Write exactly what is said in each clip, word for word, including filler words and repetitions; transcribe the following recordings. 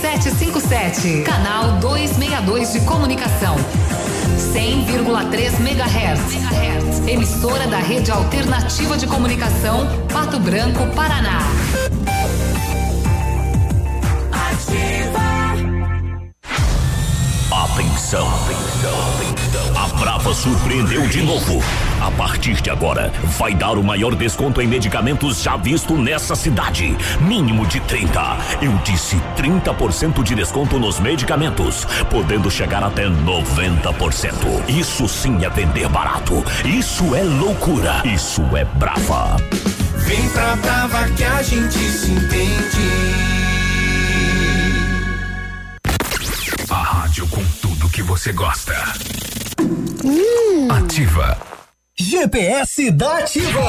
sete cinco sete, canal duzentos e sessenta e dois de comunicação. cem vírgula três megahertz. Emissora da Rede Alternativa de Comunicação, Pato Branco, Paraná. Atenção, atenção, atenção. A Brava surpreendeu de novo. A partir de agora, vai dar o maior desconto em medicamentos já visto nessa cidade. Mínimo de trinta. Eu disse trinta por cento de desconto nos medicamentos, podendo chegar até noventa por cento. Isso sim é vender barato. Isso é loucura. Isso é Brava. Vem pra Brava que a gente se entende. A rádio com tudo que você gosta. Hum. Ativa. G P S da Ativa.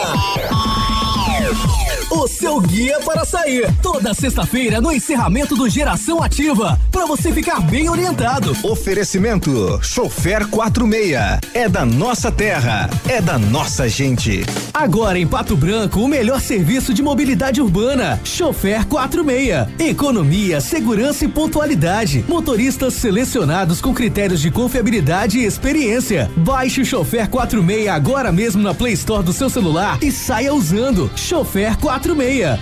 O seu guia para sair. Toda sexta-feira no encerramento do Geração Ativa. Para você ficar bem orientado. Oferecimento: Chofer quarenta e seis. É da nossa terra. É da nossa gente. Agora em Pato Branco, o melhor serviço de mobilidade urbana. Chofer quarenta e seis. Economia, segurança e pontualidade. Motoristas selecionados com critérios de confiabilidade e experiência. Baixe o Chofer quarenta e seis agora mesmo na Play Store do seu celular e saia usando. Chofer quarenta e seis.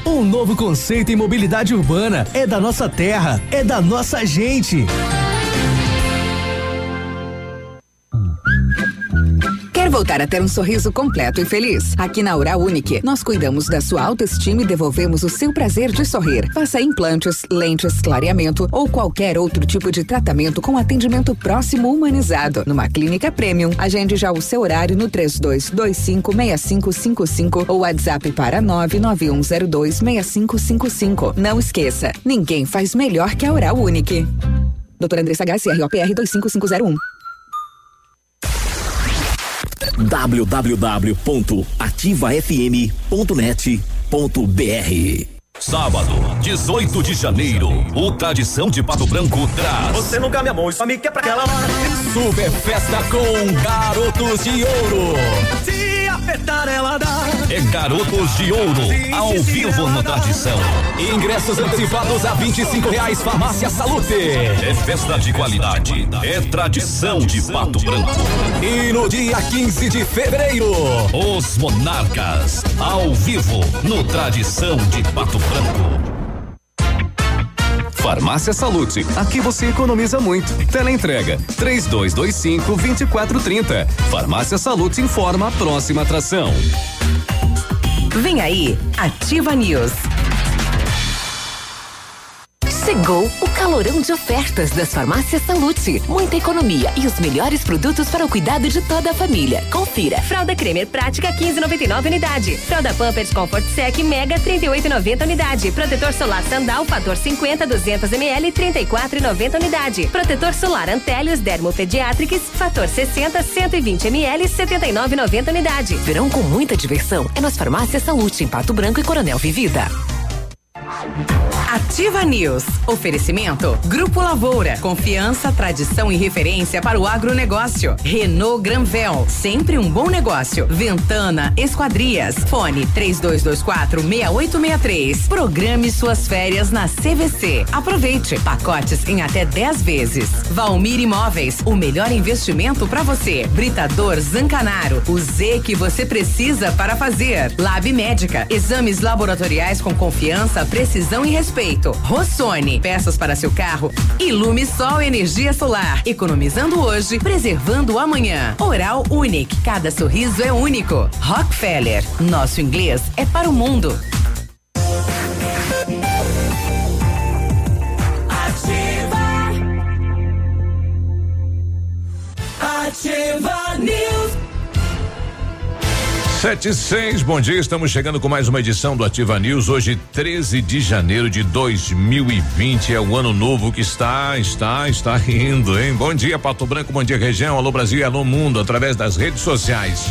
Um novo conceito em mobilidade urbana. É da nossa terra. É da nossa gente. Voltar a ter um sorriso completo e feliz. Aqui na Oral Unique, nós cuidamos da sua autoestima e devolvemos o seu prazer de sorrir. Faça implantes, lentes, clareamento ou qualquer outro tipo de tratamento com atendimento próximo humanizado. Numa clínica premium, agende já o seu horário no três dois dois cinco seis cinco cinco cinco ou WhatsApp para nove nove um zero dois seis cinco cinco cinco. Não esqueça, ninguém faz melhor que a Oral Unique. Doutora Andressa H, C R O P R dois cinco cinco zero um. w w w ponto ativa f m ponto net ponto b r. Sábado, dezoito de janeiro, o Tradição de Pato Branco traz. Você nunca me amou, só me quer pra aquela hora. Super festa com Garotos de Ouro. É Garotos de Ouro, ao vivo no Tradição. Ingressos antecipados a vinte e cinco reais, Farmácia Salute. É festa de qualidade, é Tradição de Pato Branco. E no dia quinze de fevereiro, os Monarcas, ao vivo no Tradição de Pato Branco. Farmácia Salute, aqui você economiza muito. Teleentrega três dois dois cinco, dois quatro três zero. Farmácia Salute informa a próxima atração. Vem aí, Ativa News. Chegou o calorão de ofertas das Farmácias Salute. Muita economia e os melhores produtos para o cuidado de toda a família. Confira. Fralda Cremer Prática quinze reais e noventa e nove centavos unidade. Fralda Pampers Comfort Sec Mega trinta e oito reais e noventa centavos unidade. Protetor solar Sandal Fator cinquenta duzentos mililitros trinta e quatro reais e noventa centavos unidade. Protetor solar Antélios Dermopediatrics Fator sessenta cento e vinte mililitros setenta e nove reais e noventa centavos unidade. Verão com muita diversão é nas Farmácias Salute em Pato Branco e Coronel Vivida. Ativa News. Oferecimento Grupo Lavoura. Confiança, tradição e referência para o agronegócio. Renault Granvel. Sempre um bom negócio. Ventana Esquadrias. Fone três dois dois quatro, seis oito seis três. Programe suas férias na C V C. Aproveite. Pacotes em até dez vezes. Valmir Imóveis. O melhor investimento para você. Britador Zancanaro. O Z que você precisa para fazer. Lab Médica. Exames laboratoriais com confiança, precisão e respeito. Rossoni, peças para seu carro. Ilumisol Energia Solar, economizando hoje, preservando amanhã. Oral Unique, cada sorriso é único. Rockefeller, nosso inglês é para o mundo. Ativa. Ativa News. sete e seis, bom dia, estamos chegando com mais uma edição do Ativa News. Hoje, treze de janeiro de dois mil e vinte, é o ano novo que está, está, está indo, hein? Bom dia, Pato Branco, bom dia, região, alô Brasil e alô mundo, através das redes sociais.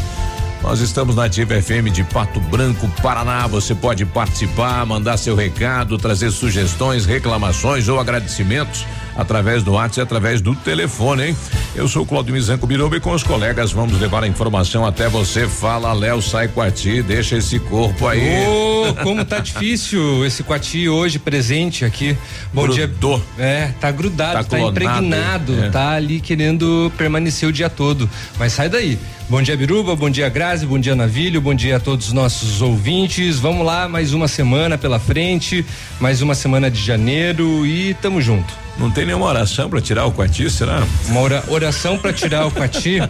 Nós estamos na Ativa F M de Pato Branco, Paraná. Você pode participar, mandar seu recado, trazer sugestões, reclamações ou agradecimentos através do WhatsApp e através do telefone, hein? Eu sou o Claudio Mizanco Biruba e com os colegas vamos levar a informação até você. Fala, Léo, sai Coati, deixa esse corpo aí. Ô, oh, como tá difícil esse Coati hoje presente aqui. Bom Grudou. dia. É, tá grudado, tá, tá clonado, impregnado, é. tá ali querendo permanecer o dia todo. Mas sai daí. Bom dia, Biruba, bom dia, Grazi, bom dia, Navilho, bom dia a todos os nossos ouvintes. Vamos lá, mais uma semana pela frente, mais uma semana de janeiro e tamo junto. Não tem nenhuma oração pra tirar o Coati, será? Uma ora, oração pra tirar o Coati,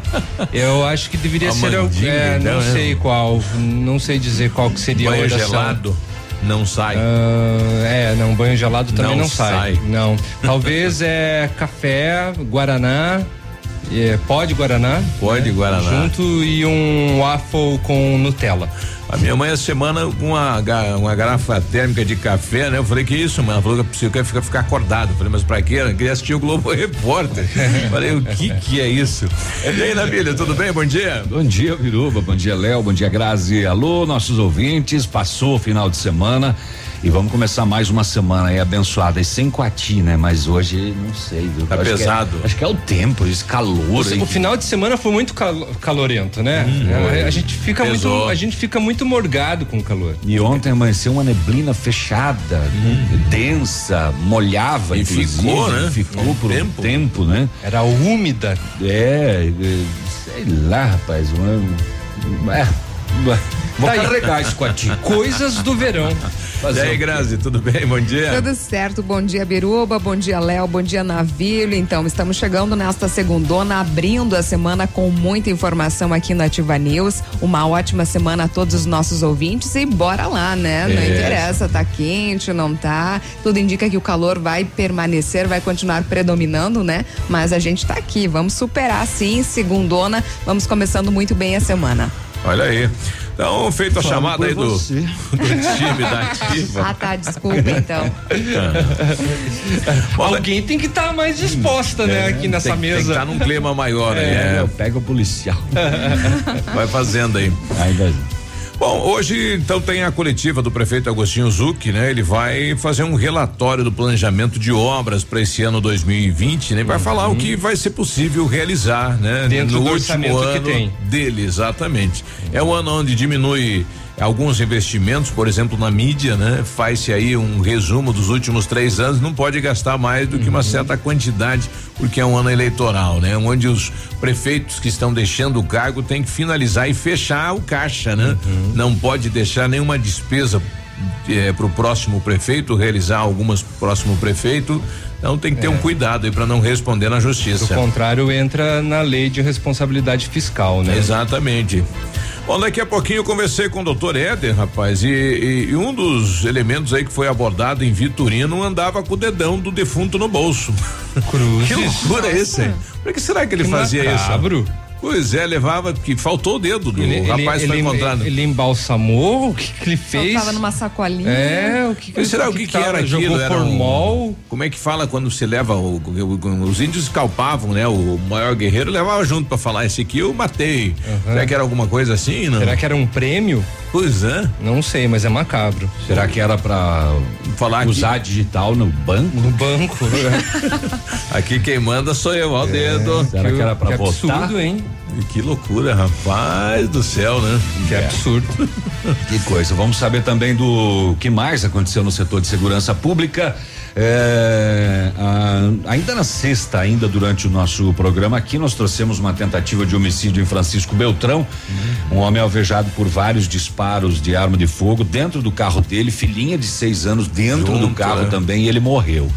eu acho que deveria a ser, mandinha, é, não, não sei qual, não sei dizer qual que seria banho a oração. Gelado. Não sai. Uh, é, não, banho gelado também não, não sai. sai. Não. Talvez é café, guaraná, é, pó de guaraná. Pó de né? guaraná. Junto e um waffle com Nutella. A minha mãe, essa semana, com uma, uma garrafa térmica de café, né? Eu falei, que isso, mãe? Ela falou que eu quero ficar, ficar acordado. Eu falei, mas pra quê? Eu queria assistir o Globo Repórter. Eu falei, o que que é isso? E aí, Navilho, tudo bem? Bom dia. Bom dia, Biruba. Bom dia, Léo. Bom dia, Grazi. Alô, nossos ouvintes. Passou o final de semana e vamos começar mais uma semana aí abençoada. E sem Coati, né? Mas hoje, não sei. Tá acho pesado. Que é, acho que é o tempo, esse calor. O, o final de semana foi muito cal calorento, né? Hum, a, a gente fica pesou. muito, a gente fica muito morgado com o calor. E ontem amanheceu uma neblina fechada, hum. densa, molhava e ficou, né? Ficou um por tempo. um tempo, né? Era úmida. É, sei lá, rapaz. Uma, é, uma, vou tá carregar isso com a ti. Coisas do verão. E aí, Grazi, tudo bem? Bom dia. Tudo certo, bom dia, Biruba, bom dia, Léo, bom dia, Navilho. Então, estamos chegando nesta segundona, abrindo a semana com muita informação aqui na Ativa News. Uma ótima semana a todos os nossos ouvintes e bora lá, né? É. Não interessa, tá quente, não tá, tudo indica que o calor vai permanecer, vai continuar predominando, né? Mas a gente tá aqui, vamos superar sim, segundona, vamos começando muito bem a semana. Olha aí. Então, feita a Fala chamada aí do, do time da Ativa. Ah, tá, desculpa então. Alguém tem que estar tá mais disposta, né, é, aqui nessa tem, mesa. Tem que estar tá num clima maior, é, aí, é. Pega o policial. Vai fazendo aí. Aí vai. Bom, hoje então tem a coletiva do prefeito Agostinho Zucchi, né? Ele vai fazer um relatório do planejamento de obras para esse ano dois mil e vinte, né? Vai uhum. falar o que vai ser possível realizar, né? Dentro no do último ano que tem. dele, exatamente. É um ano onde diminui alguns investimentos, por exemplo, na mídia, né? Faz-se aí um resumo dos últimos três anos, não pode gastar mais do que uhum. uma certa quantidade, porque é um ano eleitoral, né? Onde os prefeitos que estão deixando o cargo têm que finalizar e fechar o caixa, né? Uhum. Não pode deixar nenhuma despesa é, pro próximo prefeito, realizar algumas pro próximo prefeito. Então tem que ter é. um cuidado aí para não responder na justiça. Do contrário, entra na lei de responsabilidade fiscal, né? Exatamente. Bom, daqui a pouquinho eu conversei com o doutor Éder, rapaz, e, e, e um dos elementos aí que foi abordado em Vitorino andava com o dedão do defunto no bolso. Cruzes. Que loucura é isso, hein? Por que será que ele que fazia macabro. isso? Pois é, levava, que faltou o dedo do ele, rapaz ele, que foi encontrado. Ele, ele embalsamou, o que que ele fez? Ele tava numa sacolinha. É, o que que ele Será o que que, que, que era aquilo? Jogou formol. Um, como é que fala quando se leva, o, o, os índios calpavam, né? O maior guerreiro levava junto pra falar, esse aqui eu matei. Uhum. Será que era alguma coisa assim? Não? Será que era um prêmio? Pois é. Não sei, mas é macabro. Será que era pra falar usar aqui? Digital no banco? No banco. Aqui quem manda sou eu, ao é, dedo. Será que, que era pra que votar? Absurdo, hein? Que loucura, rapaz do céu, né? Que é. absurdo. Que coisa. Vamos saber também do que mais aconteceu no setor de segurança pública. É, a, ainda na sexta, ainda durante o nosso programa aqui, nós trouxemos uma tentativa de homicídio em Francisco Beltrão. Uhum. Um homem alvejado por vários disparos de arma de fogo dentro do carro dele, filhinha de seis anos dentro Junto, do carro é. também, e ele morreu.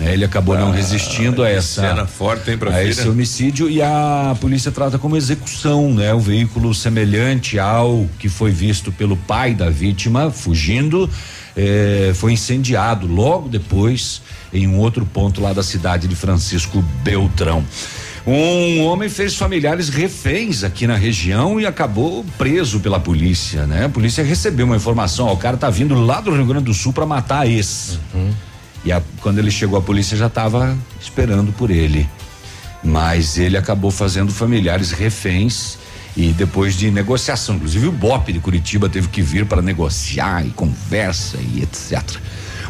Ele acabou ah, não resistindo a essa cena forte, hein, a esse homicídio, e a polícia trata como execução, né? Um veículo semelhante ao que foi visto pelo pai da vítima fugindo eh, foi incendiado logo depois em um outro ponto lá da cidade de Francisco Beltrão. Um homem fez familiares reféns aqui na região e acabou preso pela polícia, né? A polícia recebeu uma informação, ó, o cara tá vindo lá do Rio Grande do Sul para matar esse. Uhum. E a, quando ele chegou, a polícia já estava esperando por ele, mas ele acabou fazendo familiares reféns E depois de negociação, inclusive o B O P de Curitiba teve que vir para negociar e conversa e etcétera.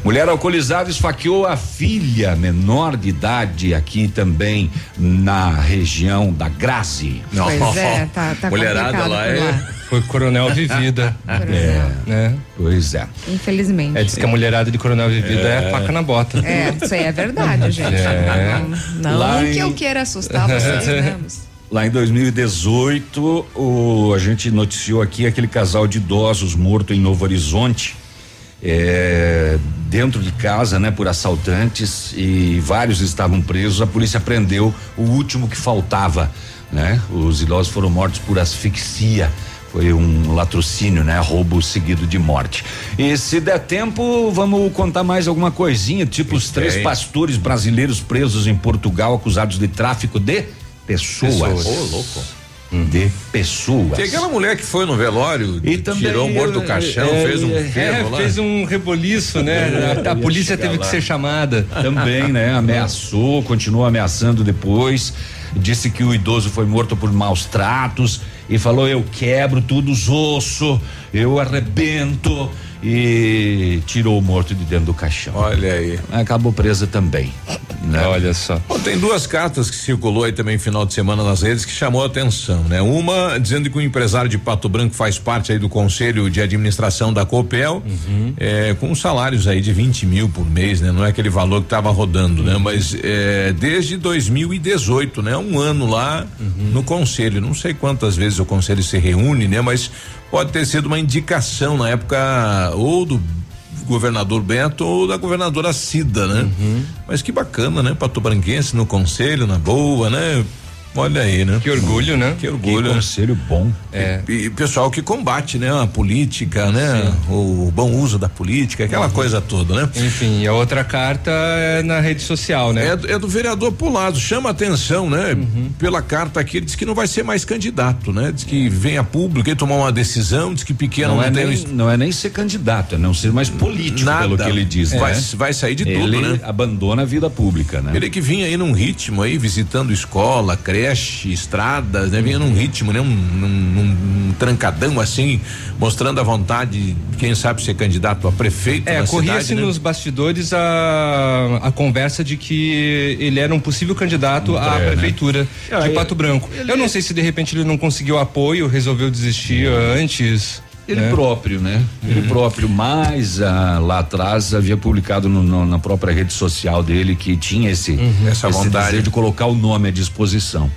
Mulher alcoolizada esfaqueou a filha menor de idade aqui também na região da Grazi. Pois oh, é, tá, tá mulherada lá é... Lá. Foi Coronel Vivida. Coronel. É, né? Pois é. Infelizmente. É, diz que a mulherada de Coronel Vivida é, é faca na bota. É, isso aí é verdade, gente. É. Não, não, não em... que eu queira assustar vocês, né? Lá em dois mil e dezoito, o, a gente noticiou aqui aquele casal de idosos morto em Novo Horizonte, é, dentro de casa, né, por assaltantes, e vários estavam presos. A polícia prendeu o último que faltava, né? Os idosos foram mortos por asfixia. Foi um latrocínio, né? Roubo seguido de morte. E se der tempo, vamos contar mais alguma coisinha, tipo os três pastores brasileiros presos em Portugal acusados de tráfico de pessoas. Ô, oh, louco. Hum. De pessoas. Tem aquela mulher que foi no velório, e tirou o morto do caixão, é, fez um ferro é, fez um reboliço, né? A, a polícia teve lá. Que ser chamada. Também, né? Ameaçou, continuou ameaçando depois. Disse que o idoso foi morto por maus tratos e falou: eu quebro tudo os ossos, eu arrebento, e tirou o morto de dentro do caixão. Olha aí. Acabou presa também, né? Olha só. Bom, tem duas cartas que circulou aí também final de semana nas redes que chamou a atenção, né? Uma dizendo que o empresário de Pato Branco faz parte aí do conselho de administração da Copel, uhum. é, com salários aí de vinte mil por mês, né? Não é aquele valor que tava rodando, uhum. né? Mas é, desde dois mil e dezoito, né? Um ano lá uhum. no conselho, não sei quantas vezes o conselho se reúne, né? Mas pode ter sido uma indicação na época ou do governador Bento ou da governadora Cida, né? Uhum. Mas que bacana, né? Pato Branquense no conselho, na boa, né? Olha aí, né? Que orgulho, né? Que orgulho. Que conselho bom. É. E, e pessoal que combate, né? A política, né? Sim. O bom uso da política, aquela uhum. coisa toda, né? Enfim, a outra carta é na rede social, né? É do, é do vereador Polazo, chama atenção, né? Uhum. Pela carta aqui, ele diz que não vai ser mais candidato, né? Diz que vem a público e tomar uma decisão, diz que pequeno não, não é tem... Nem, não é nem ser candidato, é não ser mais político. Nada. Pelo que ele diz, é. vai, vai sair de ele tudo, né? Abandona a vida pública, né? Ele que vinha aí num ritmo aí, visitando escola, creche, estradas, né? Vinha num ritmo, né? Um, um, um trancadão assim, mostrando a vontade, quem sabe ser candidato a prefeito. É, corria-se nos bastidores a a conversa de que ele era um possível candidato à prefeitura de Pato Branco. Eu não sei se de repente ele não conseguiu apoio, resolveu desistir antes. Ele é. próprio, né? Uhum. Ele próprio, mas ah, lá atrás havia publicado no, no, na própria rede social dele que tinha esse, uhum. essa esse vontade de colocar o nome à disposição.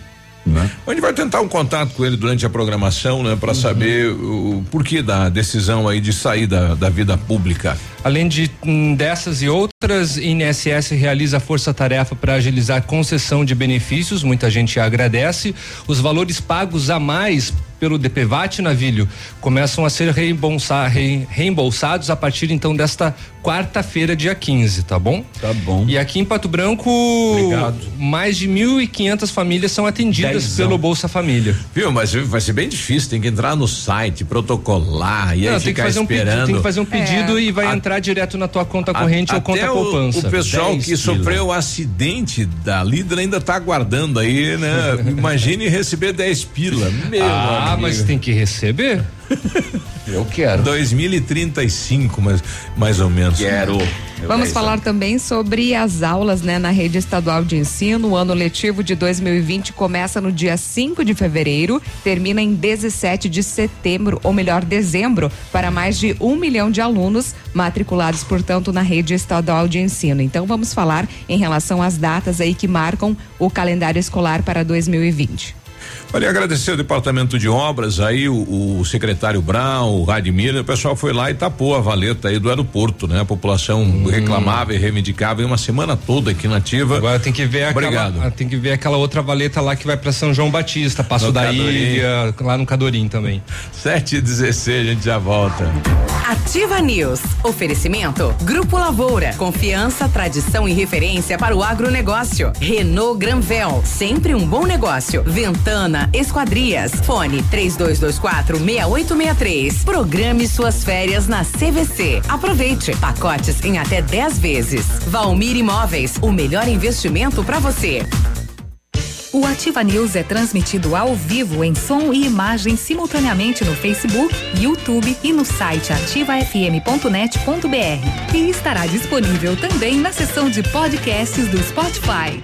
Né? A gente vai tentar um contato com ele durante a programação, né? Para uhum. saber o porquê da decisão aí de sair da, da vida pública. Além de hum, dessas e outras, I N S S realiza força-tarefa para agilizar a concessão de benefícios. Muita gente agradece. Os valores pagos a mais pelo D P V A T, Navilho, começam a ser reembolsa, re, reembolsados a partir então desta quarta-feira, dia quinze, tá bom? Tá bom. E aqui em Pato Branco, obrigado. Mais de mil e quinhentas famílias são atendidas Dezão. Pelo Bolsa Família. Viu? Mas vai ser bem difícil, tem que entrar no site, protocolar e não, aí tem ficar que fazer esperando. Um pedido, tem que fazer um pedido é. E vai a, entrar direto na tua conta corrente a, ou conta o, poupança. O pessoal que sofreu o acidente da líder ainda tá aguardando aí, né? Imagine receber dez pila. Meu ah, Ah, mas tem que receber? Eu quero. dois mil e trinta e cinco, mas mais ou menos. Quero. Vamos falar também sobre as aulas, né, na rede estadual de ensino. O ano letivo de dois mil e vinte começa no dia cinco de fevereiro, termina em dezessete de setembro, ou melhor, dezembro, para mais de um milhão de alunos matriculados, portanto, na rede estadual de ensino. Então, vamos falar em relação às datas aí que marcam o calendário escolar para dois mil e vinte. Olha, agradecer ao departamento de obras aí, o, o secretário Brown, o Radimir, o pessoal foi lá e tapou a valeta aí do aeroporto, né? A população hum. reclamava e reivindicava em uma semana toda aqui na Ativa. Agora tem que ver Obrigado. Aquela, tem que ver aquela outra valeta lá que vai para São João Batista, Passo da Ilha, lá no Cadorim também. sete e dezesseis, a gente já volta. Ativa News, oferecimento Grupo Lavoura, confiança, tradição e referência para o agronegócio. Renault Granvel, sempre um bom negócio. Ventana Esquadrias, fone três dois dois quatro seis oito seis três. Programe suas férias na C V C. Aproveite pacotes em até dez vezes. Valmir Imóveis, o melhor investimento para você. O Ativa News é transmitido ao vivo em som e imagem simultaneamente no Facebook, YouTube e no site ativa f m ponto net ponto b r. E estará disponível também na seção de podcasts do Spotify.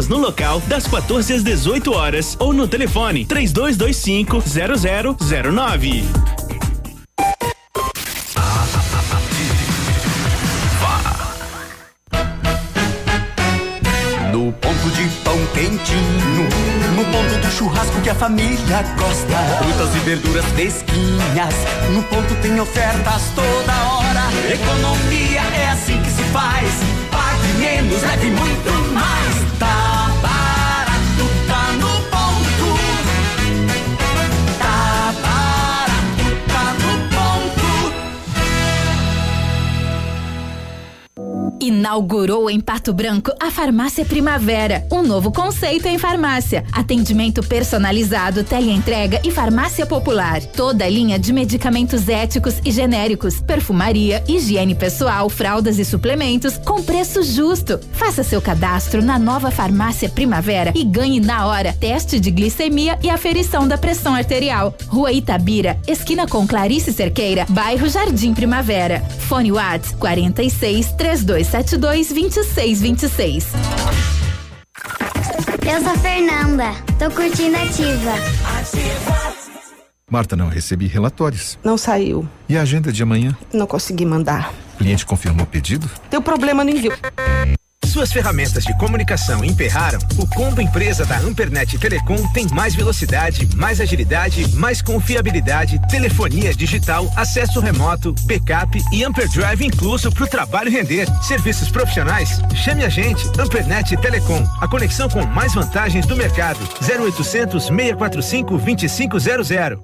no local das quatorze às dezoito horas ou no telefone três dois dois cinco zero zero zero nove. No ponto de pão quentinho, no ponto do churrasco que a família gosta, frutas e verduras fresquinhas, no ponto tem ofertas toda hora. Economia é assim que se faz, pague menos, leve muito mais. Tá Inaugurou em Pato Branco a Farmácia Primavera, um novo conceito em farmácia, atendimento personalizado, teleentrega e farmácia popular. Toda a linha de medicamentos éticos e genéricos, perfumaria, higiene pessoal, fraldas e suplementos com preço justo. Faça seu cadastro na nova Farmácia Primavera e ganhe na hora teste de glicemia e aferição da pressão arterial. Rua Itabira, esquina com Clarice Cerqueira, bairro Jardim Primavera. Fone WhatsApp quarenta e seis, trinta e dois setenta e dois, vinte e seis vinte e seis. Eu sou a Fernanda, tô curtindo Ativa. Marta, não recebi relatórios. Não saiu. E a agenda de amanhã? Não consegui mandar. O cliente confirmou o pedido? Deu problema no envio. Suas ferramentas de comunicação emperraram? O combo empresa da Ampernet Telecom tem mais velocidade, mais agilidade, mais confiabilidade, telefonia digital, acesso remoto, backup e Amper Drive incluso para o trabalho render. Serviços profissionais? Chame a gente, Ampernet Telecom, a conexão com mais vantagens do mercado. zero oitocentos, seiscentos e quarenta e cinco, vinte e cinco zero zero.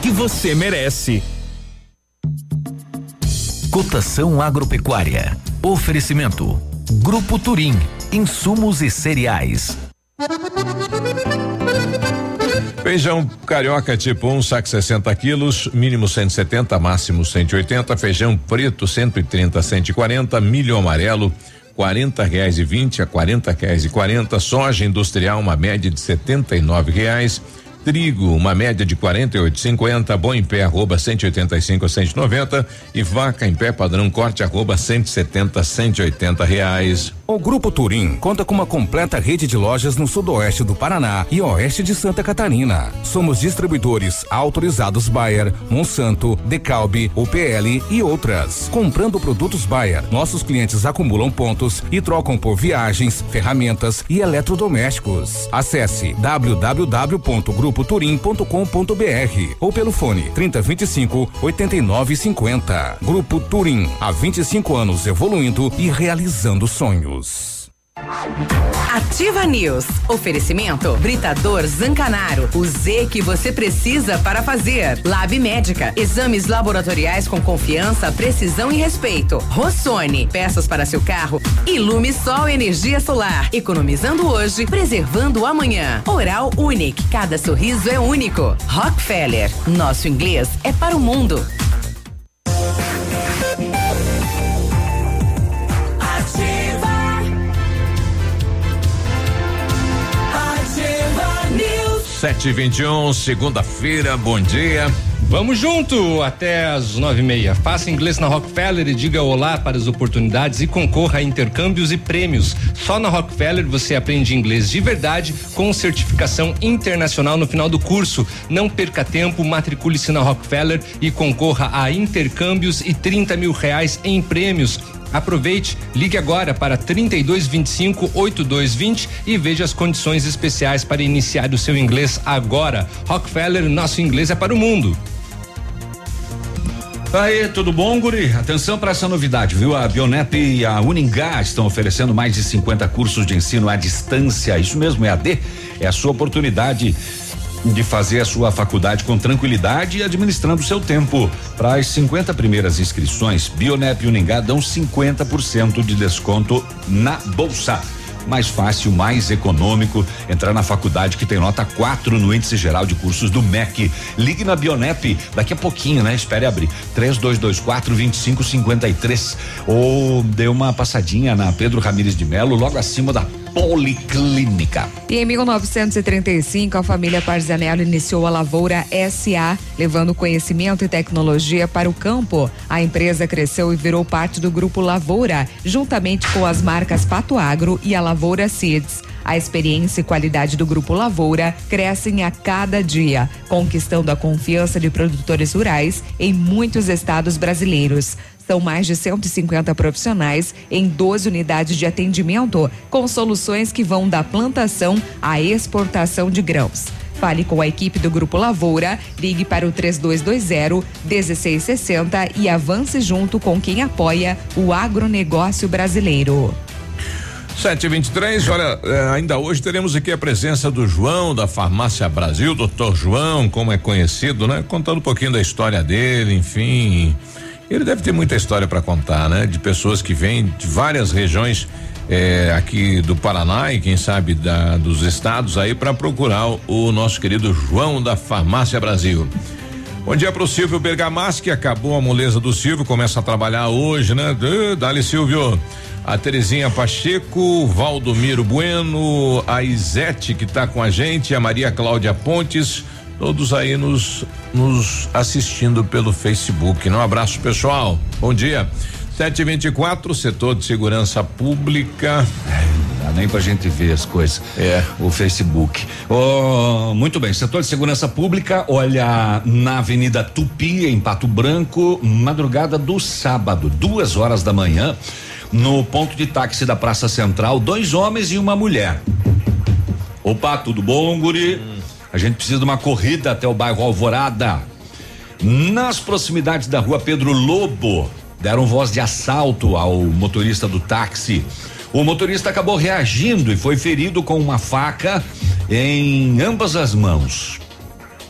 que você merece. Cotação agropecuária. Oferecimento Grupo Turim, insumos e cereais. Feijão carioca tipo um, um, saco sessenta quilos, mínimo cento e setenta, máximo cento e oitenta. Feijão preto cento e trinta, cento e quarenta. Milho amarelo quarenta reais e vinte a quarenta reais e quarenta. Soja industrial uma média de setenta e nove reais. Trigo, uma média de quarenta e oito e cinquenta, boi em pé, arroba cento e oitenta e cinco a cento e noventa e vaca em pé padrão corte, arroba cento e setenta a cento e oitenta reais. O Grupo Turim conta com uma completa rede de lojas no sudoeste do Paraná e oeste de Santa Catarina. Somos distribuidores autorizados Bayer, Monsanto, Decalb, U P L e outras. Comprando produtos Bayer, nossos clientes acumulam pontos e trocam por viagens, ferramentas e eletrodomésticos. Acesse w w w ponto grupo turim ponto com ponto b r ou pelo fone trinta, vinte e cinco, oitenta e nove, cinquenta. Grupo Turim, há vinte e cinco anos evoluindo e realizando sonhos. Ativa News. Oferecimento Britador Zancanaro, o Z que você precisa para fazer. Lab Médica, exames laboratoriais com confiança, precisão e respeito. Rossoni, peças para seu carro. Ilumisol Energia Solar, economizando hoje, preservando amanhã. Oral Unique, cada sorriso é único. Rockefeller, nosso inglês é para o mundo. sete e vinte e um, segunda-feira, bom dia. Vamos junto até as nove e meia. Faça inglês na Rockefeller e diga olá para as oportunidades e concorra a intercâmbios e prêmios. Só na Rockefeller você aprende inglês de verdade com certificação internacional no final do curso. Não perca tempo, matricule-se na Rockefeller e concorra a intercâmbios e trinta mil reais em prêmios. Aproveite, ligue agora para trinta e dois, vinte e cinco, oitenta e dois, vinte e veja as condições especiais para iniciar o seu inglês agora. Rockefeller, nosso inglês é para o mundo. Aí, tudo bom, guri? Atenção para essa novidade, viu? A Bionep e a Uningá estão oferecendo mais de cinquenta cursos de ensino à distância. Isso mesmo, E A D. É a sua oportunidade de fazer a sua faculdade com tranquilidade e administrando o seu tempo. Para as cinquenta primeiras inscrições, Bionep e Uningá dão cinquenta por cento de desconto na bolsa. Mais fácil, mais econômico, entrar na faculdade que tem nota quatro no índice geral de cursos do M E C. Ligue na Bionep, daqui a pouquinho, né? Espere abrir. três dois dois quatro, dois cinco cinco três. Ou dê uma passadinha na Pedro Ramires de Melo, logo acima da Policlínica. E em mil novecentos e trinta e cinco, a família Parzanello iniciou a Lavoura S A, levando conhecimento e tecnologia para o campo. A empresa cresceu e virou parte do Grupo Lavoura, juntamente com as marcas Pato Agro e a Lavoura Seeds. A experiência e qualidade do Grupo Lavoura crescem a cada dia, conquistando a confiança de produtores rurais em muitos estados brasileiros. São mais de cento e cinquenta profissionais em doze unidades de atendimento, com soluções que vão da plantação à exportação de grãos. Fale com a equipe do Grupo Lavoura, ligue para o trinta e dois, vinte, dezesseis sessenta e avance junto com quem apoia o agronegócio brasileiro. sete e vinte e três, olha, eh, ainda hoje teremos aqui a presença do João da Farmácia Brasil, doutor João, como é conhecido, né? Contando um pouquinho da história dele, enfim. Ele deve ter muita história para contar, né? De pessoas que vêm de várias regiões eh, aqui do Paraná e quem sabe da, dos estados aí para procurar o, o nosso querido João da Farmácia Brasil. Bom dia pro Silvio Bergamaschi, que acabou a moleza do Silvio, começa a trabalhar hoje, né? Dá-lhe, Silvio. A Terezinha Pacheco, Valdomiro Bueno, a Izete que tá com a gente, a Maria Cláudia Pontes, todos aí nos nos assistindo pelo Facebook. Um abraço, pessoal. Bom dia. sete e vinte e quatro, setor de segurança pública. Dá nem pra gente ver as coisas. É. O Facebook. Oh, muito bem, setor de segurança pública, olha, na Avenida Tupi, em Pato Branco, madrugada do sábado, duas horas da manhã, no ponto de táxi da Praça Central, dois homens e uma mulher. Opa, tudo bom, guri? Hum. A gente precisa de uma corrida até o bairro Alvorada. Nas proximidades da rua Pedro Lobo, deram voz de assalto ao motorista do táxi. O motorista acabou reagindo e foi ferido com uma faca em ambas as mãos.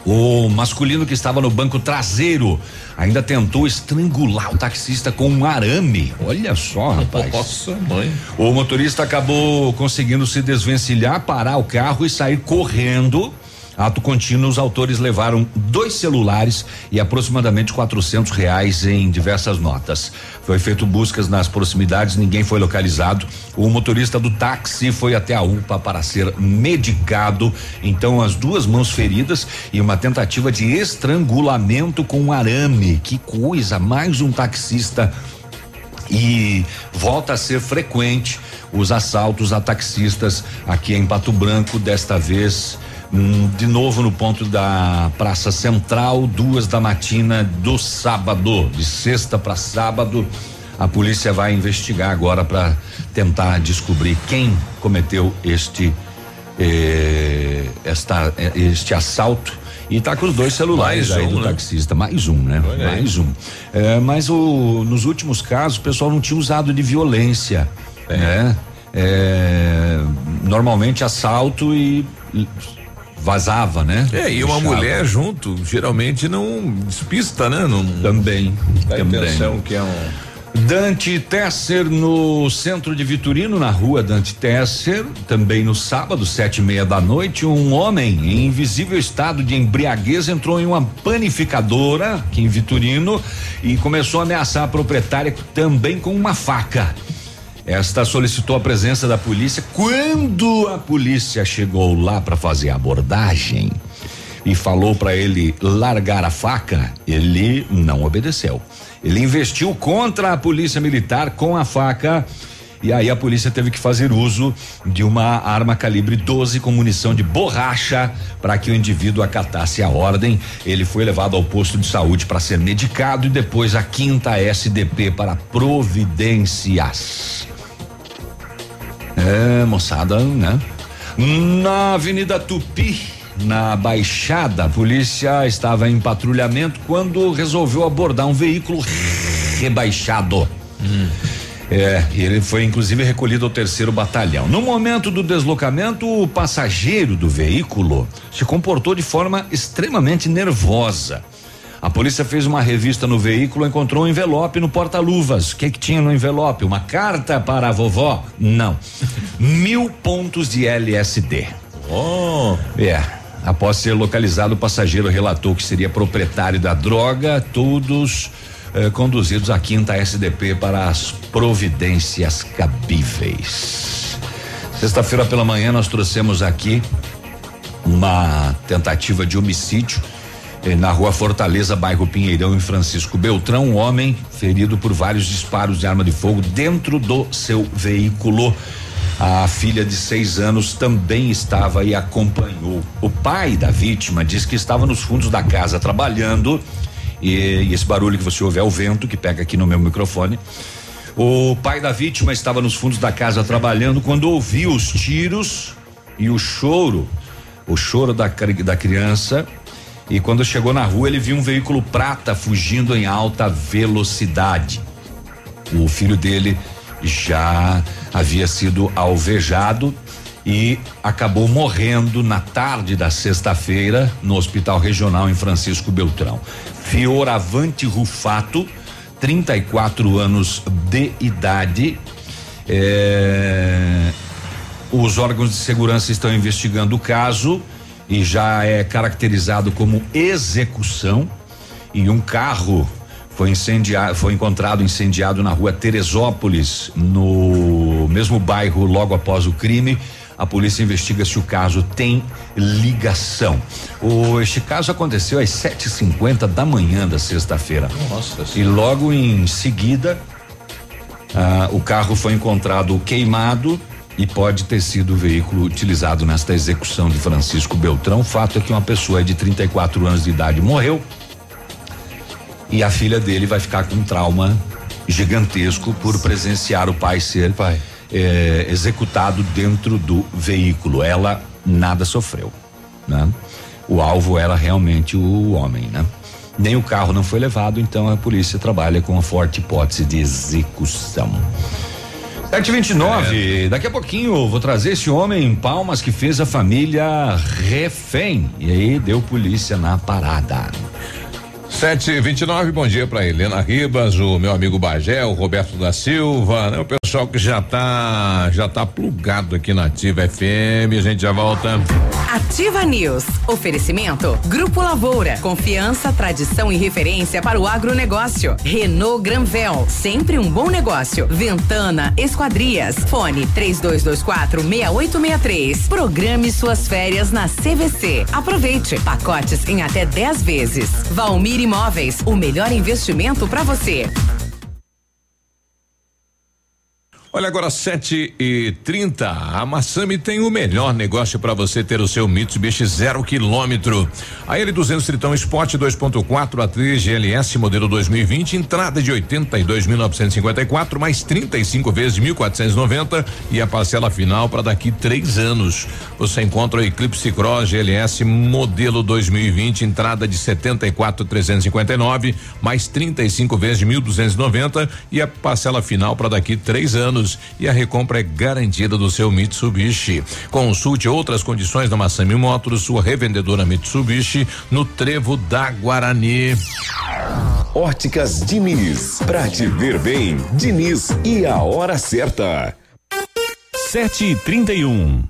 O masculino que estava no banco traseiro ainda tentou estrangular o taxista com um arame. Olha só, rapaz. Nossa, mãe. O motorista acabou conseguindo se desvencilhar, parar o carro e sair correndo. Ato contínuo, os autores levaram dois celulares e aproximadamente quatrocentos reais em diversas notas. Foi feito buscas nas proximidades, ninguém foi localizado. O motorista do táxi foi até a U P A para ser medicado. Então, as duas mãos feridas e uma tentativa de estrangulamento com arame. Que coisa, mais um taxista. E volta a ser frequente os assaltos a taxistas aqui em Pato Branco, desta vez de novo no ponto da Praça Central, duas da matina do sábado, de sexta para sábado. A polícia vai investigar agora para tentar descobrir quem cometeu este eh, esta, este assalto. E tá com os dois celulares mais aí um, do né? taxista, mais um, né? Olha mais aí. um. É, mas o, nos últimos casos o pessoal não tinha usado de violência, é. né? É, normalmente assalto e, e vazava, né? É, e uma Deixava. mulher junto, geralmente não despista, né? Não, também. Dá também. Atenção que é um... Dante Tesser no centro de Vitorino, na rua Dante Tesser, também no sábado, sete e meia da noite, um homem em invisível estado de embriaguez entrou em uma panificadora aqui em Vitorino e começou a ameaçar a proprietária também com uma faca. Esta solicitou a presença da polícia. Quando a polícia chegou lá para fazer a abordagem, e falou para ele largar a faca, ele não obedeceu. Ele investiu contra a polícia militar com a faca e aí a polícia teve que fazer uso de uma arma calibre doze com munição de borracha para que o indivíduo acatasse a ordem. Ele foi levado ao posto de saúde para ser medicado e depois a quinta S D P para providências. É, moçada, né? Na Avenida Tupi, na Baixada, a polícia estava em patrulhamento quando resolveu abordar um veículo rebaixado. Hum. É, e ele foi inclusive recolhido ao terceiro batalhão. No momento do deslocamento, o passageiro do veículo se comportou de forma extremamente nervosa. A polícia fez uma revista no veículo, encontrou um envelope no porta-luvas. O que que tinha no envelope? Uma carta para a vovó? Não. Mil pontos de L S D. Oh. É. Após ser localizado, o passageiro relatou que seria proprietário da droga, todos eh, conduzidos à quinta S D P para as providências cabíveis. Sexta-feira pela manhã nós trouxemos aqui uma tentativa de homicídio na rua Fortaleza, bairro Pinheirão, em Francisco Beltrão. Um homem ferido por vários disparos de arma de fogo dentro do seu veículo. A filha de seis anos também estava e acompanhou. O pai da vítima diz que estava nos fundos da casa trabalhando e, e esse barulho que você ouve é o vento que pega aqui no meu microfone. O pai da vítima estava nos fundos da casa trabalhando quando ouviu os tiros e o choro, o choro da, da criança. E quando chegou na rua, ele viu um veículo prata fugindo em alta velocidade. O filho dele já havia sido alvejado e acabou morrendo na tarde da sexta-feira no Hospital Regional em Francisco Beltrão. Fioravante Rufato, trinta e quatro anos de idade. É... Os órgãos de segurança estão investigando o caso e já é caracterizado como execução. E um carro foi incendiado, foi encontrado incendiado na rua Teresópolis, no mesmo bairro, logo após o crime. A polícia investiga se o caso tem ligação. O, este caso aconteceu às sete e cinquenta da manhã da sexta-feira. Nossa senhora. E logo em seguida, ah, o carro foi encontrado queimado e pode ter sido o veículo utilizado nesta execução de Francisco Beltrão. O fato é que uma pessoa de trinta e quatro anos de idade morreu e a filha dele vai ficar com um trauma gigantesco por presenciar o pai ser pai. É, executado dentro do veículo. Ela nada sofreu, né? O alvo era realmente o homem, né? Nem o carro não foi levado, então a polícia trabalha com a forte hipótese de execução. sete e vinte e nove, daqui a pouquinho vou trazer esse homem em Palmas que fez a família refém e aí deu polícia na parada. sete e vinte e nove, bom dia pra Helena Ribas, o meu amigo Bagé, o Roberto da Silva, né? O pessoal que já tá, já tá plugado aqui na Ativa F M, a gente já volta. Ativa News, oferecimento Grupo Lavoura, confiança, tradição e referência para o agronegócio. Renault Granvel, sempre um bom negócio. Ventana Esquadrias, fone três dois dois quatro, seis oito seis três. Programe suas férias na C V C. Aproveite, pacotes em até dez vezes. Valmir Imóveis, o melhor investimento para você. Olha agora sete e trinta, a Massami tem o melhor negócio para você ter o seu Mitsubishi zero quilômetro. A L duzentos Tritão Sport dois ponto quatro A três G L S modelo dois mil e vinte, entrada de oitenta e dois mil novecentos e cinquenta e quatro mais trinta e cinco vezes de mil quatrocentos e noventa e a parcela final para daqui três anos. Você encontra o Eclipse Cross G L S modelo dois mil e vinte, entrada de setenta e quatro mil trezentos e cinquenta e nove mais trinta e cinco vezes de mil duzentos e noventa e a parcela final para daqui três anos. E a recompra é garantida do seu Mitsubishi. Consulte outras condições da Massami Motors, sua revendedora Mitsubishi, no Trevo da Guarani. Óticas Diniz, pra te ver bem. Diniz e a hora certa. sete e trinta e um.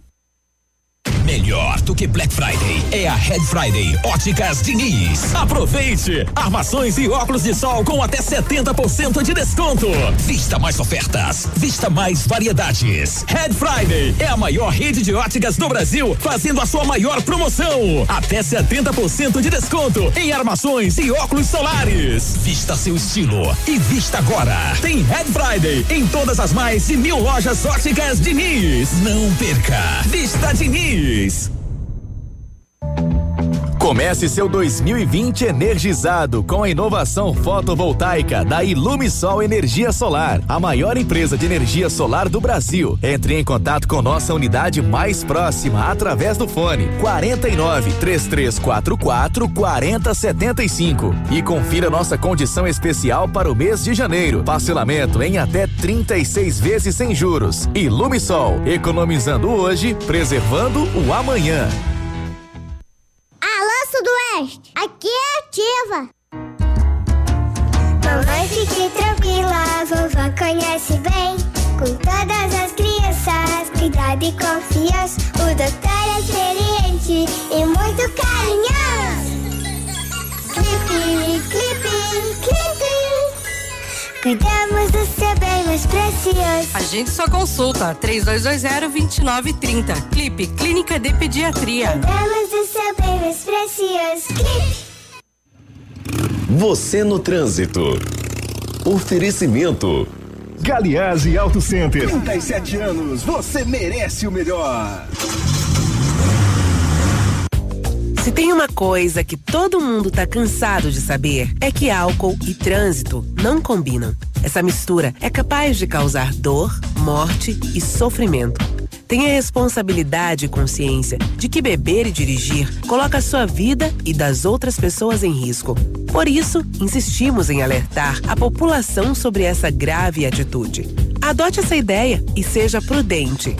Melhor do que Black Friday é a Red Friday Óticas Diniz. Aproveite! Armações e óculos de sol com até setenta por cento de desconto. Vista mais ofertas, vista mais variedades. Red Friday é a maior rede de óticas do Brasil, fazendo a sua maior promoção. Até setenta por cento de desconto em armações e óculos solares. Vista seu estilo e vista agora. Tem Red Friday em todas as mais de mil lojas óticas Diniz. Não perca! Vista Diniz! Comece seu dois mil e vinte energizado com a inovação fotovoltaica da Ilumisol Energia Solar, a maior empresa de energia solar do Brasil. Entre em contato com nossa unidade mais próxima através do fone quarenta e nove, três três quatro quatro, quarenta setenta e cinco e confira nossa condição especial para o mês de janeiro. Parcelamento em até trinta e seis vezes sem juros. Ilumisol, economizando hoje, preservando o amanhã. Aqui é Ativa. Mamãe, fique tranquila, a vovó conhece bem. Com todas as crianças, cuidado e confiança. O doutor é experiente e muito carinhoso. Clipe, clipe, clipe. Cuidamos do seu bem mais precioso. A gente só consulta trinta e dois vinte e nove trinta. Clipe, Clínica de Pediatria. Cuidamos do seu bem mais precioso. Clipe. Você no trânsito. Oferecimento. Galeazzi Auto Center. trinta e sete anos, você merece o melhor. Se tem uma coisa que todo mundo tá cansado de saber, é que álcool e trânsito não combinam. Essa mistura é capaz de causar dor, morte e sofrimento. Tenha responsabilidade e consciência de que beber e dirigir coloca a sua vida e das outras pessoas em risco. Por isso, insistimos em alertar a população sobre essa grave atitude. Adote essa ideia e seja prudente.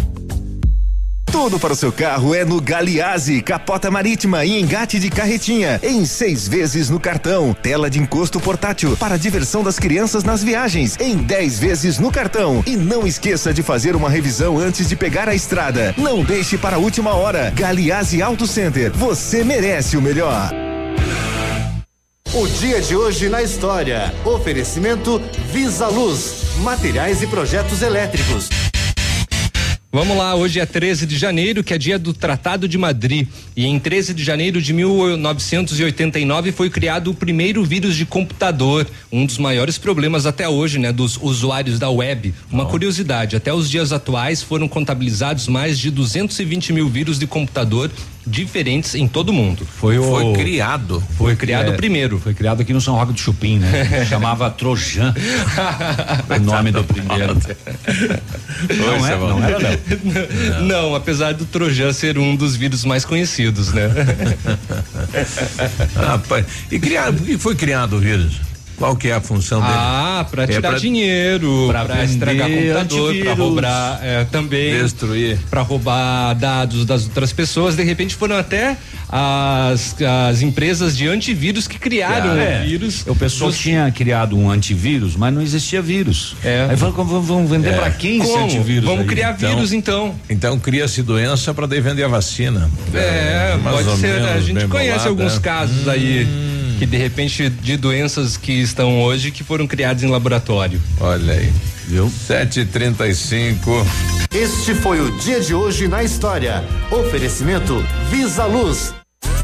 Tudo para o seu carro é no Galeazzi, capota marítima e engate de carretinha, em seis vezes no cartão, tela de encosto portátil para a diversão das crianças nas viagens, em dez vezes no cartão. E não esqueça de fazer uma revisão antes de pegar a estrada. Não deixe para a última hora. Galeazzi Auto Center, você merece o melhor. O dia de hoje na história, oferecimento Visa Luz, materiais e projetos elétricos. Vamos lá, hoje é treze de janeiro, que é dia do Tratado de Madrid. E em treze de janeiro de mil novecentos e oitenta e nove foi criado o primeiro vírus de computador, um dos maiores problemas até hoje, né, dos usuários da web. Uma oh. curiosidade, até os dias atuais foram contabilizados mais de duzentos e vinte mil vírus de computador diferentes em todo o mundo. Foi, o... foi criado. Foi, foi criado é, primeiro. Foi criado aqui no São Roque do Chupim, né? Chamava Trojan. O nome do primeiro. Não é, não era, Léo? Não. não, apesar do Trojan ser um dos vírus mais conhecidos, né? Rapaz, e, criado, e foi criado o vírus? Qual que é a função dele? Ah, pra tirar é pra, dinheiro, pra, pra estragar computador, antivírus, pra roubar é, também. Destruir. Pra roubar dados das outras pessoas. De repente foram até as, as empresas de antivírus que criaram o é, vírus. O pessoal dos... tinha criado um antivírus, mas não existia vírus. É. Aí falaram, vamos vender é. pra quem esse antivírus? Vamos aí? criar então, vírus então. Então cria-se doença pra daí vender a vacina. É, é pode ser, né? A gente conhece bolada. alguns casos hum. aí. Que de repente de doenças que estão hoje que foram criadas em laboratório. Olha aí, viu? sete e trinta e cinco. Este foi o dia de hoje na história. Oferecimento Visa Luz.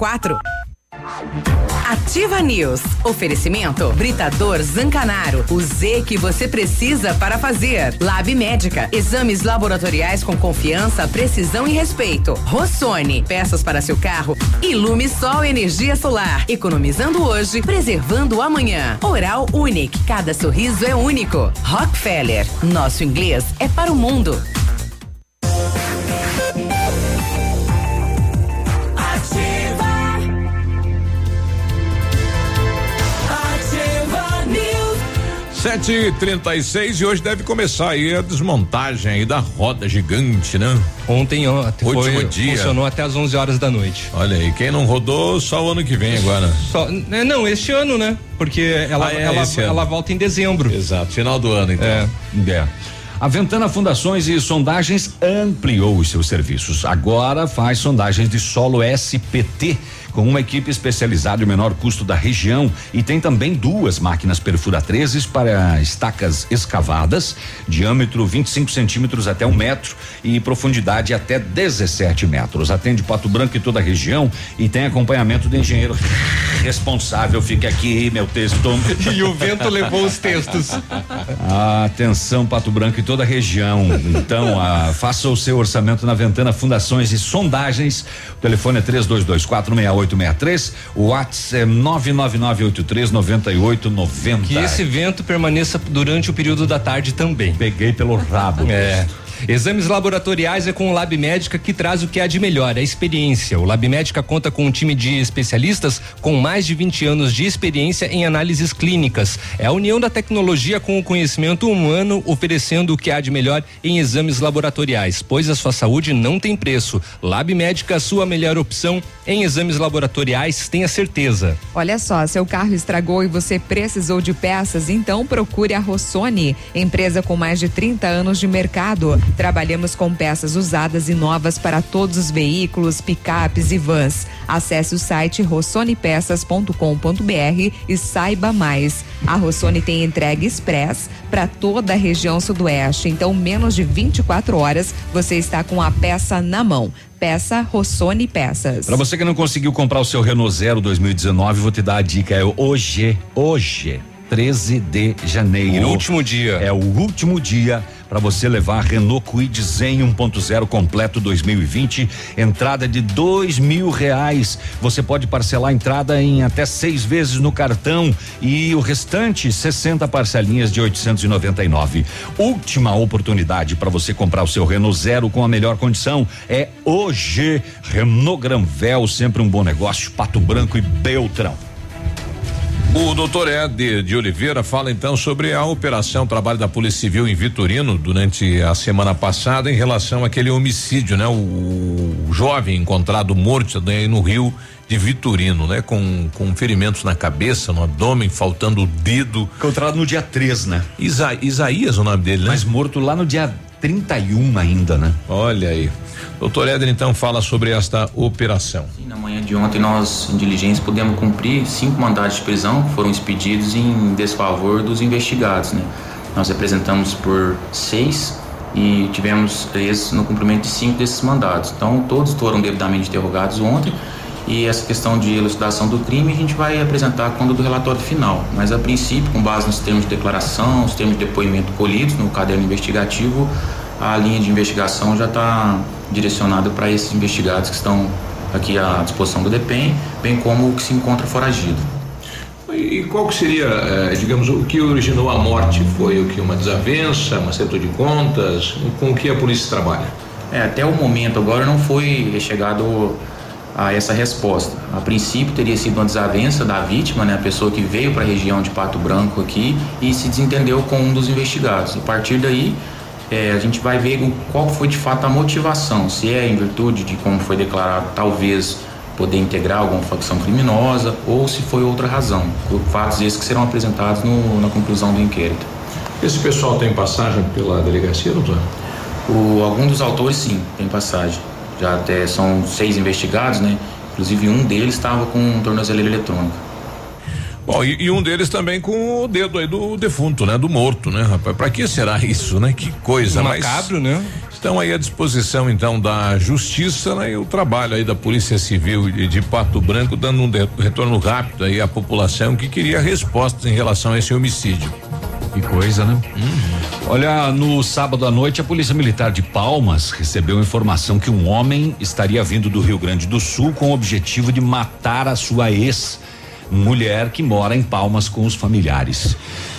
quatro. Ativa News. Oferecimento Britador Zancanaro. O Z que você precisa para fazer. Lab Médica. Exames laboratoriais com confiança, precisão e respeito. Rossoni. Peças para seu carro. Ilumisol Energia Solar. Economizando hoje, preservando amanhã. Oral Unique. Cada sorriso é único. Rockefeller. Nosso inglês é para o mundo. sete e trinta e seis, e hoje deve começar aí a desmontagem aí da roda gigante, né? Ontem, ontem foi, dia. Funcionou até as onze horas da noite. Olha aí, quem não rodou, só o ano que vem agora. Só, não, este ano, né? Porque ela, ah, é ela, ela volta em dezembro. Exato, final do ano, então. É. é. A Ventana Fundações e Sondagens ampliou os seus serviços. Agora faz sondagens de solo S P T com uma equipe especializada e o menor custo da região, e tem também duas máquinas perfuratrizes para estacas escavadas, diâmetro vinte e cinco centímetros até um metro e profundidade até dezessete metros. Atende Pato Branco e toda a região e tem acompanhamento do engenheiro responsável. Fica aqui meu texto. E o vento levou os textos. Atenção, Pato Branco e toda a região. Então, ah, faça o seu orçamento na Ventana Fundações e Sondagens. O telefone é três dois dois quatro seis oito seis três, o WhatsApp é nove nove nove oito três nove oito nove zero. Que esse vento permaneça durante o período da tarde também. Peguei pelo rabo. É. Exames laboratoriais é com o Lab Médica, que traz o que há de melhor, a experiência. O Lab Médica conta com um time de especialistas com mais de vinte anos de experiência em análises clínicas. É a união da tecnologia com o conhecimento humano, oferecendo o que há de melhor em exames laboratoriais, pois a sua saúde não tem preço. Lab Médica, sua melhor opção em exames laboratoriais, tenha certeza. Olha só, seu carro estragou e você precisou de peças, então procure a Rossoni, empresa com mais de trinta anos de mercado. Trabalhamos com peças usadas e novas para todos os veículos, picapes e vans. Acesse o site rossoni peças ponto com ponto br e saiba mais. A Rossoni tem entrega express para toda a região sudoeste, então menos de vinte e quatro horas você está com a peça na mão. Peça Rossoni Peças. Para você que não conseguiu comprar o seu Renault Zero dois mil e dezenove, vou te dar a dica, é hoje, hoje, treze de janeiro. O último dia. É o último dia para você levar Renault Kwid Zen um ponto zero completo dois mil e vinte, entrada de dois mil reais. Você pode parcelar a entrada em até seis vezes no cartão e o restante sessenta parcelinhas de oitocentos e noventa e nove. Última oportunidade para você comprar o seu Renault Zero com a melhor condição é hoje. Renault Granvel, sempre um bom negócio. Pato Branco e Beltrão. O doutor Ed de Oliveira fala então sobre a operação trabalho da Polícia Civil em Vitorino durante a semana passada em relação àquele homicídio, né? O, o jovem encontrado morto, né, no rio de Vitorino, né? Com, com ferimentos na cabeça, no abdômen, faltando o dedo. Encontrado no dia três, né? Isa, Isaías é o nome dele, né? Mas morto lá no dia trinta e um ainda, né? Olha aí. Doutor Éder, então, fala sobre esta operação. Sim, na manhã de ontem, nós, em diligência, pudemos cumprir cinco mandados de prisão que foram expedidos em desfavor dos investigados, né? Nós representamos por seis e tivemos presos no cumprimento de cinco desses mandados. Então, todos foram devidamente interrogados ontem, e essa questão de elucidação do crime a gente vai apresentar quando do relatório final. Mas, a princípio, com base nos termos de declaração, os termos de depoimento colhidos no caderno investigativo, a linha de investigação já está direcionada para esses investigados que estão aqui à disposição do DEPEN, bem como o que se encontra foragido. E qual que seria, eh, digamos, o que originou a morte? Foi o que, uma desavença, um acerto de contas? Com o que a polícia trabalha? É, até o momento agora não foi chegado a essa resposta. A princípio teria sido uma desavença da vítima, né, a pessoa que veio para a região de Pato Branco aqui e se desentendeu com um dos investigados. A partir daí, É, a gente vai ver qual foi de fato a motivação, se é em virtude de como foi declarado, talvez poder integrar alguma facção criminosa, ou se foi outra razão. Fatos esses que serão apresentados no, na conclusão do inquérito. Esse pessoal tem passagem pela delegacia, doutor? O, algum dos autores sim, tem passagem. Já até são seis investigados, né? Inclusive um deles estava com um tornozeleira eletrônica. Bom, e, e um deles também com o dedo aí do defunto, né? Do morto, né, rapaz? Pra que será isso, né? Que coisa, mas macabro, né? Estão aí à disposição, então, da justiça, né? E o trabalho aí da Polícia Civil de, de Pato Branco, dando um de, retorno rápido aí à população que queria respostas em relação a esse homicídio. Que coisa, né? Uhum. Olha, no sábado à noite, a Polícia Militar de Palmas recebeu informação que um homem estaria vindo do Rio Grande do Sul com o objetivo de matar a sua ex mulher que mora em Palmas com os familiares.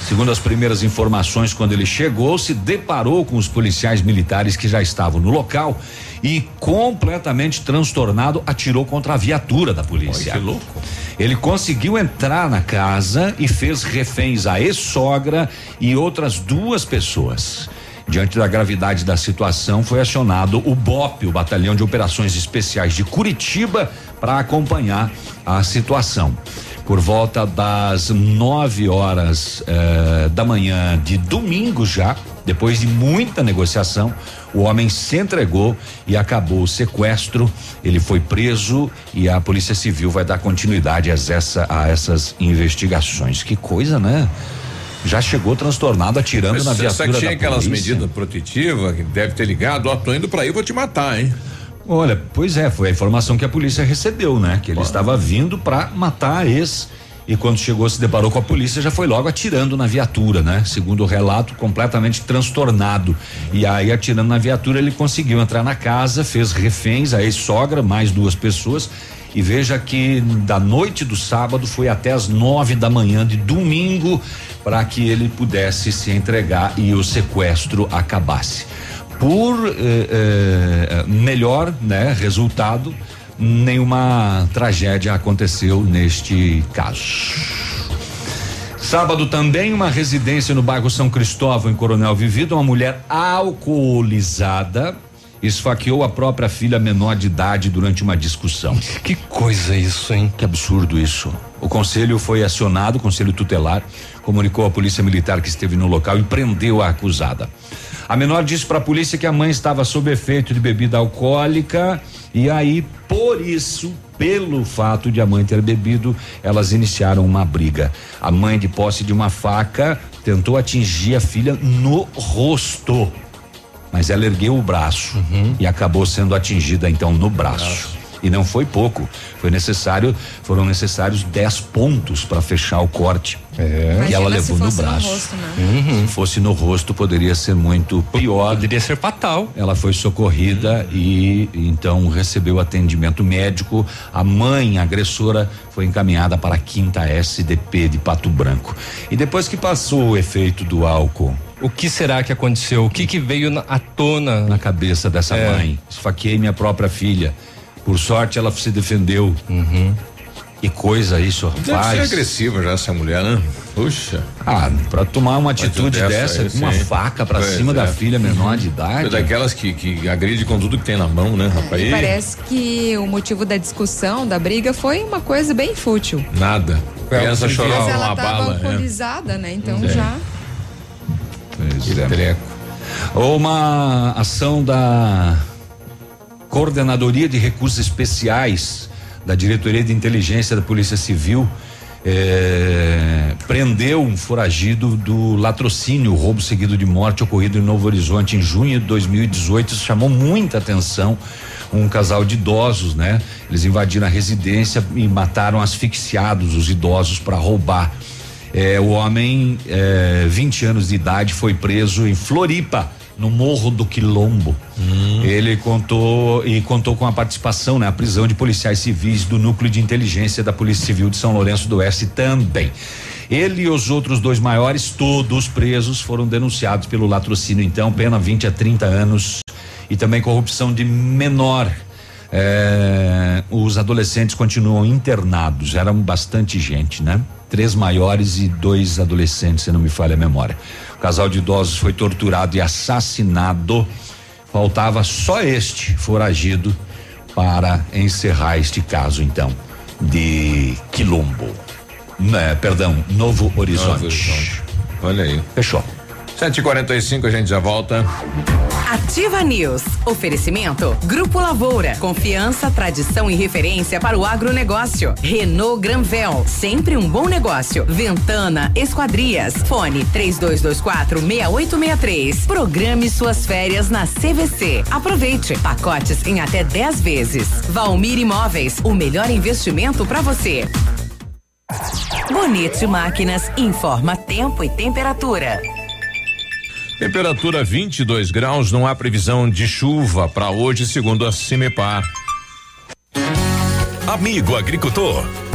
Segundo as primeiras informações, quando ele chegou, se deparou com os policiais militares que já estavam no local e, completamente transtornado, atirou contra a viatura da polícia. Olha, que louco. Ele conseguiu entrar na casa e fez reféns a ex-sogra e outras duas pessoas. Diante da gravidade da situação, foi acionado o BOPE, o Batalhão de Operações Especiais de Curitiba, para acompanhar a situação. Por volta das nove horas eh, da manhã de domingo já, depois de muita negociação, o homem se entregou e acabou o sequestro. Ele foi preso e a Polícia Civil vai dar continuidade a, essa, a essas investigações. Que coisa, né? Já chegou transtornado, atirando mas na viatura da polícia. Será que tinha aquelas medidas protetivas que deve ter ligado? Ó, tô indo pra aí, vou te matar, hein? Olha, pois é, foi a informação que a polícia recebeu, né? Que ele Bora. estava vindo pra matar a ex, e quando chegou, se deparou com a polícia, já foi logo atirando na viatura, né? Segundo o relato, completamente transtornado. E aí, atirando na viatura, ele conseguiu entrar na casa, fez reféns, a ex-sogra, mais duas pessoas. E veja que da noite do sábado foi até as nove da manhã de domingo para que ele pudesse se entregar e o sequestro acabasse. Por eh, eh, melhor, né, resultado, nenhuma tragédia aconteceu neste caso. Sábado também, uma residência no bairro São Cristóvão, em Coronel Vivido, uma mulher alcoolizada esfaqueou a própria filha menor de idade durante uma discussão. Que coisa isso, hein? Que absurdo isso. O conselho foi acionado, o conselho tutelar comunicou à polícia militar que esteve no local e prendeu a acusada. A menor disse para a polícia que a mãe estava sob efeito de bebida alcoólica e aí, por isso, pelo fato de a mãe ter bebido, elas iniciaram uma briga. A mãe, de posse de uma faca, tentou atingir a filha no rosto, mas ela ergueu o braço uhum. e acabou sendo atingida então no braço. Nossa. E não foi pouco, foi necessário, foram necessários dez pontos para fechar o corte é. que ela levou no braço. No rosto, né? uhum. Se fosse no rosto, poderia ser muito pior. Poderia ser fatal. Ela foi socorrida uhum. e então recebeu atendimento médico. A mãe agressora foi encaminhada para a quinta S D P de Pato Branco. E depois que passou o efeito do álcool, o que será que aconteceu? O que que veio na, à tona na cabeça dessa é. mãe? Esfaqueei minha própria filha. Por sorte, ela se defendeu. Uhum. Que coisa isso, rapaz. Deve ser agressiva já essa mulher, né? Puxa. Ah, pra tomar uma pra atitude dessa, com uma sim. faca pra pois cima é. da filha menor de idade. É daquelas que, que agride com tudo que tem na mão, né, rapaz? E parece que o motivo da discussão, da briga, foi uma coisa bem fútil. Nada. A criança chorava uma ela tava bala. Alcoolizada, é. né? Então é. já... Uma ação da Coordenadoria de Recursos Especiais da Diretoria de Inteligência da Polícia Civil eh, prendeu um foragido do latrocínio, roubo seguido de morte, ocorrido em Novo Horizonte em junho de dois mil e dezoito. Isso chamou muita atenção. Um casal de idosos, né? Eles invadiram a residência e mataram asfixiados os idosos para roubar. É, o homem, é, vinte anos de idade, foi preso em Floripa, no Morro do Quilombo. Hum. Ele contou e contou com a participação, né? A prisão de policiais civis do Núcleo de Inteligência da Polícia Civil de São Lourenço do Oeste também. Ele e os outros dois maiores, todos presos, foram denunciados pelo latrocínio, então, pena vinte a trinta anos, e também corrupção de menor. É, os adolescentes continuam internados, eram bastante gente, né? Três maiores e dois adolescentes, se não me falha a memória. O casal de idosos foi torturado e assassinado. Faltava só este foragido para encerrar este caso, então, de Quilombo. Né, perdão, Novo Horizonte. Novo Horizonte. Olha aí. Fechou. sete e quarenta e cinco, a gente já volta. Ativa News. Oferecimento Grupo Lavoura. Confiança, tradição e referência para o agronegócio. Renault Granvel. Sempre um bom negócio. Ventana Esquadrias. Fone três dois dois quatro, seis oito seis três. Programe suas férias na C V C. Aproveite. Pacotes em até dez vezes. Valmir Imóveis. O melhor investimento para você. Bonito Máquinas informa tempo e temperatura. Temperatura vinte e dois graus, não há previsão de chuva para hoje, segundo a CIMEPAR. Amigo agricultor,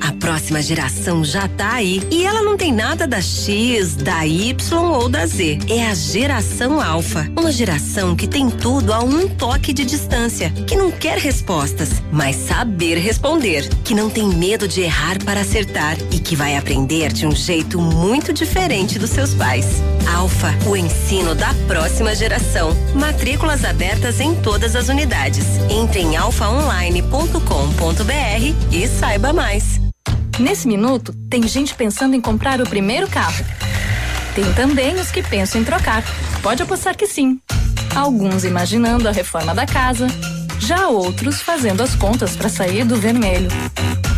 A próxima geração já tá aí e ela não tem nada da X, da Y ou da Z. É a geração Alfa, uma geração que tem tudo a um toque de distância, que não quer respostas, mas saber responder, que não tem medo de errar para acertar e que vai aprender de um jeito muito diferente dos seus pais. Alfa, o ensino da próxima geração. Matrículas abertas em todas as unidades. Entre em alfa online ponto com ponto br e saiba mais. Nesse minuto, tem gente pensando em comprar o primeiro carro. Tem também os que pensam em trocar. Pode apostar que sim. Alguns imaginando a reforma da casa, já outros fazendo as contas para sair do vermelho.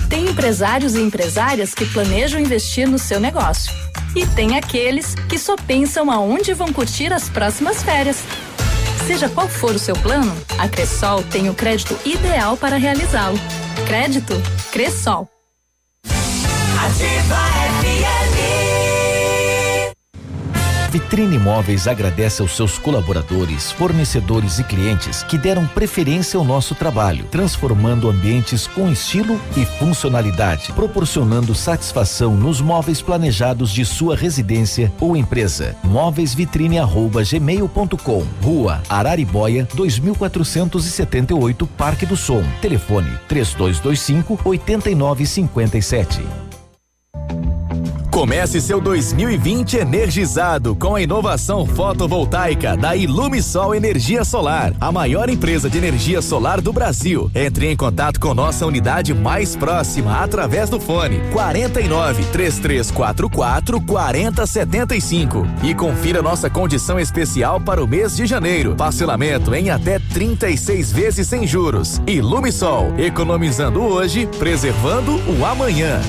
Tem empresários e empresárias que planejam investir no seu negócio. E tem aqueles que só pensam aonde vão curtir as próximas férias. Seja qual for o seu plano, a Cressol tem o crédito ideal para realizá-lo. Crédito Cressol. Ativa F M. Vitrine Imóveis agradece aos seus colaboradores, fornecedores e clientes que deram preferência ao nosso trabalho, transformando ambientes com estilo e funcionalidade, proporcionando satisfação nos móveis planejados de sua residência ou empresa. móveis vitrine arroba gmail ponto com, Rua Arariboia, dois mil quatrocentos e setenta e oito, Parque do Som. Telefone trinta e dois vinte e cinco, oitenta e nove cinquenta e sete. Comece seu dois mil e vinte energizado com a inovação fotovoltaica da Ilumisol Energia Solar, a maior empresa de energia solar do Brasil. Entre em contato com nossa unidade mais próxima através do fone quarenta e nove, trinta e três quarenta e quatro, quarenta setenta e cinco e confira nossa condição especial para o mês de janeiro. Parcelamento em até trinta e seis vezes sem juros. Ilumisol, economizando hoje, preservando o amanhã.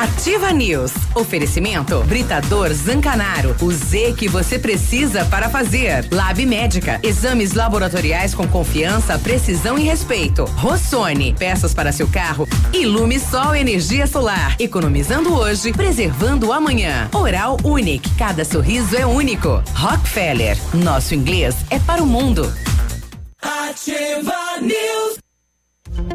Ativa News. Oferecimento Britador Zancanaro. O Z que você precisa para fazer. Lab Médica. Exames laboratoriais com confiança, precisão e respeito. Rossoni. Peças para seu carro. Ilumisol Energia Solar. Economizando hoje, preservando amanhã. Oral Unique. Cada sorriso é único. Rockefeller. Nosso inglês é para o mundo. Ativa News.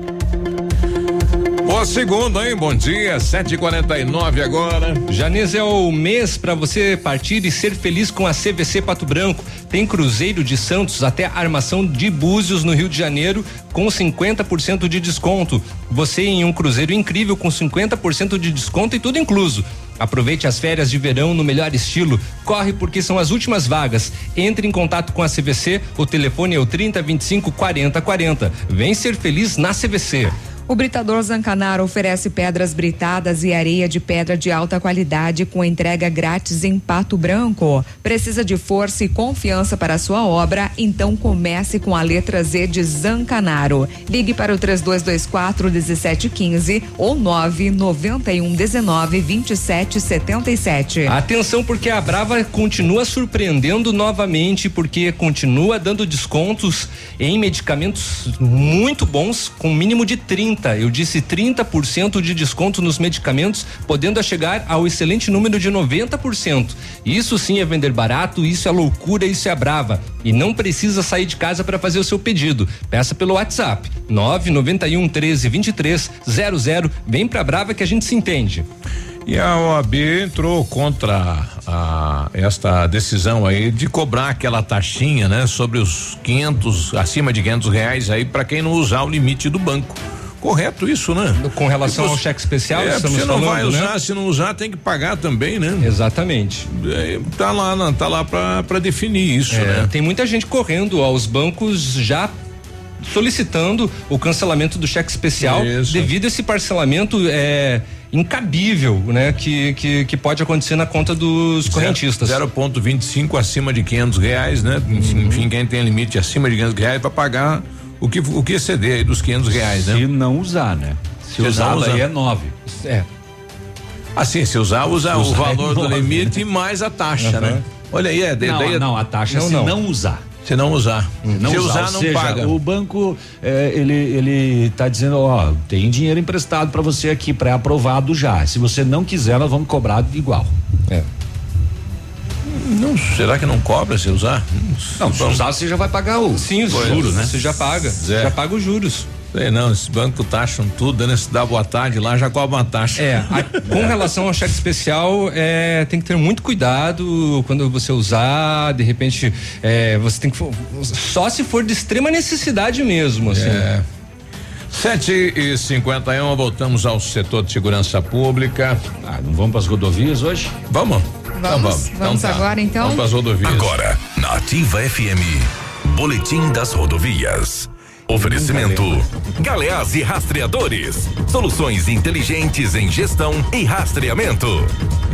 Boa segunda, hein? Bom dia, sete e quarenta e nove agora. Janês é o mês para você partir e ser feliz com a C V C Pato Branco. Tem Cruzeiro de Santos até Armação de Búzios no Rio de Janeiro com cinquenta por cento de desconto. Você em um cruzeiro incrível com cinquenta por cento de desconto e tudo incluso. Aproveite as férias de verão no melhor estilo. Corre porque são as últimas vagas. Entre em contato com a C V C. O telefone é o trinta, vinte e cinco, quarenta, quarenta. Vem ser feliz na C V C. O Britador Zancanaro oferece pedras britadas e areia de pedra de alta qualidade com entrega grátis em Pato Branco. Precisa de força e confiança para a sua obra? Então comece com a letra Z de Zancanaro. Ligue para o trinta e dois vinte e quatro, dezessete quinze ou nove nove um um nove, vinte e sete setenta e sete. Atenção, porque a Brava continua surpreendendo novamente, porque continua dando descontos em medicamentos muito bons, com mínimo de trinta por cento. Eu disse trinta por cento de desconto nos medicamentos, podendo chegar ao excelente número de noventa por cento. Isso sim é vender barato, isso é loucura, isso é Brava. E não precisa sair de casa para fazer o seu pedido. Peça pelo WhatsApp nove nove um, um três, dois três zero zero. Vem pra Brava que a gente se entende. E a O A B entrou contra a, esta decisão aí de cobrar aquela taxinha, né, sobre os quinhentos, acima de quinhentos reais aí para quem não usar o limite do banco. Correto isso, né? Com relação depois, ao cheque especial, é, estamos você não falando, vai usar, né? Se não usar tem que pagar também, né? Exatamente. É, tá lá, não, tá lá pra, pra definir isso, é, né? Tem muita gente correndo aos bancos já solicitando o cancelamento do cheque especial isso. Devido a esse parcelamento é incabível, né? Que, que, que pode acontecer na conta dos correntistas. zero ponto vinte e cinco acima de quinhentos reais, né? Uhum. Enfim, quem tem limite acima de quinhentos reais para pagar o que, o que exceder aí dos quinhentos reais, né? Se não usar, né? Se, se usar, usar, aí é nove. É. Assim, se usar, usar usa o valor é do limite e mais a taxa, uhum, né? Olha aí, é. Não, daí, não, a taxa não, se não, não usar. Se não usar. Não se usar, usar não seja, paga. O banco, é, ele, ele tá dizendo, ó, tem dinheiro emprestado para você aqui, pré-aprovado já. Se você não quiser, nós vamos cobrar igual. É. Não, será que não cobra se usar? Não, não se usar você já vai pagar o... Sim, os juros, né? Você já paga, você já paga os juros. Sei não, esse banco taxam tudo, né? Se dá boa tarde lá, já cobra uma taxa. É, a, com relação ao cheque especial, é, tem que ter muito cuidado quando você usar, de repente, é, você tem que, só se for de extrema necessidade mesmo, assim. É. Sete e cinquenta e um, voltamos ao setor de segurança pública. Ah, não vamos para as rodovias hoje? Vamos. Vamos, então vamos, vamos então, agora então. Vamos para as rodovias. Agora, na Ativa F M, Boletim das Rodovias. Oferecimento Galeás e Rastreadores, soluções inteligentes em gestão e rastreamento.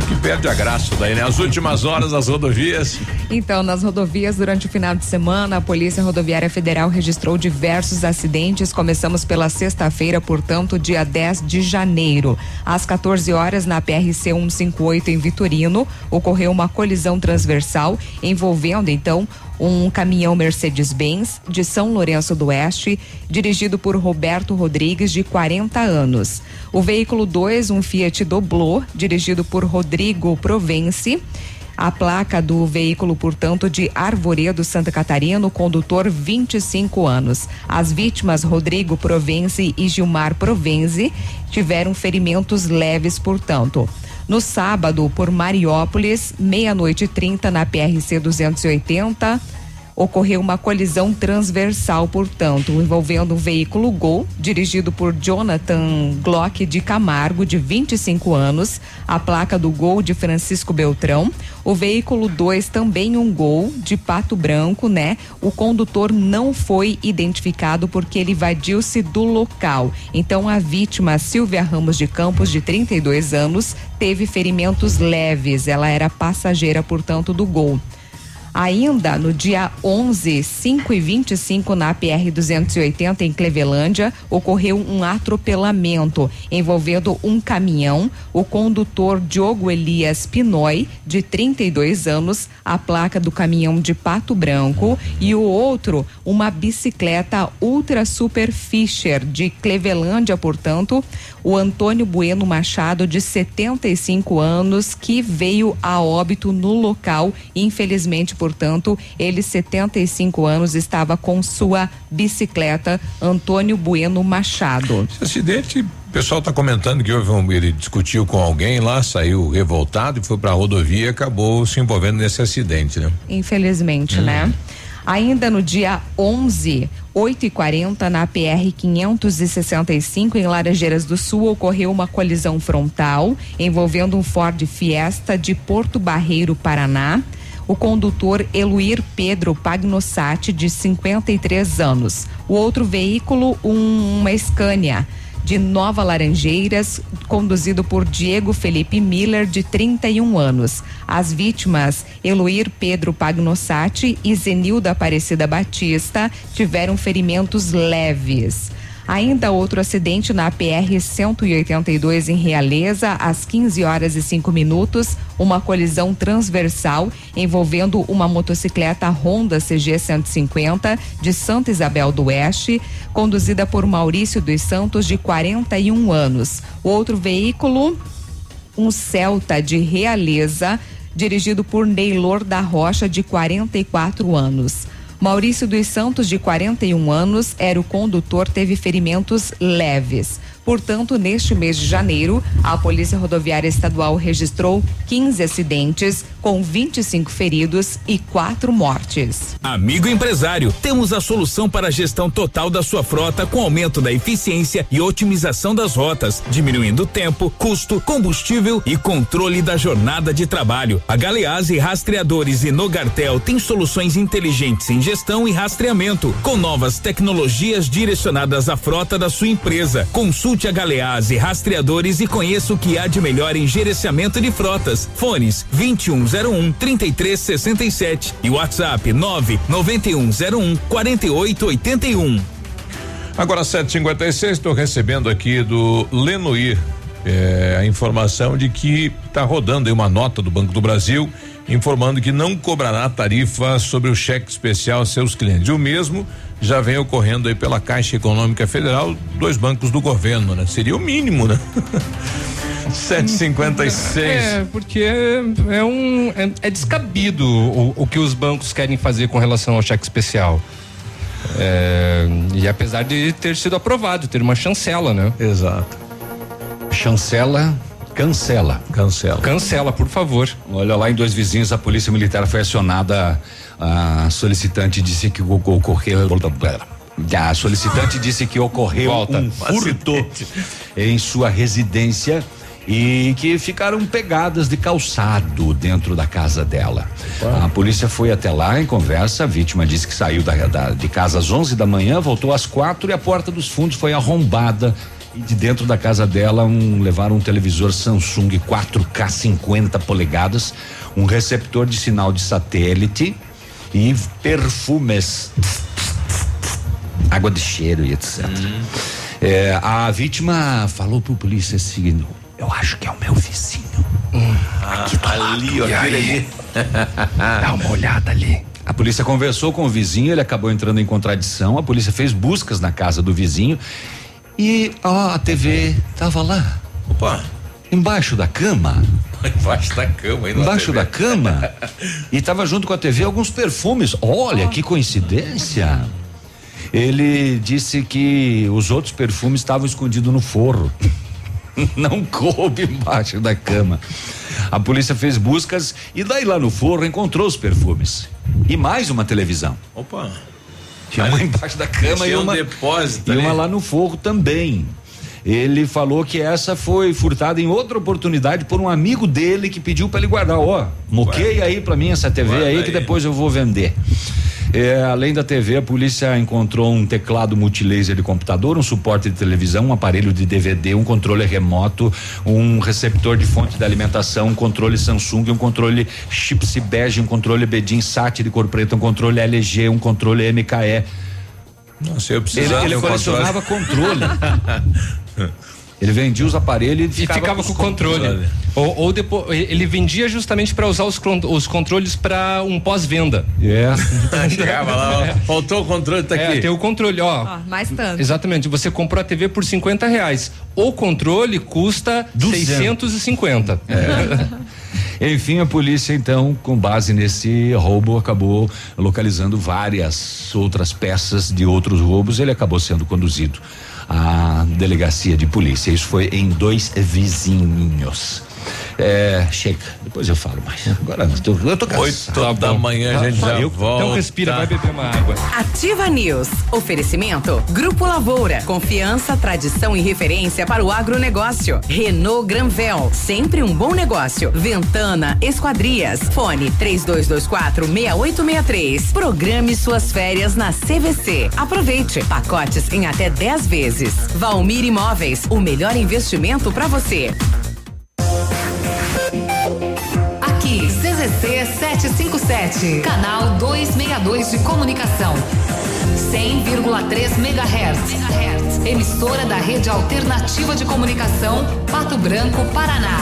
Que perde a graça daí, né? As últimas horas das rodovias. Então, nas rodovias, durante o final de semana, a Polícia Rodoviária Federal registrou diversos acidentes. Começamos pela sexta-feira, portanto, dia dez de janeiro. Às quatorze horas, na P R C cento e cinquenta e oito, em Vitorino, ocorreu uma colisão transversal envolvendo, então, um caminhão Mercedes-Benz de São Lourenço do Oeste, dirigido por Roberto Rodrigues, de quarenta anos. O veículo dois, um Fiat Doblô, dirigido por Rodrigo Provence. A placa do veículo, portanto, de Arvoredo, Santa Catarina, o condutor, vinte e cinco anos. As vítimas, Rodrigo Provence e Gilmar Provence, tiveram ferimentos leves, portanto. No sábado, por Mariópolis, meia-noite e trinta, na P R C duzentos e oitenta, ocorreu uma colisão transversal, portanto, envolvendo um veículo Gol, dirigido por Jonathan Glock de Camargo, de vinte e cinco anos, a placa do Gol de Francisco Beltrão. O veículo dois, também um Gol de Pato Branco, né? O condutor não foi identificado porque ele evadiu-se do local. Então, a vítima, Silvia Ramos de Campos, de trinta e dois anos, teve ferimentos leves. Ela era passageira, portanto, do Gol. Ainda no dia onze, cinco e vinte e cinco, na P R duzentos e oitenta, em Clevelândia, ocorreu um atropelamento envolvendo um caminhão. O condutor, Diogo Elias Pinói, de trinta e dois anos, a placa do caminhão de Pato Branco, e o outro, uma bicicleta Ultra Super Fischer, de Clevelândia, portanto, o Antônio Bueno Machado, de setenta e cinco anos, que veio a óbito no local. Infelizmente, portanto, ele, setenta e cinco anos, estava com sua bicicleta, Antônio Bueno Machado. Esse acidente, o pessoal tá comentando que houve um, ele discutiu com alguém lá, saiu revoltado e foi pra rodovia e acabou se envolvendo nesse acidente, né? Infelizmente, hum. né? Ainda no dia onze, oito e quarenta, na P R quinhentos e sessenta e cinco, em Laranjeiras do Sul, ocorreu uma colisão frontal envolvendo um Ford Fiesta de Porto Barreiro, Paraná. O condutor, Eluir Pedro Pagnossati, de cinquenta e três anos. O outro veículo, um, uma Scania de Nova Laranjeiras, conduzido por Diego Felipe Miller, de trinta e um anos. As vítimas, Eluir Pedro Pagnossati e Zenilda Aparecida Batista, tiveram ferimentos leves. Ainda outro acidente na P R cento e oitenta e dois, em Realeza, às quinze horas e cinco minutos, uma colisão transversal envolvendo uma motocicleta Honda C G cento e cinquenta de Santa Isabel do Oeste, conduzida por Maurício dos Santos, de quarenta e um anos. O outro veículo, um Celta de Realeza, dirigido por Neylor da Rocha, de quarenta e quatro anos. Maurício dos Santos, de quarenta e um anos, era o condutor, teve ferimentos leves. Portanto, neste mês de janeiro, a Polícia Rodoviária Estadual registrou quinze acidentes, com vinte e cinco feridos e quatro mortes. Amigo empresário, temos a solução para a gestão total da sua frota, com aumento da eficiência e otimização das rotas, diminuindo tempo, custo, combustível e controle da jornada de trabalho. A Galeás e Rastreadores e Nogartel tem soluções inteligentes em gestão e rastreamento, com novas tecnologias direcionadas à frota da sua empresa. Consulte Consulte a Galeazzi Rastreadores e conheça o que há de melhor em gerenciamento de frotas. Fones vinte e um zero um, trinta e três sessenta e sete e WhatsApp nove nove um zero um, quarenta e oito oitenta e um. Agora sete e cinquenta e seis, estou recebendo aqui do Lenoir é, a informação de que está rodando aí uma nota do Banco do Brasil informando que não cobrará tarifa sobre o cheque especial a seus clientes. E o mesmo já vem ocorrendo aí pela Caixa Econômica Federal, dois bancos do governo, né? Seria o mínimo, né? sete e cinquenta e seis. É, porque é, é um é, é descabido o, o que os bancos querem fazer com relação ao cheque especial. É, e apesar de ter sido aprovado, ter uma chancela, né? Exato. Chancela, cancela. Cancela. Cancela, por favor. Olha lá, em Dois Vizinhos, a polícia militar foi acionada. A solicitante disse que ocorreu. A solicitante disse que ocorreu Volta. um furto em sua residência e que ficaram pegadas de calçado dentro da casa dela. Uau. A polícia foi até lá em conversa, a vítima disse que saiu da, da, de casa às onze da manhã, voltou às quatro e a porta dos fundos foi arrombada e de dentro da casa dela um, levaram um televisor Samsung quatro K cinquenta polegadas, um receptor de sinal de satélite e perfumes, água de cheiro e etcétera. Hum. É, a vítima falou pro polícia seguindo: eu acho que é o meu vizinho. Hum, aqui do lado. Ali, olha ali. Dá uma olhada ali. A polícia conversou com o vizinho, ele acabou entrando em contradição. A polícia fez buscas na casa do vizinho e ó, a T V tava lá. Opa. Embaixo da cama. Embaixo da cama. Embaixo da cama. E tava junto com a T V alguns perfumes. Olha, que coincidência. Ele disse que os outros perfumes estavam escondidos no forro. Não coube embaixo da cama. A polícia fez buscas e daí lá no forro encontrou os perfumes e mais uma televisão. Opa. Tinha uma embaixo da cama e uma, um depósito, e uma lá no forro também. Ele falou que essa foi furtada em outra oportunidade por um amigo dele que pediu para ele guardar. Ó, oh, moqueia aí para mim essa T V aí que depois eu vou vender. É, além da T V, a polícia encontrou um teclado multilaser de computador, um suporte de televisão, um aparelho de D V D, um controle remoto, um receptor de fonte de alimentação, um controle Samsung, um controle Chipsy Bege, um controle Bedin Sat de cor preta, um controle L G, um controle M K E. Nossa, eu precisava. Ele, ele colecionava controle. Ele vendia os aparelhos e ficava, e ficava com o controle. controle. Ou, ou depois, ele vendia justamente para usar os, os controles para um pós-venda. É. Chegava lá, ó, faltou o controle, tá é, aqui. Tem o controle, ó. ó. Mais tanto. Exatamente. Você comprou a T V por cinquenta reais. O controle custa seiscentos e cinquenta. É. Enfim, a polícia, então, com base nesse roubo, acabou localizando várias outras peças de outros roubos. Ele acabou sendo conduzido a delegacia de polícia. Isso foi em Dois Vizinhos. É, chega, depois eu falo mais. Agora eu tô, eu tô cansado. Oito da manhã a gente já volta. Então respira, vai beber uma água. Ativa News, oferecimento Grupo Lavoura, confiança, tradição e referência para o agronegócio. Renault Granvel, sempre um bom negócio. Ventana Esquadrias, fone três dois, dois quatro meia oito meia três. Programe suas férias na C V C. Aproveite, pacotes em até dez vezes. Valmir Imóveis, o melhor investimento para você. C V C setecentos e cinquenta e sete, canal duzentos e sessenta e dois de comunicação, cem vírgula três megahertz, emissora da rede alternativa de comunicação, Pato Branco, Paraná.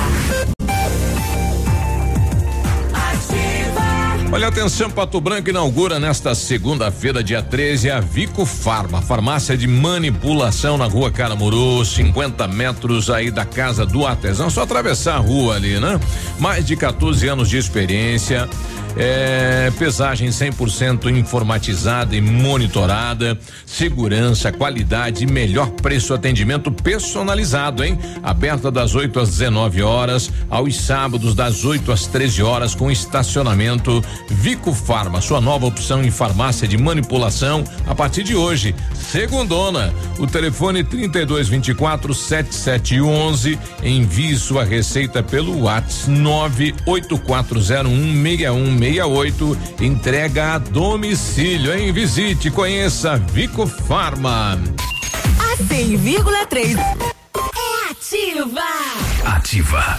Olha, atenção, Pato Branco inaugura nesta segunda-feira, dia treze, a Vico Farma, farmácia de manipulação na rua Caramuru, cinquenta metros aí da casa do artesão, só atravessar a rua ali, né? Mais de quatorze anos de experiência, é, pesagem cem por cento informatizada e monitorada, segurança, qualidade, melhor preço, atendimento personalizado, hein? Aberta das oito às dezenove horas, aos sábados das oito às treze horas, com estacionamento. Vico Farma, sua nova opção em farmácia de manipulação a partir de hoje, segundona. O telefone trinta e dois, vinte e quatro, setenta e sete onze. Envie sua receita pelo WhatsApp nove oito quatro zero um, seis um seis oito. Entrega a domicílio, hein? Visite, conheça Vico Farma. A cem vírgula três. Ativa! Ativa!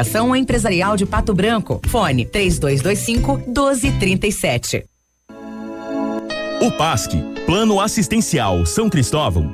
Empresarial de Pato Branco. Fone três dois dois cinco, um dois três sete. O PASC, Plano Assistencial São Cristóvão,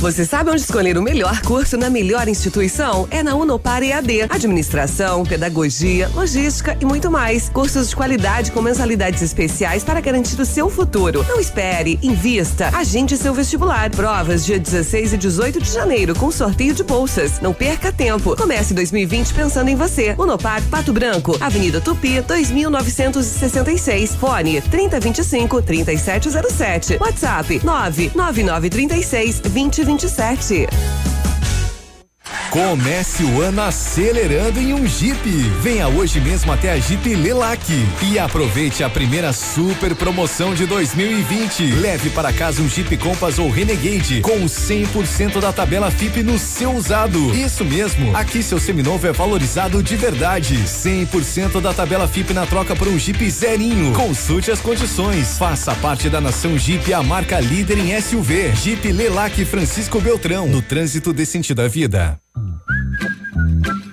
Você sabe onde escolher o melhor curso na melhor instituição? É na Unopar E A D. Administração, pedagogia, logística e muito mais. Cursos de qualidade com mensalidades especiais para garantir o seu futuro. Não espere, invista, agende seu vestibular. Provas dia dezesseis e dezoito de janeiro com sorteio de bolsas. Não perca tempo. Comece dois mil e vinte pensando em você. Unopar Pato Branco, Avenida Tupi, dois mil novecentos e sessenta e seis. Fone trinta e vinte e cinco, trinta e sete zero sete. WhatsApp nove nove nove nove três seis, vinte e vinte e sete. Comece o ano acelerando em um Jeep. Venha hoje mesmo até a Jeep Lelac e aproveite a primeira super promoção de dois mil e vinte. Leve para casa um Jeep Compass ou Renegade com cem por cento da tabela F I P no seu usado. Isso mesmo, aqui seu seminovo é valorizado de verdade. cem por cento da tabela F I P na troca por um Jeep zerinho. Consulte as condições. Faça parte da nação Jeep, a marca líder em S U V. Jeep Lelac Francisco Beltrão, no trânsito desse sentido à vida.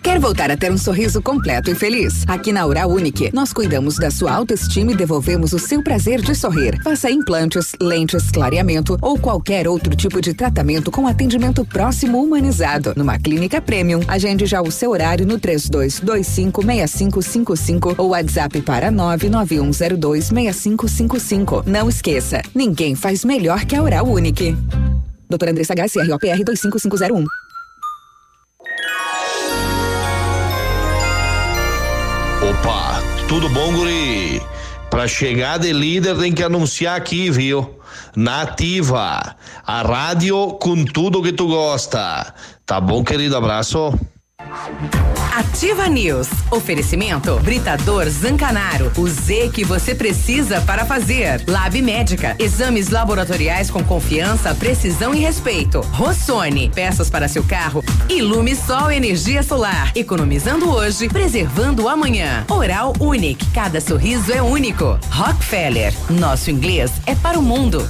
Quer voltar a ter um sorriso completo e feliz? Aqui na Oral Unique, nós cuidamos da sua autoestima e devolvemos o seu prazer de sorrir. Faça implantes, lentes, clareamento ou qualquer outro tipo de tratamento com atendimento próximo humanizado. Numa clínica premium, agende já o seu horário no três dois dois cinco, seis cinco cinco cinco ou WhatsApp para nove nove um zero dois, seis cinco cinco cinco. Não esqueça, ninguém faz melhor que a Oral Unique. Doutora Andressa H, C R O P R dois cinco cinco zero um. Opa, tudo bom, guri? Pra chegar de líder tem que anunciar aqui, viu? Na Ativa, a rádio com tudo que tu gosta. Tá bom, querido? Abraço. Ativa News. Oferecimento Britador Zancanaro. O Z que você precisa para fazer. Lab Médica. Exames laboratoriais com confiança, precisão e respeito. Rossoni. Peças para seu carro. Ilumisol Energia Solar. Economizando hoje, preservando amanhã. Oral Unique. Cada sorriso é único. Rockefeller. Nosso inglês é para o mundo.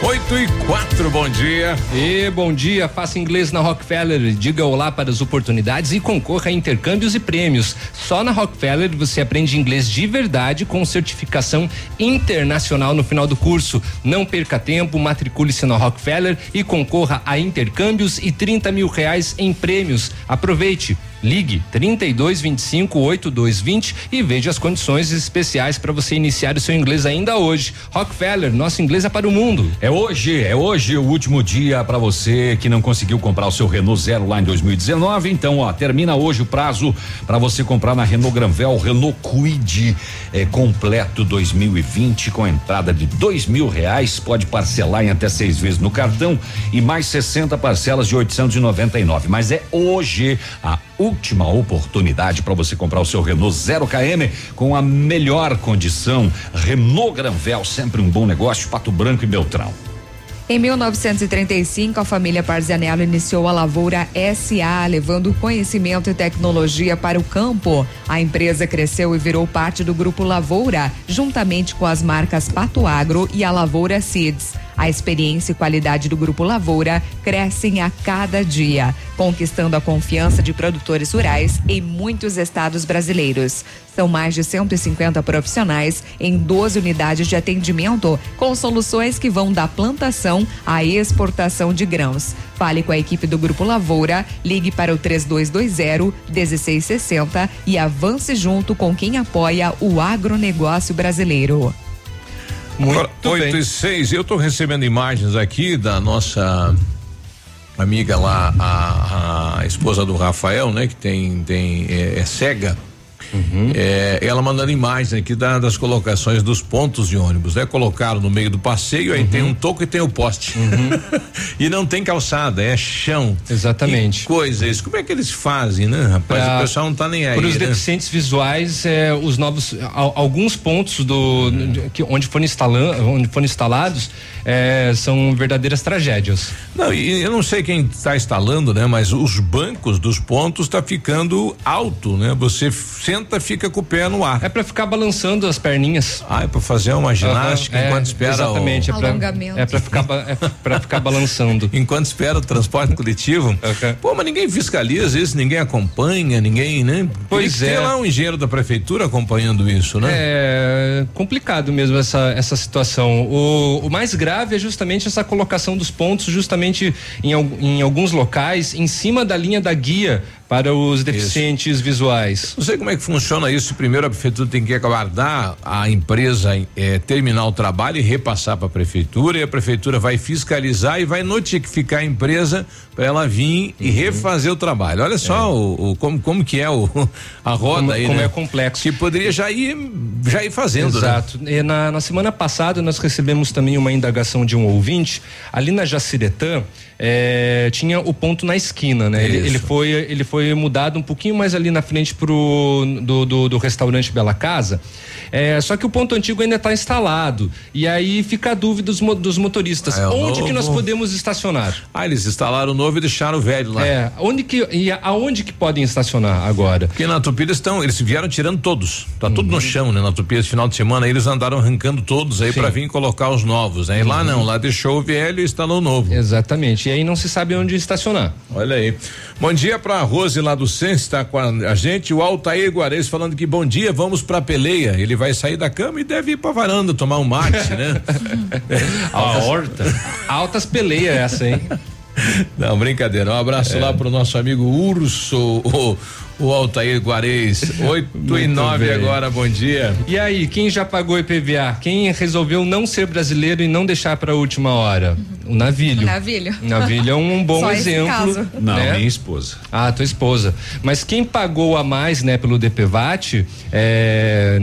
oito e quatro, bom dia. E bom dia, faça inglês na Rockefeller, diga olá para as oportunidades e concorra a intercâmbios e prêmios. Só na Rockefeller você aprende inglês de verdade com certificação internacional no final do curso. Não perca tempo, matricule-se na Rockefeller e concorra a intercâmbios e trinta mil reais em prêmios. Aproveite. Ligue trinta e dois, vinte e cinco, oitenta e dois, vinte e veja as condições especiais para você iniciar o seu inglês ainda hoje. Rockefeller, nosso inglês é para o mundo. É hoje, é hoje o último dia para você que não conseguiu comprar o seu Renault Zero lá em dois mil e dezenove. Então, ó, termina hoje o prazo para você comprar na Renault Granvel, Renault Kwid eh, completo dois mil e vinte com entrada de dois mil reais. Pode parcelar em até seis vezes no cartão e mais sessenta parcelas de oitocentos e noventa e nove. Mas é hoje a última oportunidade para você comprar o seu Renault zero km com a melhor condição. Renault Granvel, sempre um bom negócio. Pato Branco e Beltrão. Em mil novecentos e trinta e cinco, a família Parzianello iniciou a Lavoura S A, levando conhecimento e tecnologia para o campo. A empresa cresceu e virou parte do Grupo Lavoura, juntamente com as marcas Pato Agro e a Lavoura Seeds. A experiência e qualidade do Grupo Lavoura crescem a cada dia, conquistando a confiança de produtores rurais em muitos estados brasileiros. São mais de cento e cinquenta profissionais em doze unidades de atendimento, com soluções que vão da plantação à exportação de grãos. Fale com a equipe do Grupo Lavoura, ligue para o trinta e dois vinte, dezesseis sessenta e avance junto com quem apoia o agronegócio brasileiro. Muito oito bem. E seis, eu tô recebendo imagens aqui da nossa amiga lá, a, a esposa do Rafael, né? Que tem, tem é, é cega. Uhum. É, ela mandando imagens aqui da, das colocações dos pontos de ônibus, né? Colocaram no meio do passeio, aí uhum. tem um toco e tem o poste. Uhum. E não tem calçada, é chão. Exatamente. Que coisa isso. Como é que eles fazem, né, rapaz? Pra, o pessoal não tá nem aí. Para os né? deficientes visuais, é, os novos, alguns pontos do, uhum. que, onde foram instalados, onde foram instalados é, são verdadeiras tragédias. Não, e eu não sei quem tá instalando, né? Mas os bancos dos pontos tá ficando alto, né? Você senta fica com o pé no ar. É pra ficar balançando as perninhas. Ah, é pra fazer uma ginástica uhum, é, enquanto espera exatamente, o... Exatamente. É pra, é pra ficar, é pra ficar balançando. Enquanto espera o transporte coletivo. Okay. Pô, mas ninguém fiscaliza isso, ninguém acompanha, ninguém, né? Pois é. Tem lá um engenheiro da prefeitura acompanhando isso, né? É complicado mesmo essa, essa situação. O, o mais grave é justamente essa colocação dos pontos, justamente em, em alguns locais, em cima da linha da guia para os deficientes isso. visuais. Não sei como é que funciona isso. Primeiro a prefeitura tem que aguardar a empresa eh, terminar o trabalho e repassar para a prefeitura, e a prefeitura vai fiscalizar e vai notificar a empresa para ela vir uhum. e refazer o trabalho. Olha só é. o, o como como que é o a roda como, aí, como né? é complexo. Que poderia já ir já ir fazendo. Exato. Né? E na, na semana passada nós recebemos também uma indagação de um ouvinte ali na Jaciretã. É, tinha o ponto na esquina, né? Ele, ele foi ele foi mudado um pouquinho mais ali na frente pro do, do, do restaurante Bela Casa, é, só que o ponto antigo ainda está instalado e aí fica a dúvida dos, dos motoristas, ah, é onde novo. que nós podemos estacionar? Ah, eles instalaram o novo e deixaram o velho lá. É, onde que e aonde que podem estacionar agora? Porque na Tupi eles estão, eles vieram tirando todos, tá uhum. tudo no chão, né? Na Tupi esse final de semana eles andaram arrancando todos aí para vir colocar os novos, né? E uhum. lá não, lá deixou o velho e instalou o novo. Exatamente. E aí não se sabe onde estacionar. Olha aí. Bom dia pra Rose lá do Sens, está com a gente. O Altair Guarez falando que bom dia, vamos pra peleia. Ele vai sair da cama e deve ir pra varanda tomar um mate, né? a altas, horta. Altas peleias essa, hein? Não, brincadeira. Um abraço é. lá pro nosso amigo Urso, o, o Altair Guarez. Oito e nove bem. Agora, bom dia. E aí, quem já pagou I P V A? Quem resolveu não ser brasileiro e não deixar pra última hora? O Navilho. O Navilho. O Navilho é um bom Só exemplo. Esse caso. Não, né? Minha esposa. Ah, tua esposa. Mas quem pagou a mais, né, pelo D P V A T, é,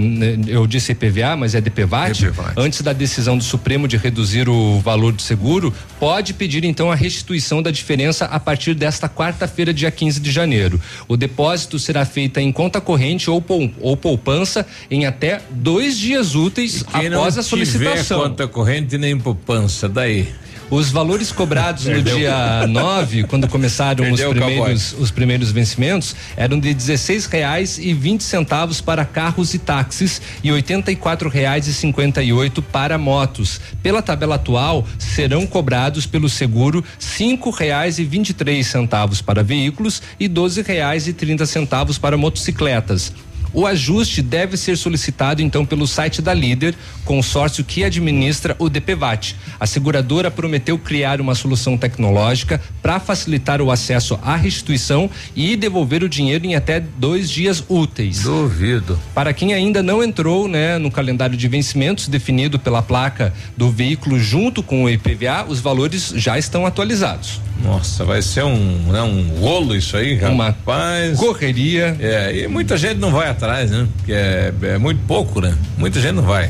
eu disse I P V A, mas é D P V A T, D P V A T, antes da decisão do Supremo de reduzir o valor do seguro, pode pedir então a restituição da diferença a partir desta quarta-feira, dia quinze de janeiro. O depósito será feito em conta corrente ou, pou, ou poupança em até dois dias úteis após a solicitação. Não tiver conta corrente nem poupança, daí. Os valores cobrados Perdeu. no dia nove, quando começaram Perdeu os primeiros os primeiros vencimentos, eram de dezesseis reais e vinte centavos para carros e táxis e oitenta e quatro reais e cinquenta e oito para motos. Pela tabela atual, serão cobrados pelo seguro cinco reais e vinte e três centavos para veículos e doze reais e trinta centavos para motocicletas. O ajuste deve ser solicitado então pelo site da Líder, consórcio que administra o D P V A T. A seguradora prometeu criar uma solução tecnológica para facilitar o acesso à restituição e devolver o dinheiro em até dois dias úteis. Duvido. Para quem ainda não entrou, né, no calendário de vencimentos definido pela placa do veículo junto com o I P V A, os valores já estão atualizados. Nossa, vai ser um, né, um rolo isso aí, uma rapaz. Correria. É, e muita gente não vai atrás. Né? Porque é, é muito pouco, né? Muita gente não vai.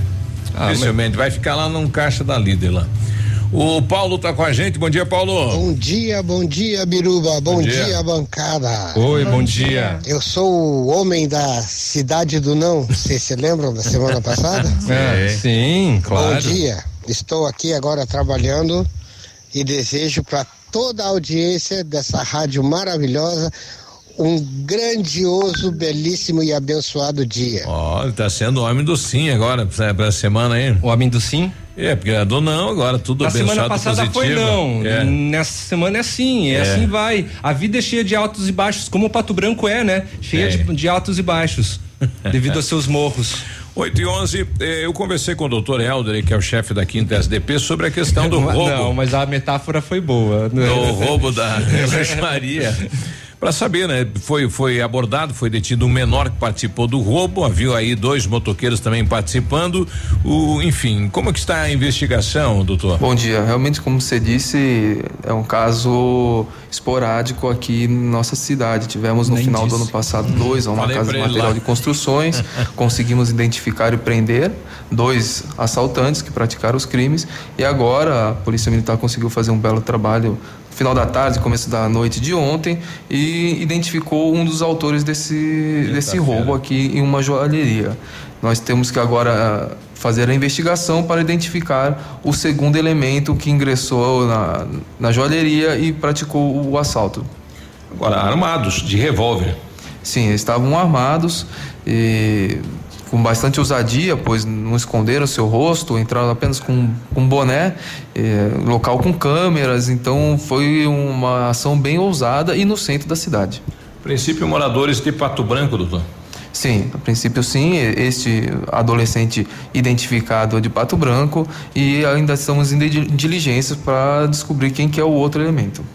Ah, dificilmente, mas... vai ficar lá num caixa da Líder lá. O Paulo tá com a gente, bom dia, Paulo. Bom dia, bom dia, Biruba, bom, bom dia. dia, bancada. Oi, bom, bom dia. dia. Eu sou o homem da cidade do não, vocês se lembram da semana passada? É, é. Sim, claro. Bom dia, estou aqui agora trabalhando e desejo para toda a audiência dessa rádio maravilhosa um grandioso, belíssimo e abençoado dia. Ó, oh, tá sendo o homem do sim agora, pra, pra semana aí. O homem do sim? É, porque andou não, agora tudo abençoado, positivo. Na semana passada positivo. Foi não, é. Nessa semana é assim, é, é assim vai. A vida é cheia de altos e baixos, como o Pato Branco é, né? Cheia é. de, de altos e baixos, devido aos seus morros. oito e onze, eu conversei com o doutor Helder, que é o chefe da Quinta S D P, sobre a questão do roubo. Não, mas a metáfora foi boa. O roubo da refeiçaria. Para saber, né? Foi, foi abordado, foi detido um menor que participou do roubo, havia aí dois motoqueiros também participando, o, enfim, como é que está a investigação, doutor? Bom dia, realmente como você disse, é um caso esporádico aqui na nossa cidade, tivemos no Nem final disse. do ano passado hum, dois, uma casa de material lá. de construções, conseguimos identificar e prender dois assaltantes que praticaram os crimes e agora a Polícia Militar conseguiu fazer um belo trabalho final da tarde, começo da noite de ontem e identificou um dos autores desse, desse roubo aqui em uma joalheria. Nós temos que agora fazer a investigação para identificar o segundo elemento que ingressou na, na joalheria e praticou o assalto. Agora, armados, de revólver. Sim, eles estavam armados e com bastante ousadia, pois não esconderam seu rosto, entraram apenas com, com boné, eh, local com câmeras, então foi uma ação bem ousada e no centro da cidade. A princípio, moradores de Pato Branco, doutor? Sim, a princípio sim, este adolescente identificado de Pato Branco e ainda estamos em diligências para descobrir quem que é o outro elemento.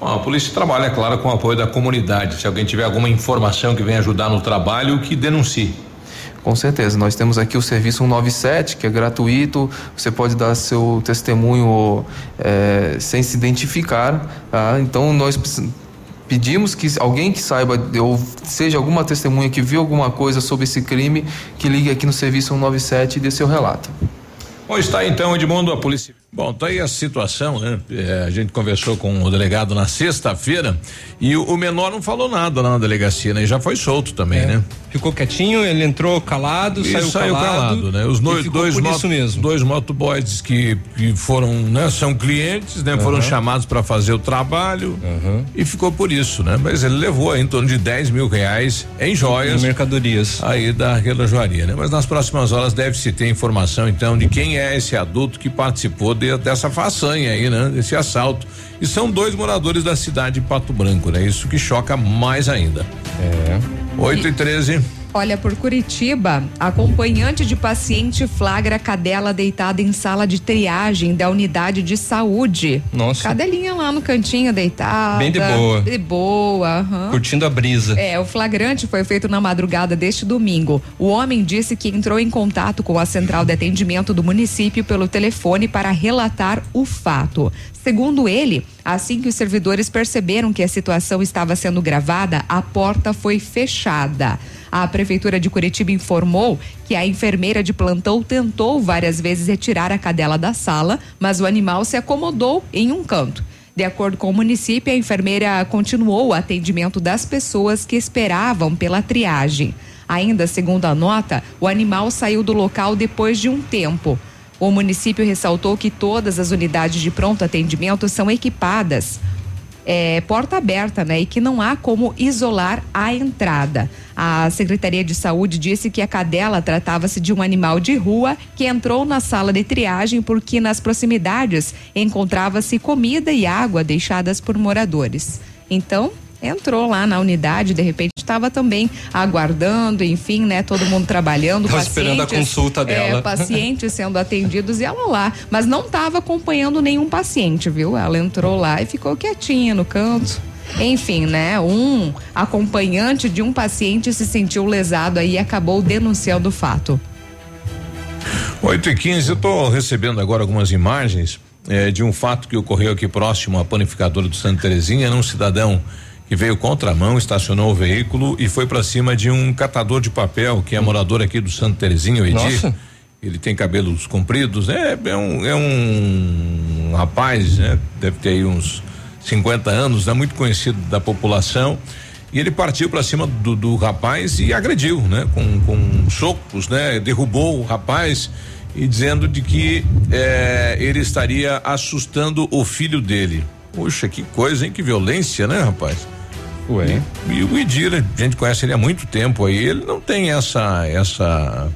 Bom, a polícia trabalha, é claro, com o apoio da comunidade, se alguém tiver alguma informação que venha ajudar no trabalho, que denuncie. Com certeza, nós temos aqui o serviço cento e noventa e sete, que é gratuito, você pode dar seu testemunho é, sem se identificar, tá? Então nós pedimos que alguém que saiba, ou seja alguma testemunha que viu alguma coisa sobre esse crime, que ligue aqui no serviço cento e noventa e sete e dê seu relato. Bom, está então, Edmundo, a polícia. Bom, tá aí a situação, né? É, a gente conversou com o delegado na sexta-feira e o, o menor não falou nada lá na delegacia, né? E já foi solto também, é. né? Ficou quietinho, ele entrou calado, e saiu, saiu calado. calado né? Os no, dois, por moto, isso mesmo. dois motoboys que, que foram, né? São clientes, né? Uhum. Foram chamados para fazer o trabalho uhum. e ficou por isso, né? Mas ele levou aí em torno de dez mil reais em joias. Em mercadorias. Aí da relojoaria, né? Mas nas próximas horas deve-se ter informação, então, de quem é esse adulto que participou de, dessa façanha aí, né? Desse assalto. E são dois moradores da cidade de Pato Branco, né? Isso que choca mais ainda. É. oito e treze. Olha, por Curitiba, acompanhante de paciente flagra cadela deitada em sala de triagem da unidade de saúde. Nossa. Cadelinha lá no cantinho deitada. Bem de boa. De boa. Uhum. Curtindo a brisa. É, o flagrante foi feito na madrugada deste domingo. O homem disse que entrou em contato com a central de atendimento do município pelo telefone para relatar o fato. Segundo ele, assim que os servidores perceberam que a situação estava sendo gravada, a porta foi fechada. A Prefeitura de Curitiba informou que a enfermeira de plantão tentou várias vezes retirar a cadela da sala, mas o animal se acomodou em um canto. De acordo com o município, a enfermeira continuou o atendimento das pessoas que esperavam pela triagem. Ainda, segundo a nota, o animal saiu do local depois de um tempo. O município ressaltou que todas as unidades de pronto atendimento são equipadas, é, porta aberta, né? E que não há como isolar a entrada. A Secretaria de Saúde disse que a cadela tratava-se de um animal de rua que entrou na sala de triagem porque nas proximidades encontrava-se comida e água deixadas por moradores. Então, entrou lá na unidade, de repente estava também aguardando, enfim, né? Todo mundo trabalhando, pacientes, esperando a consulta dela. É, pacientes sendo atendidos e ela lá, mas não estava acompanhando nenhum paciente, viu? Ela entrou lá e ficou quietinha no canto. Enfim, né? Um acompanhante de um paciente se sentiu lesado aí e acabou denunciando o fato. oito e quinze, eu tô recebendo agora algumas imagens eh, de um fato que ocorreu aqui próximo à panificadora do Santa Terezinha, num cidadão que veio contramão, estacionou o veículo e foi para cima de um catador de papel, que é morador aqui do Santa Terezinha, o Edir. Nossa. Ele tem cabelos compridos, é, é, um, é um rapaz, né? Deve ter aí uns cinquenta anos, né? Muito conhecido da população. E ele partiu para cima do, do rapaz e agrediu, né? Com, com socos, né? Derrubou o rapaz. e dizendo de que é, ele estaria assustando o filho dele. Poxa, que coisa, hein? Que violência, né, rapaz? Ué. E o Edir, a gente conhece ele há muito tempo aí, ele não tem essa, essa,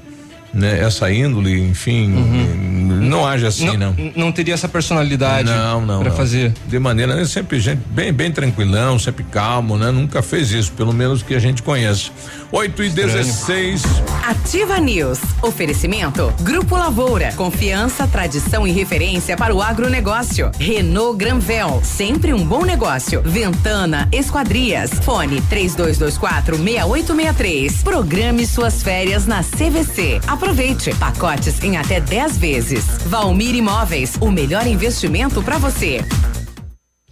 né, essa índole, enfim, uhum. não age assim, não. Não, não teria essa personalidade não, não, pra não. fazer. De maneira, ele sempre gente bem, bem tranquilão, sempre calmo, né? Nunca fez isso, pelo menos que a gente conhece. oito e dezesseis. Ativa News. Oferecimento. Grupo Lavoura. Confiança, tradição e referência para o agronegócio. Renault Granvel. Sempre um bom negócio. Ventana Esquadrias. Fone três dois dois quatro, seis oito seis três. Programe suas férias na C V C. Aproveite. Pacotes em até dez vezes. Valmir Imóveis. O melhor investimento para você.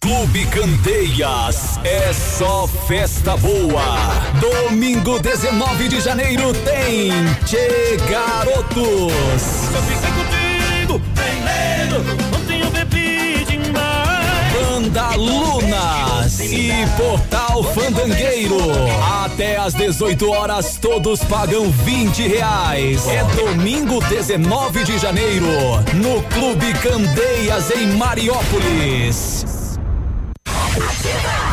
Clube Candeias, é só festa boa. Domingo dezenove de janeiro tem Tchê Garotos. Eu fiquei contigo, tem medo, ontem eu bebi demais. Banda Lunas e Portal Fandangueiro. Até às dezoito horas todos pagam vinte reais. É domingo dezenove de janeiro no Clube Candeias em Mariópolis.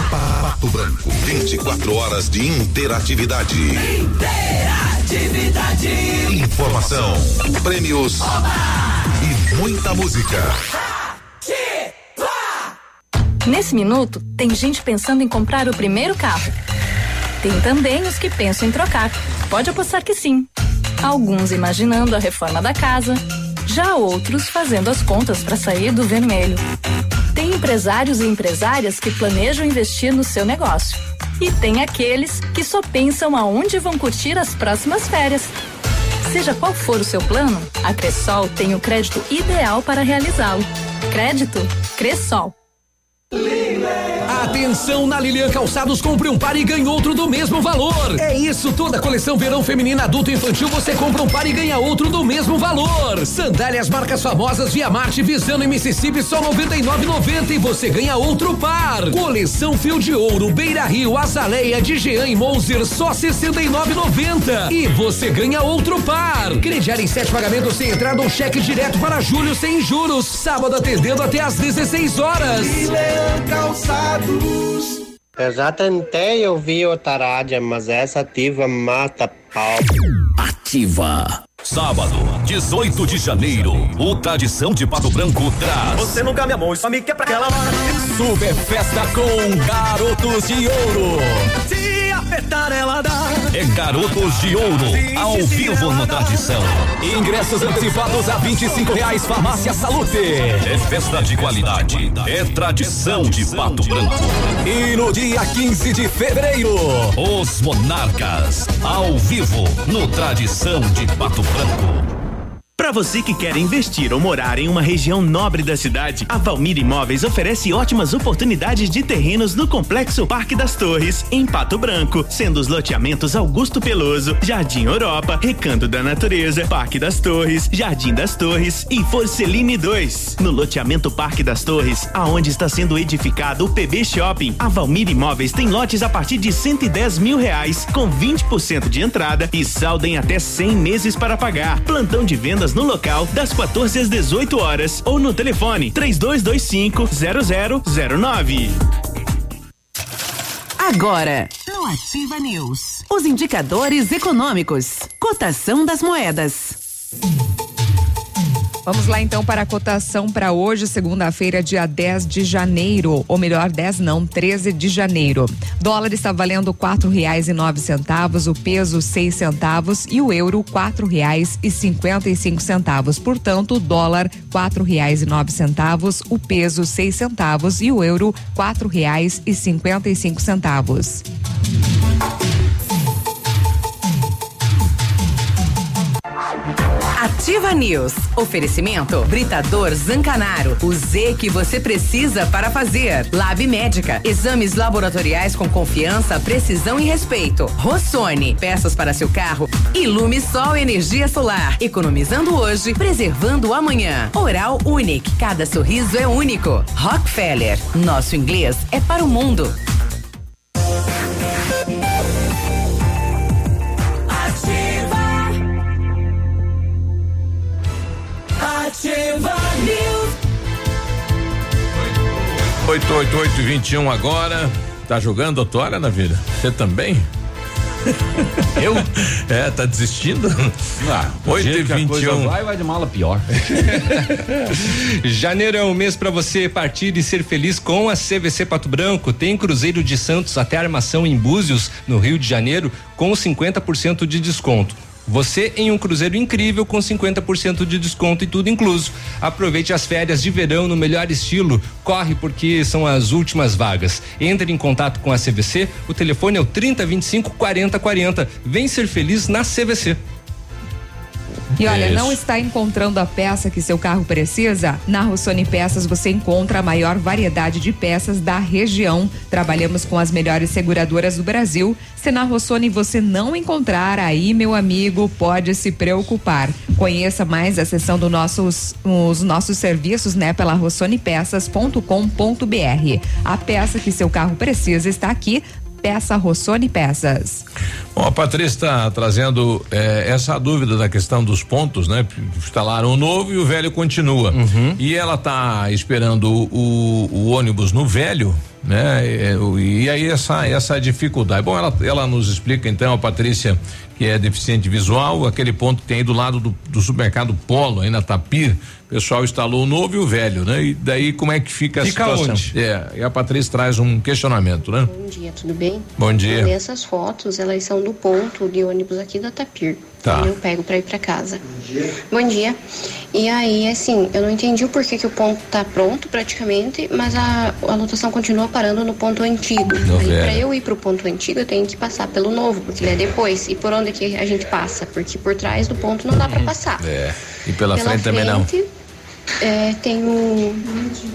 Pato Branco, vinte e quatro horas de interatividade. Interatividade. Informação, prêmios, oba! E muita música. Ativa! Nesse minuto, tem gente pensando em comprar o primeiro carro. Tem também os que pensam em trocar. Pode apostar que sim. Alguns imaginando a reforma da casa, já outros fazendo as contas para sair do vermelho. Tem empresários e empresárias que planejam investir no seu negócio. E tem aqueles que só pensam aonde vão curtir as próximas férias. Seja qual for o seu plano, a Cressol tem o crédito ideal para realizá-lo. Crédito Cressol. Atenção na Lilian Calçados, compre um par e ganhe outro do mesmo valor. É isso, toda a coleção verão feminina, adulto e infantil, você compra um par e ganha outro do mesmo valor. Sandálias marcas famosas Via Marte, Visano e Mississippi, só noventa e nove reais e noventa centavos e você ganha outro par. Coleção Fio de Ouro, Beira Rio, Azaleia, Digean e Monzer, só sessenta e nove reais e noventa centavos e você ganha outro par. Crediário em sete pagamentos sem entrada ou cheque direto para julho sem juros. Sábado atendendo até às dezesseis horas. Lilian Calçados. Eu já tentei ouvir Otarádia, mas essa ativa mata pau. Ativa. Sábado, dezoito de janeiro, o Tradição de Pato Branco traz. Você nunca me amou, só me quer pra aquela hora. Super festa com Garotos de Ouro. Se apertar, ela dá. É Garotos de Ouro, se, ao se, vivo se no Tradição. Ingressos antecipados a vinte e cinco reais, Farmácia Salute. É festa de qualidade, é Tradição de Pato Branco. E no dia quinze de fevereiro, os Monarcas, ao vivo no Tradição de Pato Branco. Para você que quer investir ou morar em uma região nobre da cidade, a Valmir Imóveis oferece ótimas oportunidades de terrenos no Complexo Parque das Torres, em Pato Branco, sendo os loteamentos Augusto Peloso, Jardim Europa, Recanto da Natureza, Parque das Torres, Jardim das Torres e Forceline dois. No loteamento Parque das Torres, aonde está sendo edificado o P B Shopping, a Valmir Imóveis tem lotes a partir de cento e dez mil reais, com vinte por cento de entrada e saldo em até cem meses para pagar. Plantão de vendas no local das quatorze às dezoito horas ou no telefone três dois dois cinco, zero zero zero nove. Agora, no Ativa News, os indicadores econômicos, cotação das moedas. Vamos lá então para a cotação para hoje, segunda-feira, dia dez de janeiro, ou melhor, dez não, treze de janeiro. Dólar está valendo quatro reais e nove centavos, o peso seis centavos e o euro quatro reais e cinquenta e cinco centavos. Portanto, o dólar quatro reais e nove centavos, o peso seis centavos e o euro quatro reais e cinquenta e cinco centavos. Ativa News. Oferecimento Britador Zancanaro. O Z que você precisa para fazer. Lab Médica. Exames laboratoriais com confiança, precisão e respeito. Rossoni. Peças para seu carro. Ilumisol Energia Solar. Economizando hoje, preservando amanhã. Oral Unique. Cada sorriso é único. Rockefeller. Nosso inglês é para o mundo. Ativa News. oito oito oito, vinte e um agora. Tá jogando, doutora, na vida? Você também? Eu? É, tá desistindo? Ah, oito e vinte e um. Vai, vai de mala pior. Janeiro é um mês pra você partir e ser feliz com a C V C Pato Branco. Tem Cruzeiro de Santos até Armação em Búzios, no Rio de Janeiro, com cinquenta por cento de desconto. Você em um cruzeiro incrível com cinquenta por cento de desconto e tudo incluso. Aproveite as férias de verão no melhor estilo. Corre porque são as últimas vagas. Entre em contato com a C V C. O telefone é o trinta, vinte e cinco, quarenta, quarenta. Vem ser feliz na C V C. E olha, Isso. não está encontrando a peça que seu carro precisa? Na Rossoni Peças você encontra a maior variedade de peças da região. Trabalhamos com as melhores seguradoras do Brasil. Se na Rossoni você não encontrar, aí, meu amigo, pode se preocupar. Conheça mais a seção dos nossos, os nossos serviços, né, pela rossoni peças ponto com ponto b r. A peça que seu carro precisa está aqui. Peça Rossoni Peças. Bom, a Patrícia está trazendo eh, essa dúvida da questão dos pontos, né? Instalaram o novo e o velho continua. Uhum. E ela está esperando o, o ônibus no velho, né? E, e aí essa essa dificuldade. Bom, ela ela nos explica então, a Patrícia, que é deficiente visual, aquele ponto que tem aí do lado do, do supermercado Polo, aí na Tapir, o pessoal instalou o novo e o velho, né? E daí como é que fica, fica a situação? Onde? É, e a Patrícia traz um questionamento, né? Bom dia, tudo bem? Bom dia. Então, essas fotos, elas são do ponto de ônibus aqui da Tapir. Tá. Eu pego pra ir pra casa. Bom dia. Bom dia. E aí, assim, eu não entendi o porquê que o ponto tá pronto praticamente, mas a, a lotação continua parando no ponto antigo. Aí, pra eu ir pro ponto antigo, eu tenho que passar pelo novo, porque ele é depois. E por onde que a gente passa? Porque por trás do ponto não dá pra passar. É. E pela, pela frente, frente também não. É, tem um,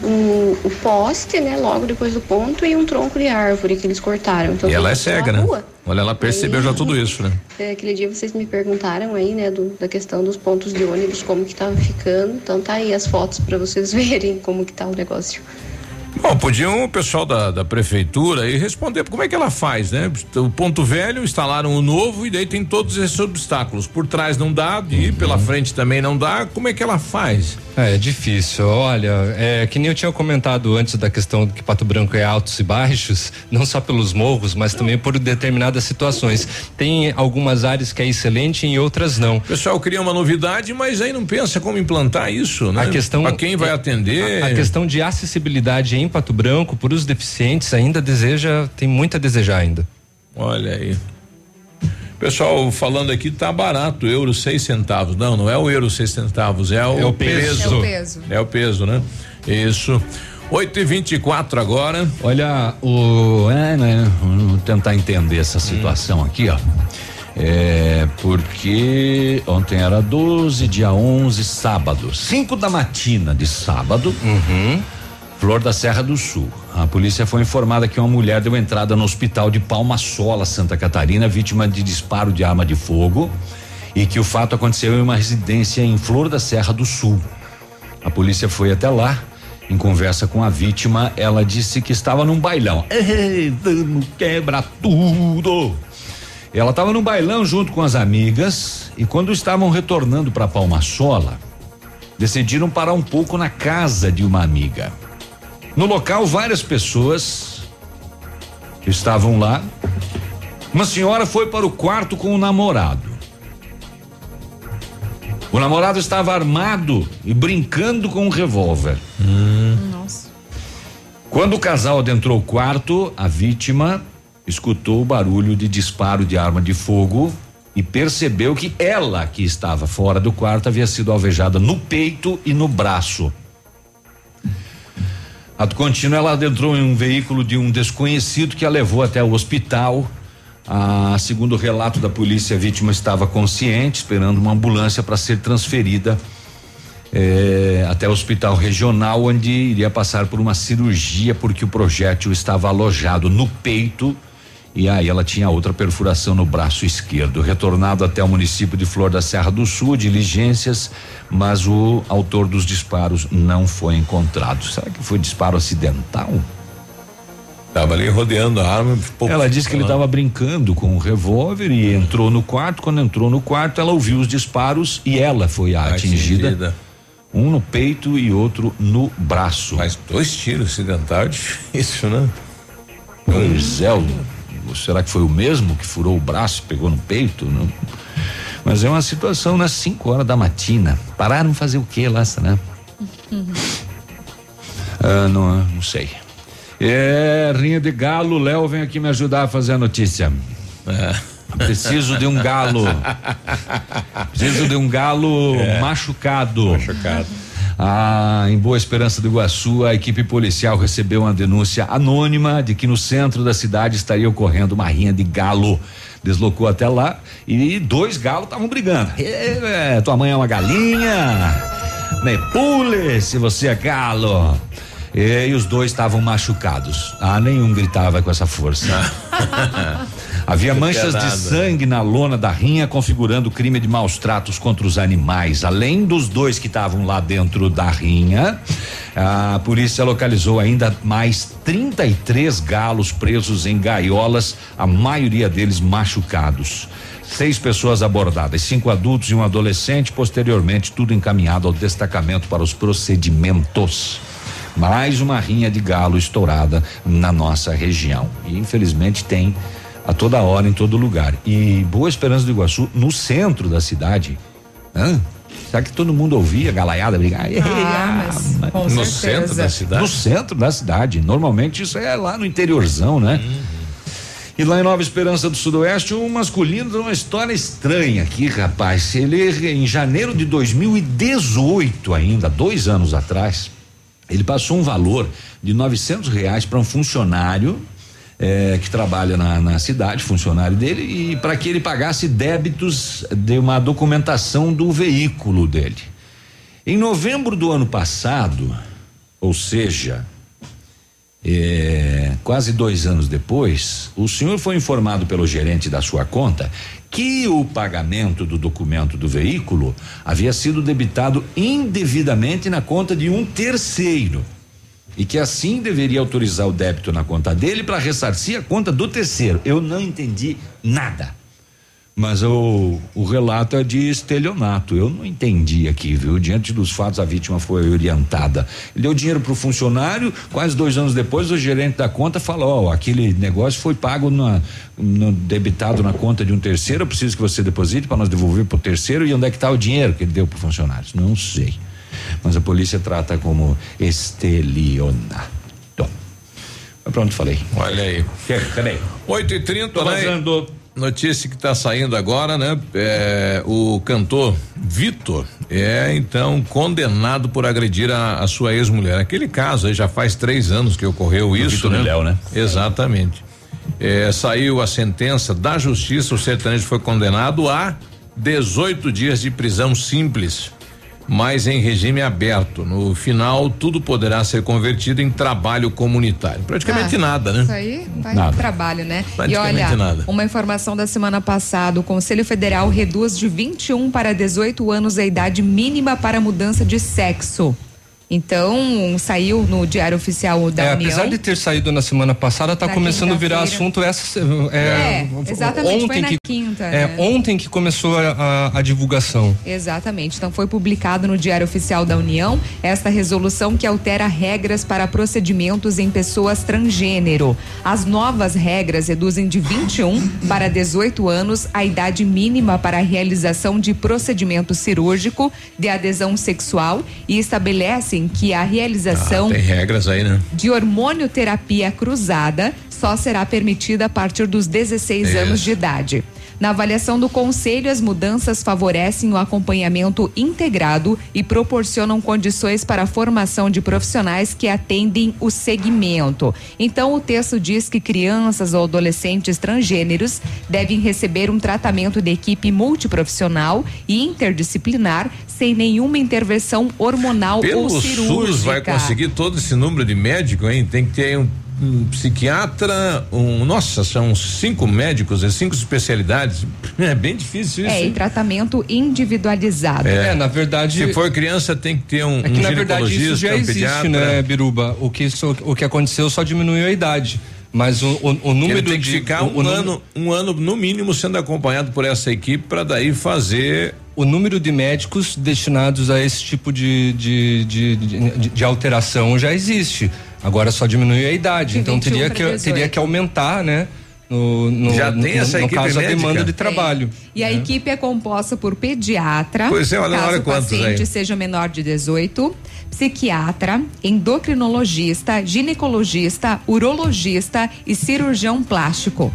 um, um poste, né, logo depois do ponto, e um tronco de árvore que eles cortaram. Então, e ela é cega, né? Rua. Olha, ela percebeu aí, já tudo isso, né? É, aquele dia vocês me perguntaram aí, né, do, da questão dos pontos de ônibus, como que tava ficando. Então tá aí as fotos pra vocês verem como que tá o negócio. Bom, podiam o pessoal da, da prefeitura aí responder como é que ela faz, né? O ponto velho, instalaram o novo e daí tem todos esses obstáculos. Por trás não dá, e uhum. pela frente também não dá. Como é que ela faz? É, é difícil. Olha, é, que nem eu tinha comentado antes da questão que Pato Branco é altos e baixos, não só pelos morros, mas também por determinadas situações. Tem algumas áreas que é excelente e em outras não. O pessoal cria uma novidade, mas aí não pensa como implantar isso, né? A questão, pra quem vai atender. A, a questão de acessibilidade em Pato Branco, por os deficientes, ainda deseja, tem muito a desejar ainda. Olha aí. Pessoal falando aqui, tá barato, euro seis centavos. Não, não é o euro seis centavos, é o, é o peso. peso. É o peso. É o peso, né? Isso. Oito e vinte e quatro agora. Olha, o, é, né? Vamos tentar entender essa situação hum. aqui, ó. É, porque ontem era doze, dia onze, sábado, cinco da matina de sábado. Uhum. Flor da Serra do Sul. A polícia foi informada que uma mulher deu entrada no hospital de Palmaçola, Santa Catarina, vítima de disparo de arma de fogo, e que o fato aconteceu em uma residência em Flor da Serra do Sul. A polícia foi até lá. Em conversa com a vítima, ela disse que estava num bailão. Ei, vamos quebrar tudo! Ela estava num bailão junto com as amigas e quando estavam retornando para Palmaçola, decidiram parar um pouco na casa de uma amiga. No local, várias pessoas que estavam lá. Uma senhora foi para o quarto com o namorado. O namorado estava armado e brincando com um revólver. Hum. Nossa. Quando o casal adentrou o quarto, a vítima escutou o barulho de disparo de arma de fogo e percebeu que ela, que estava fora do quarto, havia sido alvejada no peito e no braço. Ato contínuo, ela adentrou em um veículo de um desconhecido que a levou até o hospital, Ah, segundo o relato da polícia, a vítima estava consciente, esperando uma ambulância para ser transferida eh, até o hospital regional, onde iria passar por uma cirurgia, porque o projétil estava alojado no peito e aí ela tinha outra perfuração no braço esquerdo. Retornado até o município de Flor da Serra do Sul, diligências, mas o autor dos disparos não foi encontrado. Será que foi disparo acidental? Tava ali rodeando a arma. Pô, ela disse que ele tava brincando com o revólver e hum. entrou no quarto. Quando entrou no quarto, ela ouviu os disparos e ela foi atingida. atingida. Um no peito e outro no braço. Mas dois tiros acidentais, é difícil, né? Pois é, será que foi o mesmo que furou o braço e pegou no peito? Não. Mas é uma situação, né? Cinco horas da matina. Pararam de fazer o que lá, né? Uhum. Ah, não, não sei. É, rinha de galo, Léo, vem aqui me ajudar a fazer a notícia. É. Preciso de um galo. Preciso de um galo é. machucado. Machucado. Ah, em Boa Esperança do Iguaçu, a equipe policial recebeu uma denúncia anônima de que no centro da cidade estaria ocorrendo uma rinha de galo. Deslocou até lá e dois galos estavam brigando. É, tua mãe é uma galinha. Me pule se você é galo. E os dois estavam machucados. Ah, nenhum gritava com essa força. Havia manchas de sangue na lona da rinha, configurando crime de maus tratos contra os animais. Além dos dois que estavam lá dentro da rinha, a polícia localizou ainda mais trinta e três galos presos em gaiolas, a maioria deles machucados. Seis pessoas abordadas, cinco adultos e um adolescente, posteriormente tudo encaminhado ao destacamento para os procedimentos. Mais uma rinha de galo estourada na nossa região. E infelizmente tem a toda hora, em todo lugar. E Boa Esperança do Iguaçu, no centro da cidade. Hã? Será que todo mundo ouvia a galaiada brigar? Ah, ah, mas, no certeza. Centro da cidade? No centro da cidade. Normalmente isso é lá no interiorzão, né? Uhum. E lá em Nova Esperança do Sudoeste, um masculino tem uma história estranha aqui, rapaz. Ele, em janeiro de dois mil e dezoito ainda, dois anos atrás, ele passou um valor de novecentos reais para um funcionário é, que trabalha na, na cidade, funcionário dele, e para que ele pagasse débitos de uma documentação do veículo dele. Em novembro do ano passado, ou seja, é, quase dois anos depois, o senhor foi informado pelo gerente da sua conta que o pagamento do documento do veículo havia sido debitado indevidamente na conta de um terceiro e que assim deveria autorizar o débito na conta dele para ressarcir a conta do terceiro. Eu não entendi nada, mas o, o relato é de estelionato. Eu não entendi aqui, viu? Diante dos fatos, a vítima foi orientada. Ele deu dinheiro para o funcionário, quase dois anos depois o gerente da conta falou: ó, aquele negócio foi pago na, no debitado na conta de um terceiro, eu preciso que você deposite para nós devolver para o terceiro. E onde é que está o dinheiro que ele deu para o funcionário? Não sei. Mas a polícia trata como estelionato. Pronto, falei. Olha aí. Cadê? oito e trinta, né? Notícia que está saindo agora, né? É, o cantor Vitor é então condenado por agredir a, a sua ex-mulher. Aquele caso aí já faz três anos que ocorreu isso. Vitor, né? Léo, né? Exatamente. É, saiu a sentença da justiça, o sertanejo foi condenado a dezoito dias de prisão simples, mas em regime aberto. No final, tudo poderá ser convertido em trabalho comunitário. Praticamente ah, nada, né? Isso aí vai nada. Trabalho, né? E olha, nada. Uma informação da semana passada, o Conselho Federal reduz de vinte e um para dezoito anos a idade mínima para mudança de sexo. Então, saiu no Diário Oficial da é, União. Apesar de ter saído na semana passada, tá na começando a virar assunto essa é, é exatamente, ontem foi na que, quinta. É, né? Ontem que começou a, a, a divulgação. Exatamente. Então foi publicado no Diário Oficial da União esta resolução que altera regras para procedimentos em pessoas transgênero. As novas regras reduzem de vinte e um para dezoito anos a idade mínima para a realização de procedimento cirúrgico de adesão sexual e estabelece que a realização ah, tem regras aí, né? de hormonioterapia cruzada só será permitida a partir dos dezesseis Isso. anos de idade. Na avaliação do Conselho, as mudanças favorecem o acompanhamento integrado e proporcionam condições para a formação de profissionais que atendem o segmento. Então, o texto diz que crianças ou adolescentes transgêneros devem receber um tratamento de equipe multiprofissional e interdisciplinar sem nenhuma intervenção hormonal Pelo ou cirúrgica. O S U S vai conseguir todo esse número de médicos, hein? Tem que ter um Um psiquiatra, um, nossa, são cinco médicos, cinco especialidades. É bem difícil isso. É, e tratamento individualizado. É, é, na verdade. Se for criança, tem que ter um, é que, um na verdade, isso já um existe, pediatra. Né, Biruba? O que, isso, o que aconteceu só diminuiu a idade. Mas o, o, o número Ele tem que de, ficar o, um, o ano, um ano, no mínimo, sendo acompanhado por essa equipe para daí fazer. O número de médicos destinados a esse tipo de, de, de, de, de, de alteração já existe. Agora só diminuiu a idade, então teria que, teria que aumentar, né? No, no, Já tem no, essa no equipe caso, médica? A demanda de trabalho. É. E né? A equipe é composta por pediatra, pois é, olha, caso o paciente aí seja menor de dezoito, psiquiatra, endocrinologista, ginecologista, urologista e cirurgião plástico.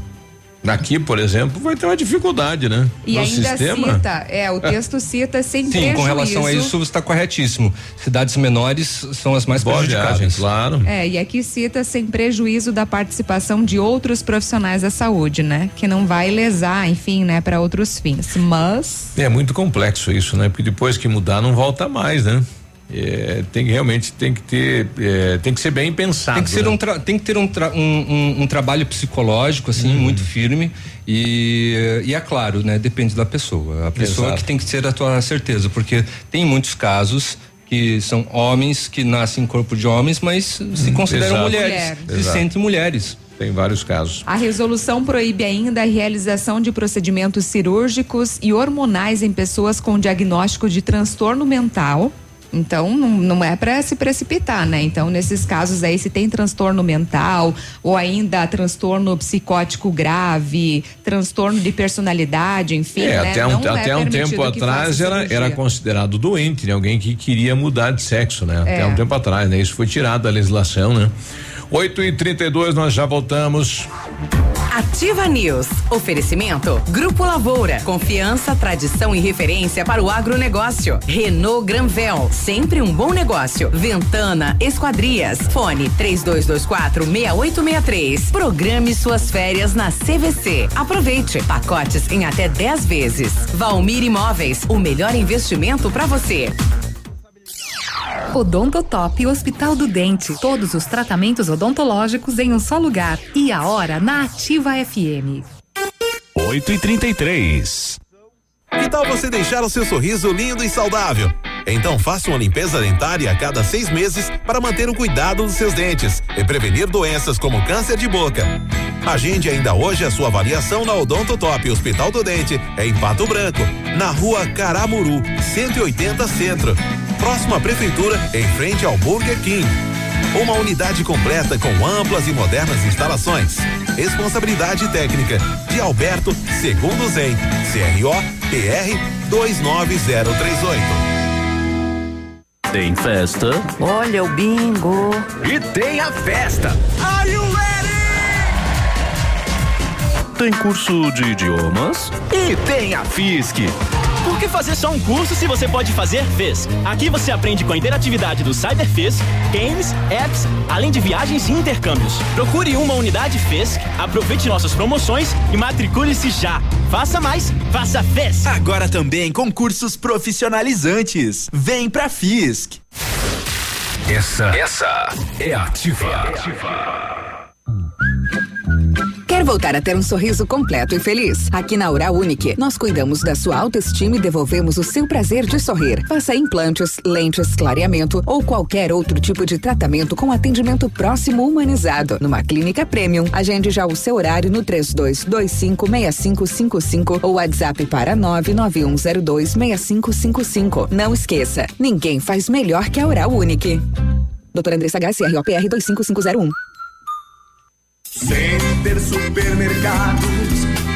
Daqui, por exemplo, vai ter uma dificuldade, né? E no ainda sistema. Cita, é, o texto cita sem Sim, prejuízo. Sim, com relação a isso está corretíssimo. Cidades menores são as mais Boa prejudicadas. Viagem, claro. É, e aqui cita sem prejuízo da participação de outros profissionais da saúde, né? Que não vai lesar, enfim, né? Para outros fins, mas... É muito complexo isso, né? Porque depois que mudar não volta mais, né? É, tem realmente tem que ter é, tem que ser bem pensado, tem que ser né? um tra, tem que ter um, tra, um, um, um trabalho psicológico assim hum. muito firme e, e é claro, né, depende da pessoa a pessoa Exato. Que tem que ser a tua certeza, porque tem muitos casos que são homens que nascem em corpo de homens, mas hum. se consideram Exato. mulheres, Mulher. se sentem mulheres. Tem vários casos. A resolução proíbe ainda a realização de procedimentos cirúrgicos e hormonais em pessoas com diagnóstico de transtorno mental. Então, não, não é para se precipitar, né? Então, nesses casos aí, se tem transtorno mental ou ainda transtorno psicótico grave, transtorno de personalidade, enfim, é, né? Até um, não até é um tempo atrás era, era considerado doente, né? Alguém que queria mudar de sexo, né? É. Até um tempo atrás, né? Isso foi tirado da legislação, né? oito e trinta e dois, nós já voltamos. Ativa News. Oferecimento Grupo Lavoura. Confiança, tradição e referência para o agronegócio. Renault Granvel. Sempre um bom negócio. Ventana Esquadrias. Fone três dois dois quatro, seis oito seis três. Programe suas férias na C V C. Aproveite. Pacotes em até dez vezes. Valmir Imóveis. O melhor investimento para você. Odontotop Hospital do Dente. Todos os tratamentos odontológicos em um só lugar. E a hora na Ativa F M. oito e trinta e três. Que tal você deixar o seu sorriso lindo e saudável? Então faça uma limpeza dentária a cada seis meses para manter o cuidado dos seus dentes e prevenir doenças como câncer de boca. Agende ainda hoje a sua avaliação na Odontotop Hospital do Dente, em Pato Branco, na rua Caramuru, cento e oitenta Centro. Próxima prefeitura, em frente ao Burger King. Uma unidade completa com amplas e modernas instalações. Responsabilidade técnica de Alberto Segundo Zen, C R O P R dois nove zero três oito. Tem festa? Olha o bingo. E tem a festa. Are you ready? Tem curso de idiomas? E tem a F I S C. Por que fazer só um curso se você pode fazer F E S C? Aqui você aprende com a interatividade do CyberFESC, games, apps, além de viagens e intercâmbios. Procure uma unidade F E S C, aproveite nossas promoções e matricule-se já. Faça mais, faça F E S C. Agora também com cursos profissionalizantes. Vem pra F I S C. Essa, essa é Ativa. É Ativa. Quer voltar a ter um sorriso completo e feliz? Aqui na Oral Unique, nós cuidamos da sua autoestima e devolvemos o seu prazer de sorrir. Faça implantes, lentes, clareamento ou qualquer outro tipo de tratamento com atendimento próximo humanizado. Numa clínica premium, agende já o seu horário no três dois dois cinco seis cinco cinco cinco ou WhatsApp para nove nove um zero dois seis cinco cinco cinco. Não esqueça, ninguém faz melhor que a Oral Unique. Doutora Andressa Gás, C R O P R dois cinco cinco zero um. Center Supermercados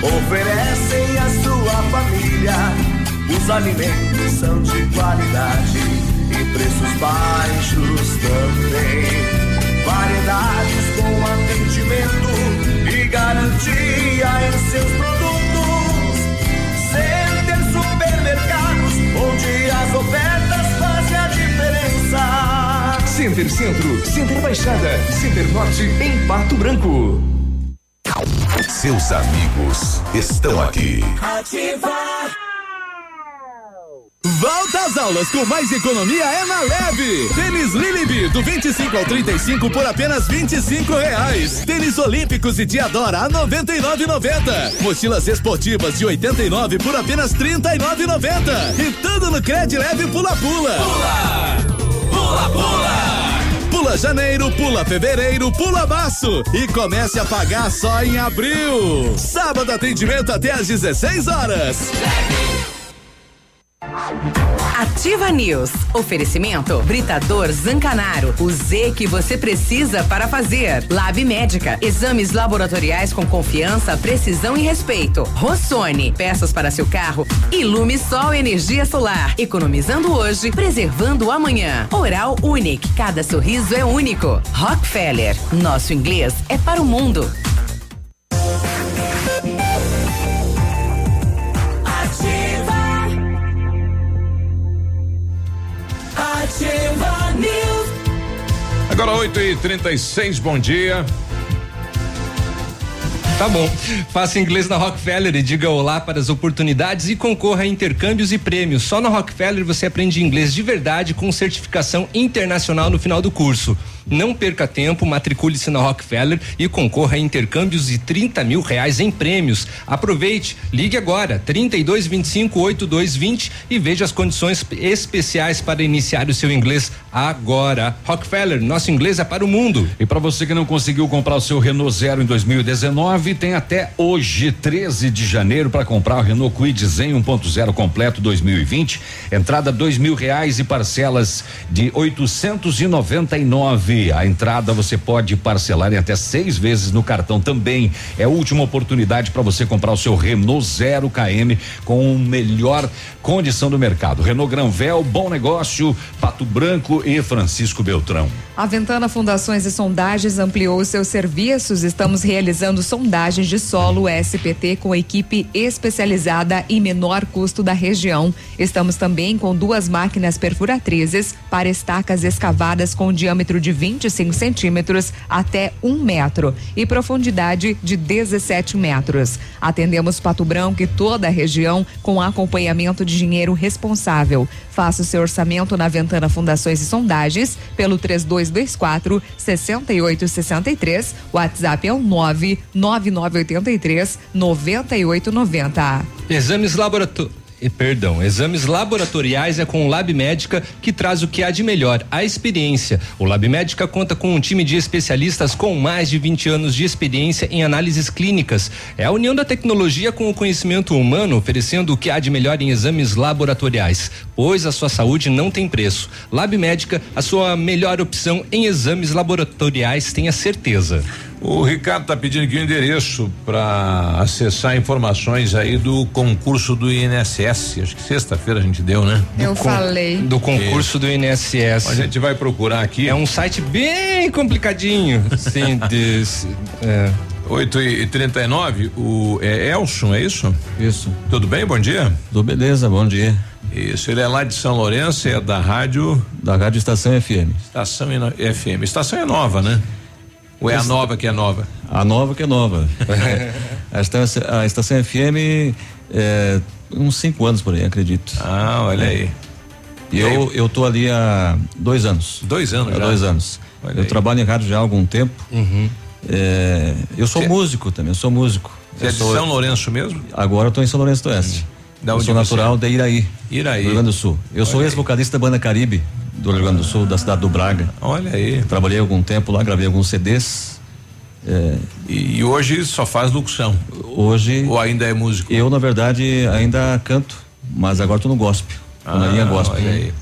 oferecem à sua família. Os alimentos são de qualidade e preços baixos também. Variedades com atendimento e garantia em seus produtos. Center Centro, Center Baixada, Center Norte, em Pato Branco. Seus amigos estão aqui. Ativa! Volta às aulas com mais economia é na Leve. Tênis Lilibi do vinte e cinco ao trinta e cinco por apenas vinte e cinco reais. Tênis Olímpicos e Diadora a noventa e nove reais e noventa centavos. Mochilas esportivas de oitenta e nove reais por apenas trinta e nove reais e noventa centavos. E tudo no Cred Leve Pula Pula. Pula! Pula Pula! Pula janeiro, pula fevereiro, pula março e comece a pagar só em abril. Sábado atendimento até às dezesseis horas. Leve. Ativa News. Oferecimento Britador Zancanaro. O Z que você precisa para fazer. Lab Médica. Exames laboratoriais com confiança, precisão e respeito. Rossoni. Peças para seu carro. Ilumisol Energia Solar. Economizando hoje, preservando amanhã. Oral Unique. Cada sorriso é único. Rockefeller. Nosso inglês é para o mundo. Agora oito e trinta e seis, bom dia. Tá bom. Faça inglês na Rockefeller e diga olá para as oportunidades e concorra a intercâmbios e prêmios. Só na Rockefeller você aprende inglês de verdade com certificação internacional no final do curso. Não perca tempo, matricule-se na Rockefeller e concorra a intercâmbios e trinta mil reais em prêmios. Aproveite, ligue agora, trinta e dois, vinte e cinco, oitenta e dois, vinte e veja as condições especiais para iniciar o seu inglês agora. Rockefeller, nosso inglês é para o mundo. E para você que não conseguiu comprar o seu Renault Zero em dois mil e dezenove, tem até hoje, treze de janeiro, para comprar o Renault Kwid Zen um ponto zero completo dois mil e vinte. Entrada dois mil reais e parcelas de oitocentos e noventa e nove. A entrada você pode parcelar em até seis vezes no cartão também. É a última oportunidade para você comprar o seu Renault Zero K M com melhor condição do mercado. Renault Granvel, Bom Negócio, Pato Branco e Francisco Beltrão. A Ventana Fundações e Sondagens ampliou seus serviços. Estamos realizando sondagens de solo S P T com equipe especializada e menor custo da região. Estamos também com duas máquinas perfuratrizes para estacas escavadas com diâmetro de vinte e cinco centímetros até um metro e profundidade de dezessete metros. Atendemos Pato Branco e toda a região com acompanhamento de engenheiro responsável. Faça o seu orçamento na Ventana Fundações e Sondagens pelo três dois dois quatro, seis oito seis três. WhatsApp é o nove nove nove oito três, nove oito nove zero. Exames laboratoriais. Perdão, exames laboratoriais é com o Lab Médica, que traz o que há de melhor, a experiência. O Lab Médica conta com um time de especialistas com mais de vinte anos de experiência em análises clínicas. É a união da tecnologia com o conhecimento humano, oferecendo o que há de melhor em exames laboratoriais, pois a sua saúde não tem preço. Lab Médica, a sua melhor opção em exames laboratoriais, tenha certeza. O Ricardo tá pedindo aqui o endereço para acessar informações aí do concurso do I N S S. Acho que sexta-feira a gente deu, né? Do Eu falei. Do concurso do I N S S. A gente vai procurar aqui. É um site bem complicadinho. Sim, desse. É. oito e trinta e nove, o é Elson, é isso? Isso. Tudo bem? Bom dia. Tudo beleza, bom dia. Isso, ele é lá de São Lourenço, é da rádio. Da Rádio Estação F M. Estação F M. Estação é nova, né? Ou é a nova que é nova? A nova que é nova. a, estação, a estação F M é, uns cinco anos por aí, acredito. Ah, olha é. aí. E eu, aí? eu tô ali há dois anos. Dois anos há já? Há dois anos. Olha eu aí. Trabalho em rádio já há algum tempo. Uhum. É, eu sou Cê... músico também, eu sou músico. Você é de sou... São Lourenço mesmo? Agora eu tô em São Lourenço do Oeste. Uhum. Da eu sou natural você? de Iraí. Iraí. Do Rio Grande do Sul. Eu olha sou ex-vocalista da Banda Caribe. Do Rio Grande do Sul, da cidade do Braga. Olha aí. Trabalhei algum tempo lá, gravei alguns C Ds. É, e, e hoje só faz locução? Hoje. Ou ainda é músico? Eu, na verdade, ainda canto, mas agora tô no gospel. Ah, na linha gospel. Olha aí.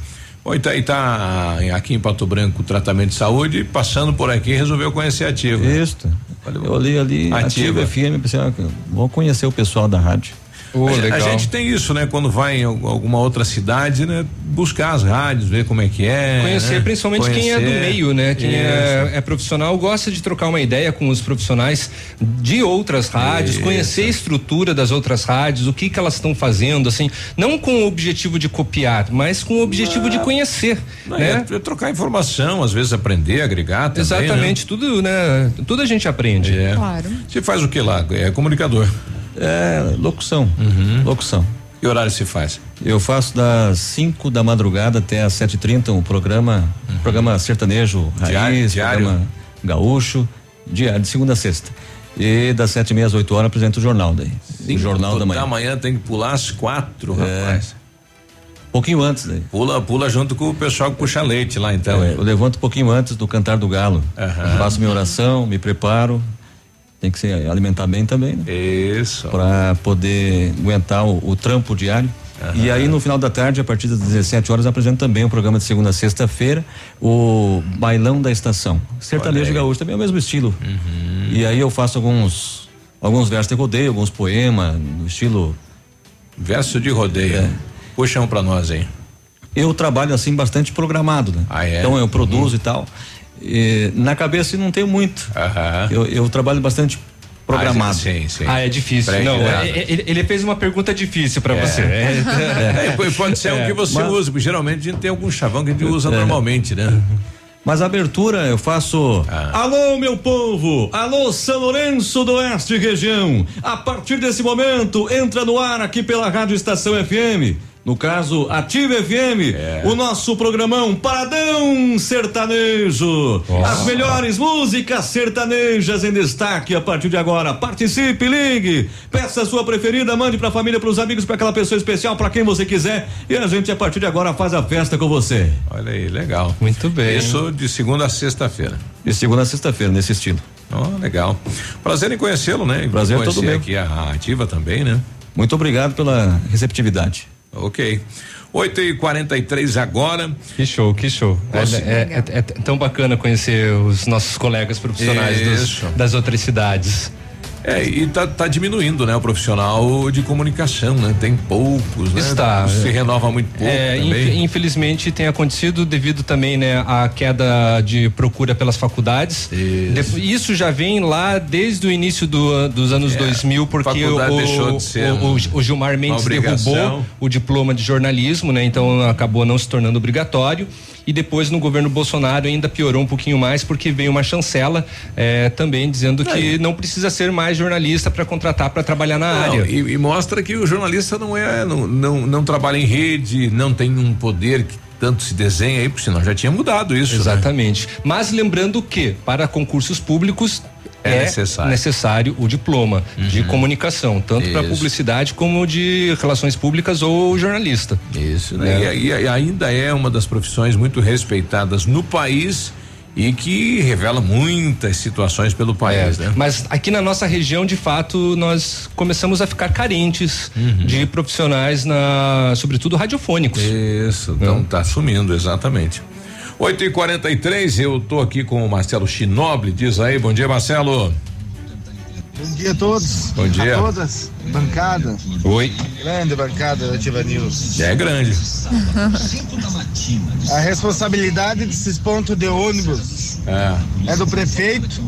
Bom, e tá, e tá aqui em Pato Branco, tratamento de saúde, passando por aqui, resolveu conhecer a Ativa. Isso. Olha, eu olhei ali, Ativa F M, pensei, ah, vou conhecer o pessoal da rádio. Oh, a, legal. A gente tem isso, né? Quando vai em alguma outra cidade, né? Buscar as rádios, ver como é que é. Conhecer, né? Principalmente Conhecer. Quem é do meio, né? Quem é, é profissional, gosta de trocar uma ideia com os profissionais de outras rádios, isso. Conhecer a estrutura das outras rádios, o que que elas estão fazendo, assim, não com o objetivo de copiar, mas com o objetivo ah, de conhecer, não, né? É, é trocar informação, às vezes aprender, agregar também. Exatamente, né? Tudo, né? Tudo a gente aprende. É. Claro. Você faz o que lá? É comunicador? É, locução, uhum. locução. Que horário se faz? Eu faço das cinco da madrugada até às sete e trinta, um programa, uhum. programa sertanejo, raiz, diário, programa gaúcho, diário, de segunda a sexta. E das sete e meia às oito horas apresento o jornal daí. Sim, o jornal da manhã. Da manhã tem que pular às quatro, é, rapaz. Pouquinho antes daí. Pula, pula junto com o pessoal que puxa leite lá então. É, eu levanto um pouquinho antes do cantar do galo. Uhum. Faço minha oração, me preparo. Tem que se alimentar bem também, né? Isso. Pra poder aguentar o, o trampo diário. Uhum. E aí no final da tarde, a partir das dezessete horas, apresento também o um programa de segunda a sexta-feira, o Bailão da Estação. Sertanejo gaúcho também é o mesmo estilo. Uhum. E aí eu faço alguns alguns versos de rodeio, alguns poemas no estilo... Verso de rodeio. É. Puxa um pra nós, hein? Eu trabalho assim bastante programado, né? Ah, é? Então eu produzo uhum. e tal. E na cabeça não tenho muito. Uhum. Eu, eu trabalho bastante programado. Ah, sim, sim. Ah, é difícil. Não, é, ele, ele fez uma pergunta difícil pra é. você. É. É. É, pode ser o é. um que você Mas, usa, porque geralmente a gente tem algum chavão que a gente usa é. normalmente, né? Mas a abertura eu faço. Ah. Alô, meu povo! Alô, São Lourenço do Oeste e região! A partir desse momento, entra no ar aqui pela Rádio Estação F M. No caso, Ativa F M, é. o nosso programão Paradão Sertanejo. Nossa. As melhores músicas sertanejas em destaque a partir de agora. Participe, ligue, peça a sua preferida, mande pra família, pros amigos, pra aquela pessoa especial, pra quem você quiser. E a gente a partir de agora faz a festa com você. Olha aí, legal. Muito bem. Isso de segunda a sexta-feira. De segunda a sexta-feira, nesse estilo. Oh, legal. Prazer em conhecê-lo, né? Prazer em conhecer aqui a Ativa também, né? Muito obrigado pela receptividade. Ok. oito e quarenta e três agora. Que show, que show. Nossa, é, é, é, é tão bacana conhecer os nossos colegas profissionais dos, das outras cidades. É, e tá, tá diminuindo, né? O profissional de comunicação, né? Tem poucos, né? Está. Se renova muito pouco. É, também. Infelizmente tem acontecido devido também, né? A queda de procura pelas faculdades. Isso, Isso já vem lá desde o início do, dos anos é, dois mil, porque o, deixou de ser o, o, o Gilmar Mendes derrubou o diploma de jornalismo, né? Então acabou não se tornando obrigatório. E depois no governo Bolsonaro ainda piorou um pouquinho mais, porque veio uma chancela é, também dizendo é. que não precisa ser mais jornalista para contratar para trabalhar na não, área. E, e mostra que o jornalista não é, não, não, não trabalha em rede, não tem um poder que tanto se desenha aí, porque senão já tinha mudado isso. Exatamente. Né? Mas lembrando que para concursos públicos é, é necessário. necessário o diploma uhum. de comunicação, tanto para publicidade como de relações públicas ou jornalista. Isso, né? É. E, e ainda é uma das profissões muito respeitadas no país e que revela muitas situações pelo país, é, né? Mas aqui na nossa região, de fato, nós começamos a ficar carentes uhum. de profissionais, na, sobretudo radiofônicos. Isso, então é. tá sumindo, exatamente. oito e quarenta e três, eu tô aqui com o Marcelo Chinoble, diz aí, bom dia, Marcelo. Bom dia a todos. Bom dia. A todas, bancada. Oi. Grande bancada da Ativa News. É grande. A responsabilidade desses pontos de ônibus é, é do prefeito,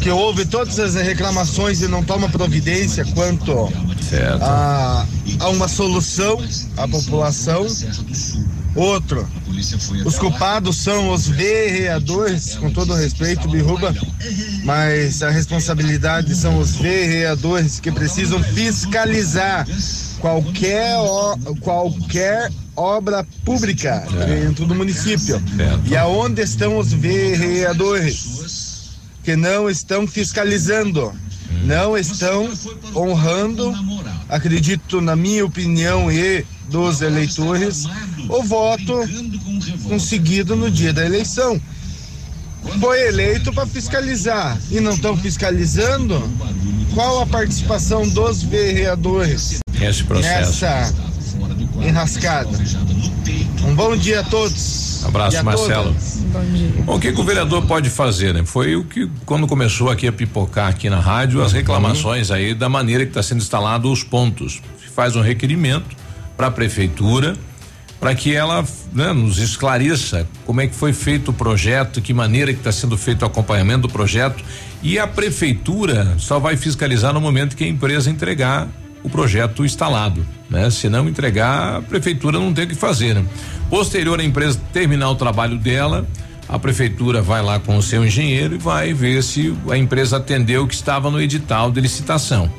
que ouve todas as reclamações e não toma providência quanto a, a uma solução à população. Outro, os culpados são os vereadores, com todo respeito, Biruba, mas a responsabilidade são os vereadores que precisam fiscalizar qualquer, qualquer obra pública dentro do município. E aonde estão os vereadores que não estão fiscalizando? Não estão honrando, acredito, na minha opinião e dos eleitores, o voto conseguido no dia da eleição. Foi eleito para fiscalizar e não estão fiscalizando. Qual a participação dos vereadores nessa enrascada? Um bom dia a todos. todos. Abraço, Marcelo. Bom dia. Bom, o que, que o vereador pode fazer, né? Foi o que, quando começou aqui a pipocar aqui na rádio, as reclamações aí da maneira que está sendo instalado os pontos. Faz um requerimento para a prefeitura, para que ela, né, nos esclareça como é que foi feito o projeto, que maneira que está sendo feito o acompanhamento do projeto, e a prefeitura só vai fiscalizar no momento que a empresa entregar o projeto instalado, né? Se não entregar, a prefeitura não tem o que fazer, né? Posterior à empresa terminar o trabalho dela, a prefeitura vai lá com o seu engenheiro e vai ver se a empresa atendeu o que estava no edital de licitação.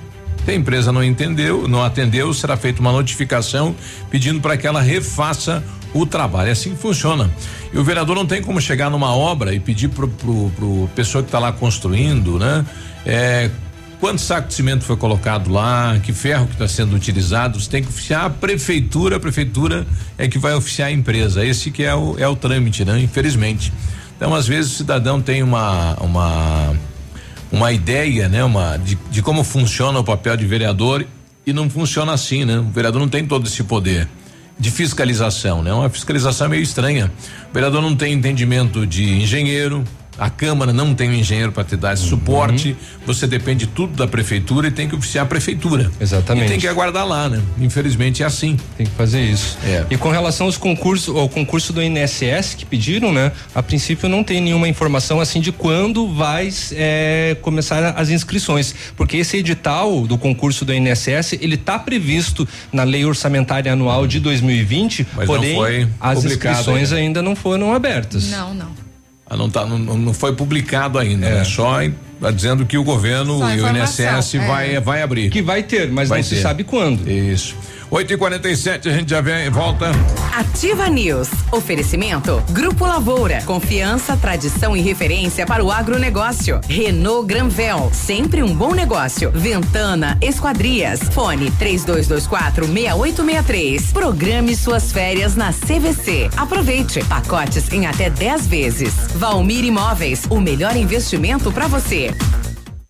Se a empresa não entendeu, não atendeu, será feita uma notificação pedindo para que ela refaça o trabalho. É assim que funciona. E o vereador não tem como chegar numa obra e pedir pro, pro, pro pessoa que está lá construindo, né? É, quanto saco de cimento foi colocado lá, que ferro que está sendo utilizado. Você tem que oficiar a prefeitura, a prefeitura é que vai oficiar a empresa. Esse que é o, é o trâmite, né? Infelizmente. Então, às vezes, o cidadão tem uma. uma uma ideia, né? Uma, de, de como funciona o papel de vereador, e não funciona assim, né? O vereador não tem todo esse poder de fiscalização, né? Uma fiscalização meio estranha. O vereador não tem entendimento de engenheiro, a Câmara não tem um engenheiro para te dar esse uhum. suporte, você depende tudo da prefeitura e tem que oficiar a prefeitura. Exatamente. E tem que aguardar lá, né? Infelizmente é assim. Tem que fazer isso. É. E com relação aos concursos, ao concurso do I N S S que pediram, né? A princípio não tem nenhuma informação assim de quando vai é, começar as inscrições, porque esse edital do concurso do I N S S, ele tá previsto na lei orçamentária anual de dois mil e vinte, mas porém não foi as inscrições, né? Ainda não foram abertas. Não, não. Não, tá, não, não foi publicado ainda, é. Né? Só tá dizendo que o governo e o I N S S é. vai, vai abrir. Que vai ter, mas vai não ter. Se sabe quando. Isso. oito e quarenta e sete, a gente já vem e volta. Ativa News. Oferecimento Grupo Lavoura. Confiança, tradição e referência para o agronegócio. Renault Granvel. Sempre um bom negócio. Ventana Esquadrias. Fone três dois dois quatro, seis oito seis três. Programe suas férias na C V C. Aproveite. Pacotes em até dez vezes. Valmir Imóveis, o melhor investimento para você.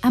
Há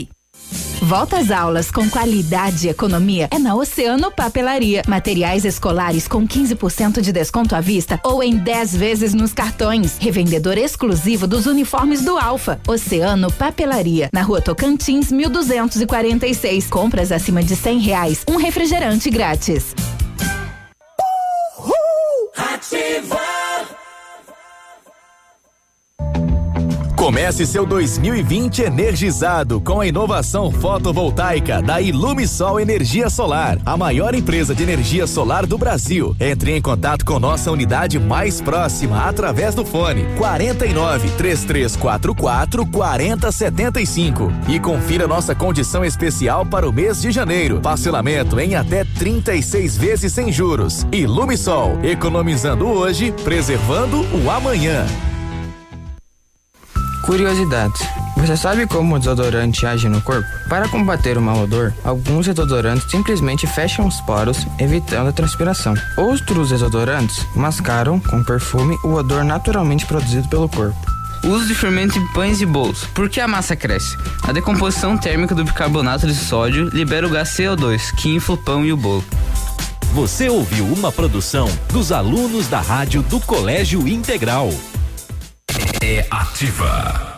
Volta às aulas com qualidade e economia é na Oceano Papelaria. Materiais escolares com quinze por cento de desconto à vista ou em dez vezes nos cartões. Revendedor exclusivo dos uniformes do Alfa. Oceano Papelaria, na Rua Tocantins, mil duzentos e quarenta e seis. Compras acima de cem reais, um refrigerante grátis. Uhul. Ativa. Comece seu dois mil e vinte energizado com a inovação fotovoltaica da Ilumisol Energia Solar, a maior empresa de energia solar do Brasil. Entre em contato com nossa unidade mais próxima através do fone quarenta e nove, três três quatro quatro, quatro zero sete cinco e confira nossa condição especial para o mês de janeiro. Parcelamento em até trinta e seis vezes sem juros. Ilumisol, economizando hoje, preservando o amanhã. Curiosidades. Você sabe como o desodorante age no corpo? Para combater o mau odor, alguns desodorantes simplesmente fecham os poros, evitando a transpiração. Outros desodorantes mascaram com perfume o odor naturalmente produzido pelo corpo. Uso de fermento em pães e bolos. Por que a massa cresce? A decomposição térmica do bicarbonato de sódio libera o gás C O dois, que infla o pão e o bolo. Você ouviu uma produção dos alunos da rádio do Colégio Integral. É Ativa.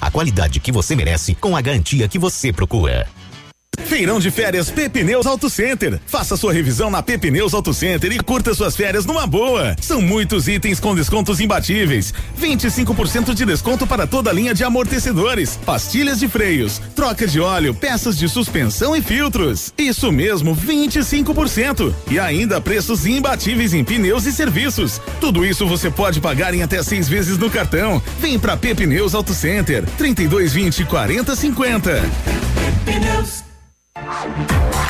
a qualidade que você merece com a garantia que você procura. Feirão de férias Pepneus Auto Center. Faça sua revisão na Pepneus Auto Center e curta suas férias numa boa. São muitos itens com descontos imbatíveis. vinte e cinco por cento de desconto para toda a linha de amortecedores, pastilhas de freios, troca de óleo, peças de suspensão e filtros. Isso mesmo, vinte e cinco por cento. E ainda preços imbatíveis em pneus e serviços. Tudo isso você pode pagar em até seis vezes no cartão. Vem pra Pepneus Auto Center. trinta e dois, vinte, quarenta, cinquenta. Pepneus.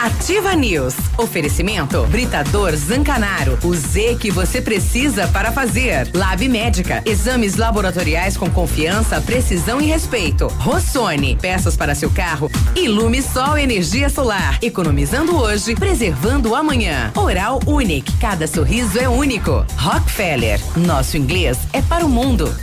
Ativa News. Oferecimento Britador Zancanaro. O Z que você precisa para fazer. Lab Médica. Exames laboratoriais com confiança, precisão e respeito. Rossoni. Peças para seu carro. Ilumisol Energia Solar. Economizando hoje, preservando amanhã. Oral Unique. Cada sorriso é único. Rockefeller. Nosso inglês é para o mundo.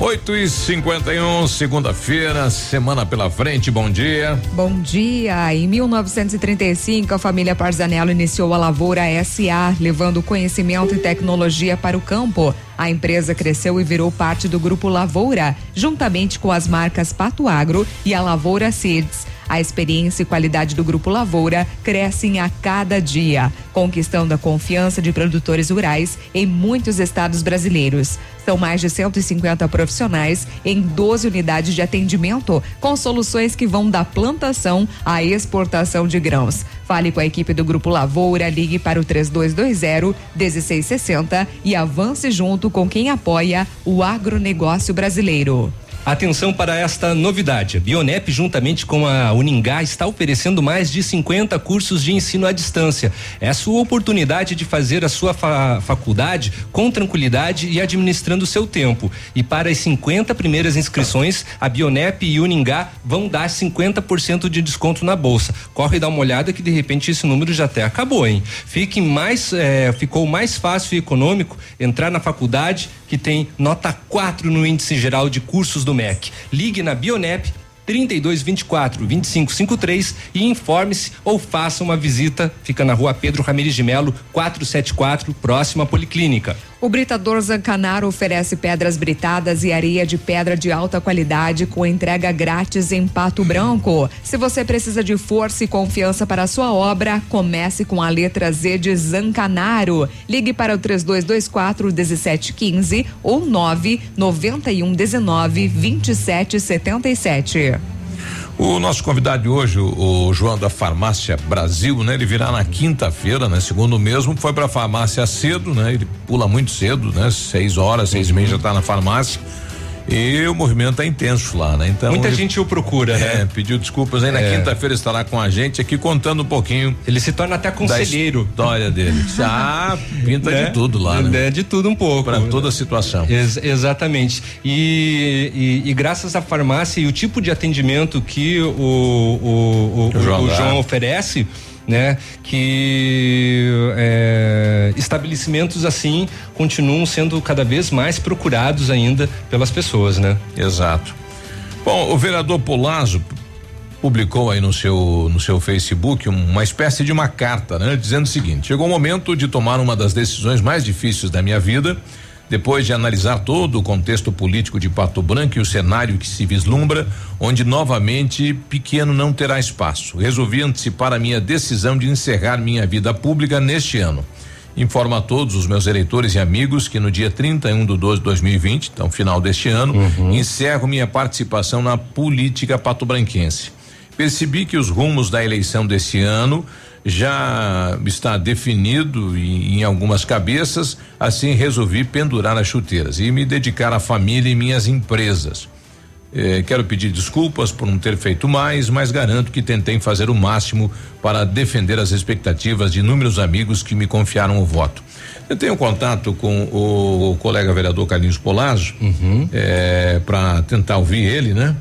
oito e cinquenta e um, segunda-feira, semana pela frente, bom dia. Bom dia. Em mil novecentos e trinta e cinco, a família Parzanello iniciou a Lavoura S A, levando conhecimento e tecnologia para o campo. A empresa cresceu e virou parte do Grupo Lavoura, juntamente com as marcas Pato Agro e a Lavoura Seeds. A experiência e qualidade do Grupo Lavoura crescem a cada dia, conquistando a confiança de produtores rurais em muitos estados brasileiros. São mais de cento e cinquenta profissionais em doze unidades de atendimento, com soluções que vão da plantação à exportação de grãos. Fale com a equipe do Grupo Lavoura, ligue para o trinta e dois vinte, dezesseis sessenta e avance junto com quem apoia o agronegócio brasileiro. Atenção para esta novidade. A Bionep, juntamente com a Uningá, está oferecendo mais de cinquenta cursos de ensino à distância. É a sua oportunidade de fazer a sua fa- faculdade com tranquilidade e administrando o seu tempo. E para as cinquenta primeiras inscrições, a Bionep e Uningá vão dar cinquenta por cento de desconto na bolsa. Corre e dá uma olhada que de repente esse número já até acabou, hein? Fique mais, é, ficou mais fácil e econômico entrar na faculdade que tem nota quatro no índice geral de cursos do M E C. Ligue na Bionep trinta e dois vinte e quatro, vinte e cinco cinquenta e três e informe-se ou faça uma visita. Fica na rua Pedro Ramires de Melo, quatrocentos e setenta e quatro, próxima à Policlínica. O Britador Zancanaro oferece pedras britadas e areia de pedra de alta qualidade com entrega grátis em Pato Branco. Se você precisa de força e confiança para a sua obra, comece com a letra Z de Zancanaro. Ligue para o trinta e dois vinte e quatro, dezessete quinze ou nove nove um um nove, vinte e sete setenta e sete. O nosso convidado de hoje, o, o João da Farmácia Brasil, né? Ele virá na quinta-feira, né? Segundo mesmo, foi pra farmácia cedo, né? Ele pula muito cedo, né? Seis horas, seis e meia já tá na farmácia. E o movimento tá intenso lá, né? Então muita ele, gente o procura, é, né? Pediu desculpas aí, é. Na quinta-feira estará com a gente aqui contando um pouquinho. Ele se torna até conselheiro. Da história dele. Já pinta, né? De tudo lá, né? É, de tudo um pouco. Para toda a situação. Ex- exatamente. E, e, e graças à farmácia e o tipo de atendimento que o, o, o, o, João, o, o João oferece, né? Que é, estabelecimentos assim continuam sendo cada vez mais procurados ainda pelas pessoas, né? Exato. Bom, o vereador Polazzo publicou aí no seu no seu Facebook uma espécie de uma carta, né? Dizendo o seguinte: chegou o momento de tomar uma das decisões mais difíceis da minha vida, depois de analisar todo o contexto político de Pato Branco e o cenário que se vislumbra, onde novamente pequeno não terá espaço. Resolvi antecipar a minha decisão de encerrar minha vida pública neste ano. Informo a todos os meus eleitores e amigos que no dia trinta e um de doze de dois mil e vinte, então final deste ano, uhum. encerro minha participação na política patobranquense. Percebi que os rumos da eleição desse ano já está definido em, em algumas cabeças, assim resolvi pendurar as chuteiras e me dedicar à família e minhas empresas. Eh, quero pedir desculpas por não ter feito mais, mas garanto que tentei fazer o máximo para defender as expectativas de inúmeros amigos que me confiaram o voto. Eu tenho contato com o, o colega vereador Carlinhos Polazzo, uhum. eh, para tentar ouvir ele, né?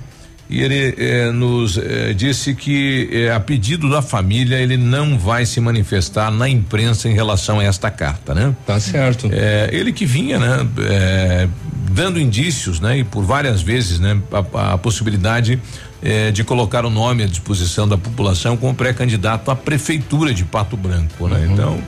E ele eh, nos eh, disse que eh, a pedido da família ele não vai se manifestar na imprensa em relação a esta carta, né? Tá certo. Eh, ele que vinha, né? Eh, dando indícios, né? E por várias vezes, né? A, a possibilidade eh, de colocar o nome à disposição da população como pré-candidato à prefeitura de Pato Branco, né? Uhum. Então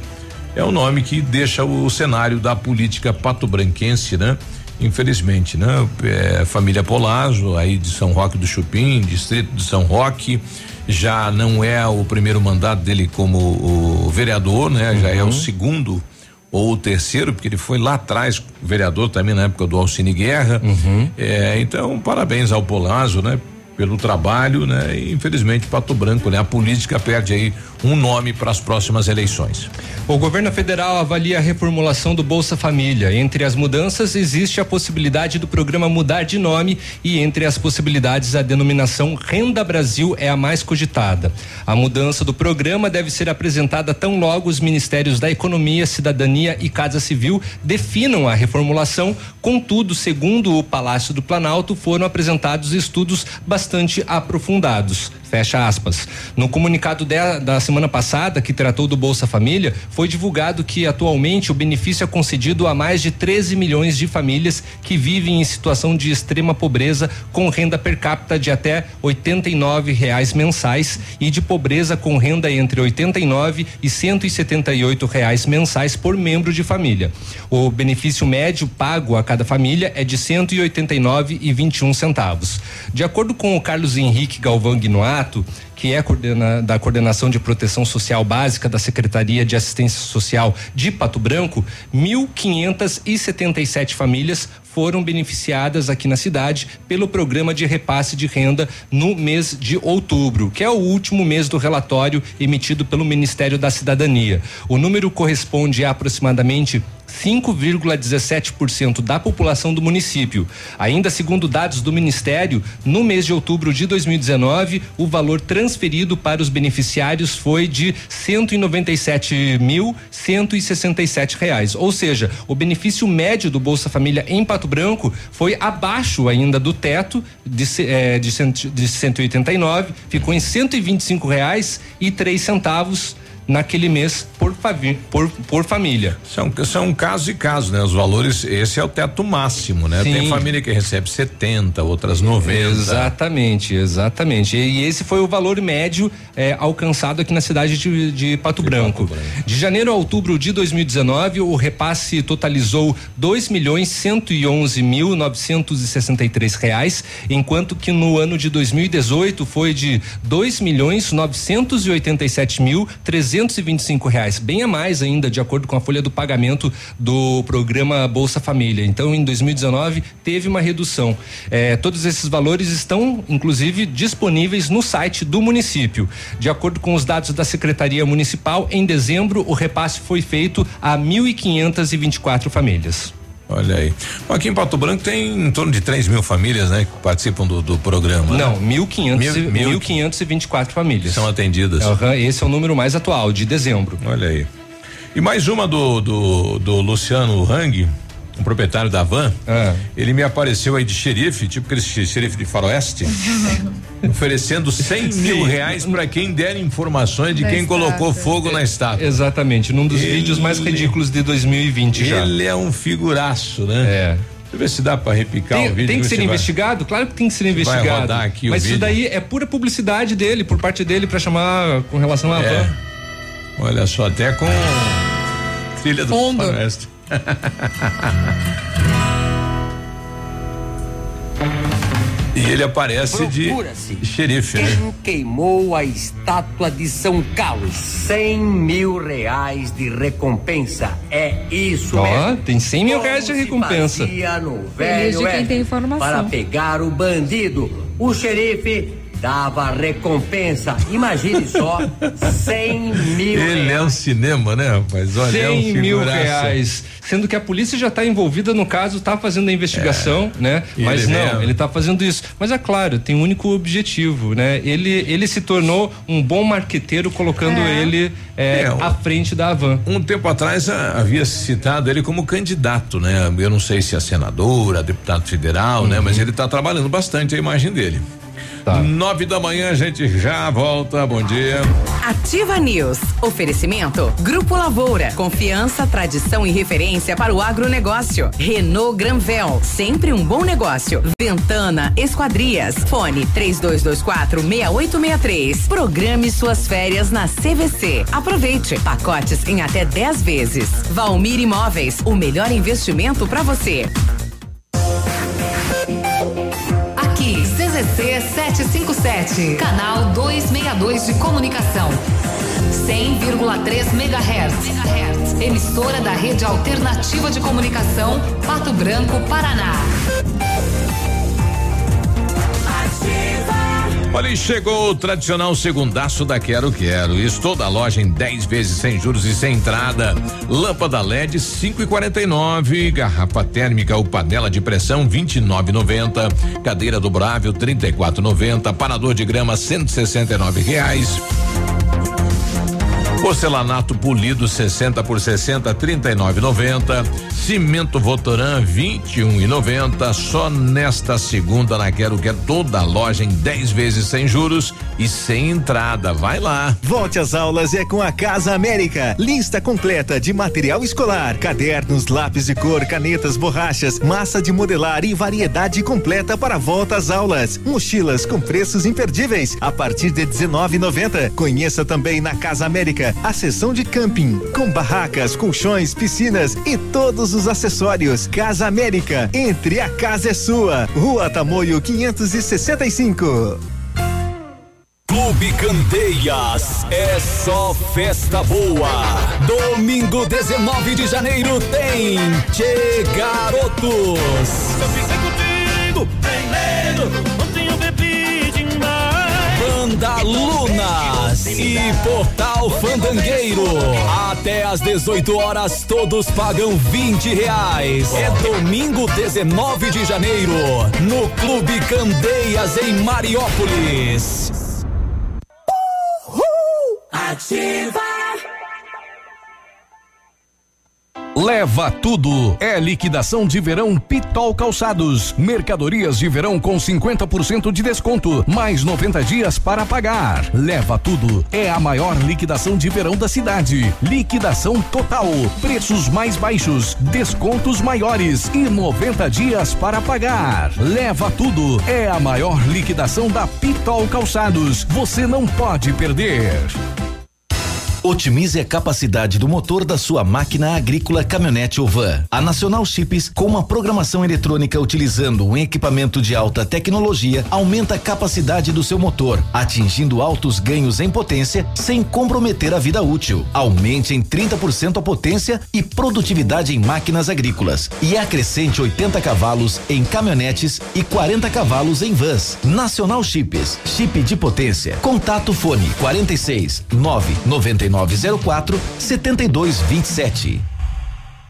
é um nome que deixa o cenário da política pato-branquense, né? Infelizmente, né? É, família Polazzo, aí de São Roque do Chupim, distrito de São Roque, já não é o primeiro mandato dele como o vereador, né? Uhum. Já é o segundo ou o terceiro, porque ele foi lá atrás vereador também na época do Alcine Guerra. Uhum. É, então, parabéns ao Polazzo, né? Pelo trabalho, né? E infelizmente Pato Branco, né? A política perde aí um nome para as próximas eleições. O governo federal avalia a reformulação do Bolsa Família. Entre as mudanças existe a possibilidade do programa mudar de nome e entre as possibilidades a denominação Renda Brasil é a mais cogitada. A mudança do programa deve ser apresentada tão logo os ministérios da Economia, Cidadania e Casa Civil definam a reformulação. Contudo, segundo o Palácio do Planalto, foram apresentados estudos bastante bastante aprofundados. Fecha aspas. No comunicado de, da semana passada, que tratou do Bolsa Família, foi divulgado que atualmente o benefício é concedido a mais de treze milhões de famílias que vivem em situação de extrema pobreza, com renda per capita de até oitenta e nove reais mensais e de pobreza com renda entre oitenta e nove e cento e setenta e oito reais mensais por membro de família. O benefício médio pago a cada família é de cento e oitenta e nove e vinte e um centavos. De acordo com o Carlos Henrique Galvão Guinoato, que é coordena, da Coordenação de Proteção Social Básica da Secretaria de Assistência Social de Pato Branco, mil quinhentas e setenta e sete famílias foram beneficiadas aqui na cidade pelo programa de repasse de renda no mês de outubro, que é o último mês do relatório emitido pelo Ministério da Cidadania. O número corresponde a aproximadamente cinco vírgula dezessete por cento da população do município. Ainda segundo dados do Ministério, no mês de outubro de dois mil e dezenove, o valor transferido para os beneficiários foi de cento e noventa e sete mil, cento e sessenta e sete reais. Ou seja, o benefício médio do Bolsa Família em Pato Branco foi abaixo ainda do teto de, eh, de, cento, de cento e oitenta e nove, ficou em cento e vinte e cinco reais e três centavos. Naquele mês por, favi, por, por família. São, são casos e casos, né? Os valores, esse é o teto máximo, né? Sim. Tem família que recebe setenta, outras noventa. Exatamente, exatamente. E, e esse foi o valor médio eh, alcançado aqui na cidade de, de Pato de Branco. Pato Branco. De janeiro a outubro de dois mil e dezenove, o repasse totalizou dois milhões cento e onze mil novecentos e sessenta e três reais, enquanto que no ano de dois mil e dezoito foi de dois milhões novecentos e oitenta e sete mil trezentos duzentos e vinte e cinco reais, bem a mais ainda, de acordo com a folha do pagamento do programa Bolsa Família. Então, em dois mil e dezenove, teve uma redução. Eh, todos esses valores estão, inclusive, disponíveis no site do município. De acordo com os dados da Secretaria Municipal, em dezembro, o repasse foi feito a mil quinhentas e vinte e quatro famílias. Olha aí. Aqui em Pato Branco tem em torno de três mil famílias, né? Que participam do, do programa. Não, mil quinhentos, mil quinhentos e vinte e quatro famílias. São atendidas. Uhum, esse é o número mais atual, de dezembro. Olha aí. E mais uma do, do, do Luciano Hang, um proprietário da van. Ah. Ele me apareceu aí de xerife, tipo aquele xerife de faroeste, oferecendo cem Sim. mil reais para quem der informações de na quem estátua. Colocou fogo é, na estátua. Exatamente, num dos ele, vídeos mais ridículos de dois mil e vinte ele já. Ele é um figuraço, né? É. Deixa eu ver se dá pra repicar tem, o vídeo. Tem que ser vai, investigado? Claro que tem que ser investigado. Vai rodar aqui mas o isso vídeo. Daí é pura publicidade dele, por parte dele, pra chamar com relação à é. van. Olha só, até com trilha do faroeste. E ele aparece de xerife, né? Quem queimou a estátua de São Carlos, cem mil reais de recompensa, é isso oh, mesmo. Ó, tem cem mil reais de recompensa. No velho de quem tem informação. Para pegar o bandido, o xerife dava recompensa. Imagine só, cem mil. Ele é um cinema, né, rapaz? Olha, cem mil reais. Sendo que a polícia já está envolvida no caso, está fazendo a investigação, é, né? Mas ele não, mesmo. Ele está fazendo isso. Mas é claro, tem um único objetivo, né? Ele, ele se tornou um bom marqueteiro, colocando é. ele é, é, um, à frente da Havan. Um tempo atrás a, havia citado ele como candidato, né? Eu não sei se a senadora, a deputado federal, uhum. né? Mas ele está trabalhando bastante a imagem dele. Tá. Nove da manhã, a gente já volta. Bom dia. Ativa News. Oferecimento Grupo Lavoura. Confiança, tradição e referência para o agronegócio. Renault Granvel. Sempre um bom negócio. Ventana Esquadrias. Fone três dois dois quatro, seis oito seis três. Programe suas férias na C V C. Aproveite. Pacotes em até dez vezes. Valmir Imóveis. O melhor investimento para você. C V C sete cinco sete, canal duzentos e sessenta e dois de comunicação, cem vírgula três megahertz, emissora da rede alternativa de comunicação Pato Branco, Paraná. Olha, e chegou o tradicional segundaço da Quero Quero. Estou da loja em dez vezes sem juros e sem entrada. Lâmpada L E D cinco e quarenta e nove, garrafa térmica ou panela de pressão vinte e nove e noventa, cadeira dobrável trinta e quatro e noventa, aparador de grama cento e sessenta e nove reais. Porcelanato polido sessenta por sessenta, trinta e nove e noventa. Cimento Votoran vinte e um e noventa. Só nesta segunda na Quero Quero, toda a loja em dez vezes sem juros e sem entrada. Vai lá. Volte às aulas é com a Casa América. Lista completa de material escolar, cadernos, lápis de cor, canetas, borrachas, massa de modelar e variedade completa para a volta às aulas. Mochilas com preços imperdíveis a partir de dezenove e noventa. Conheça também na Casa América a seção de camping, com barracas, colchões, piscinas e todos os acessórios. Casa América, entre a casa é sua. Rua Tamoio quinhentos e sessenta e cinco. Clube Candeias, é só festa boa. Domingo dezenove de janeiro tem Tchê Garotos. Eu fiquei contigo, tem medo, ontem eu bebi demais. Banda Lunas e Portal Fandangueiro. Até às dezoito horas todos pagam vinte reais. É domingo dezenove de janeiro no Clube Candeias em Mariópolis. Uhul. Ativa. Leva tudo. É liquidação de verão Pitol Calçados. Mercadorias de verão com cinquenta por cento de desconto, mais noventa dias para pagar. Leva tudo. É a maior liquidação de verão da cidade. Liquidação total. Preços mais baixos, descontos maiores e noventa dias para pagar. Leva tudo. É a maior liquidação da Pitol Calçados. Você não pode perder. Otimize a capacidade do motor da sua máquina agrícola, caminhonete ou van. A Nacional Chips, com uma programação eletrônica utilizando um equipamento de alta tecnologia, aumenta a capacidade do seu motor, atingindo altos ganhos em potência sem comprometer a vida útil. Aumente em trinta por cento a potência e produtividade em máquinas agrícolas e acrescente oitenta cavalos em caminhonetes e quarenta cavalos em vans. Nacional Chips, chip de potência. Contato fone quarenta e seis, nove nove nove nove nove zero quatro, sete dois dois sete.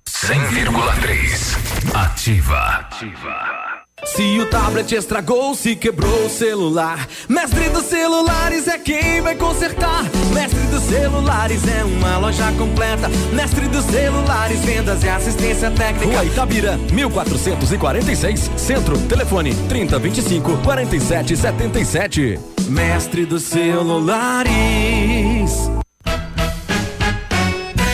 cem vírgula três. Ativa. Ativa. Se o tablet estragou, se quebrou o celular, Mestre dos Celulares é quem vai consertar. Mestre dos Celulares é uma loja completa. Mestre dos Celulares, vendas e assistência técnica. Rua Itabira, mil quatrocentos e quarenta e seis, Centro, telefone trinta, vinte e cinco, quarenta e sete, setenta e sete. Mestre dos Celulares.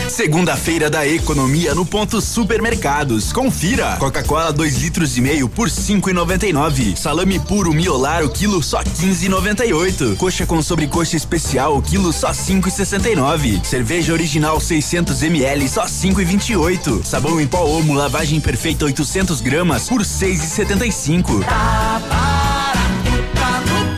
Segunda-feira da economia no Ponto Supermercados. Confira. Coca-Cola dois litros e meio por cinco e noventa e nove. Salame puro miolar o quilo só quinze e noventa e oito. Coxa com sobrecoxa especial o quilo só cinco e sessenta e nove. Cerveja original seiscentos mililitros só cinco e vinte e oito. Sabão em pó Omo lavagem perfeita oitocentas gramas por seis e setenta e cinco. Tá barato, tá no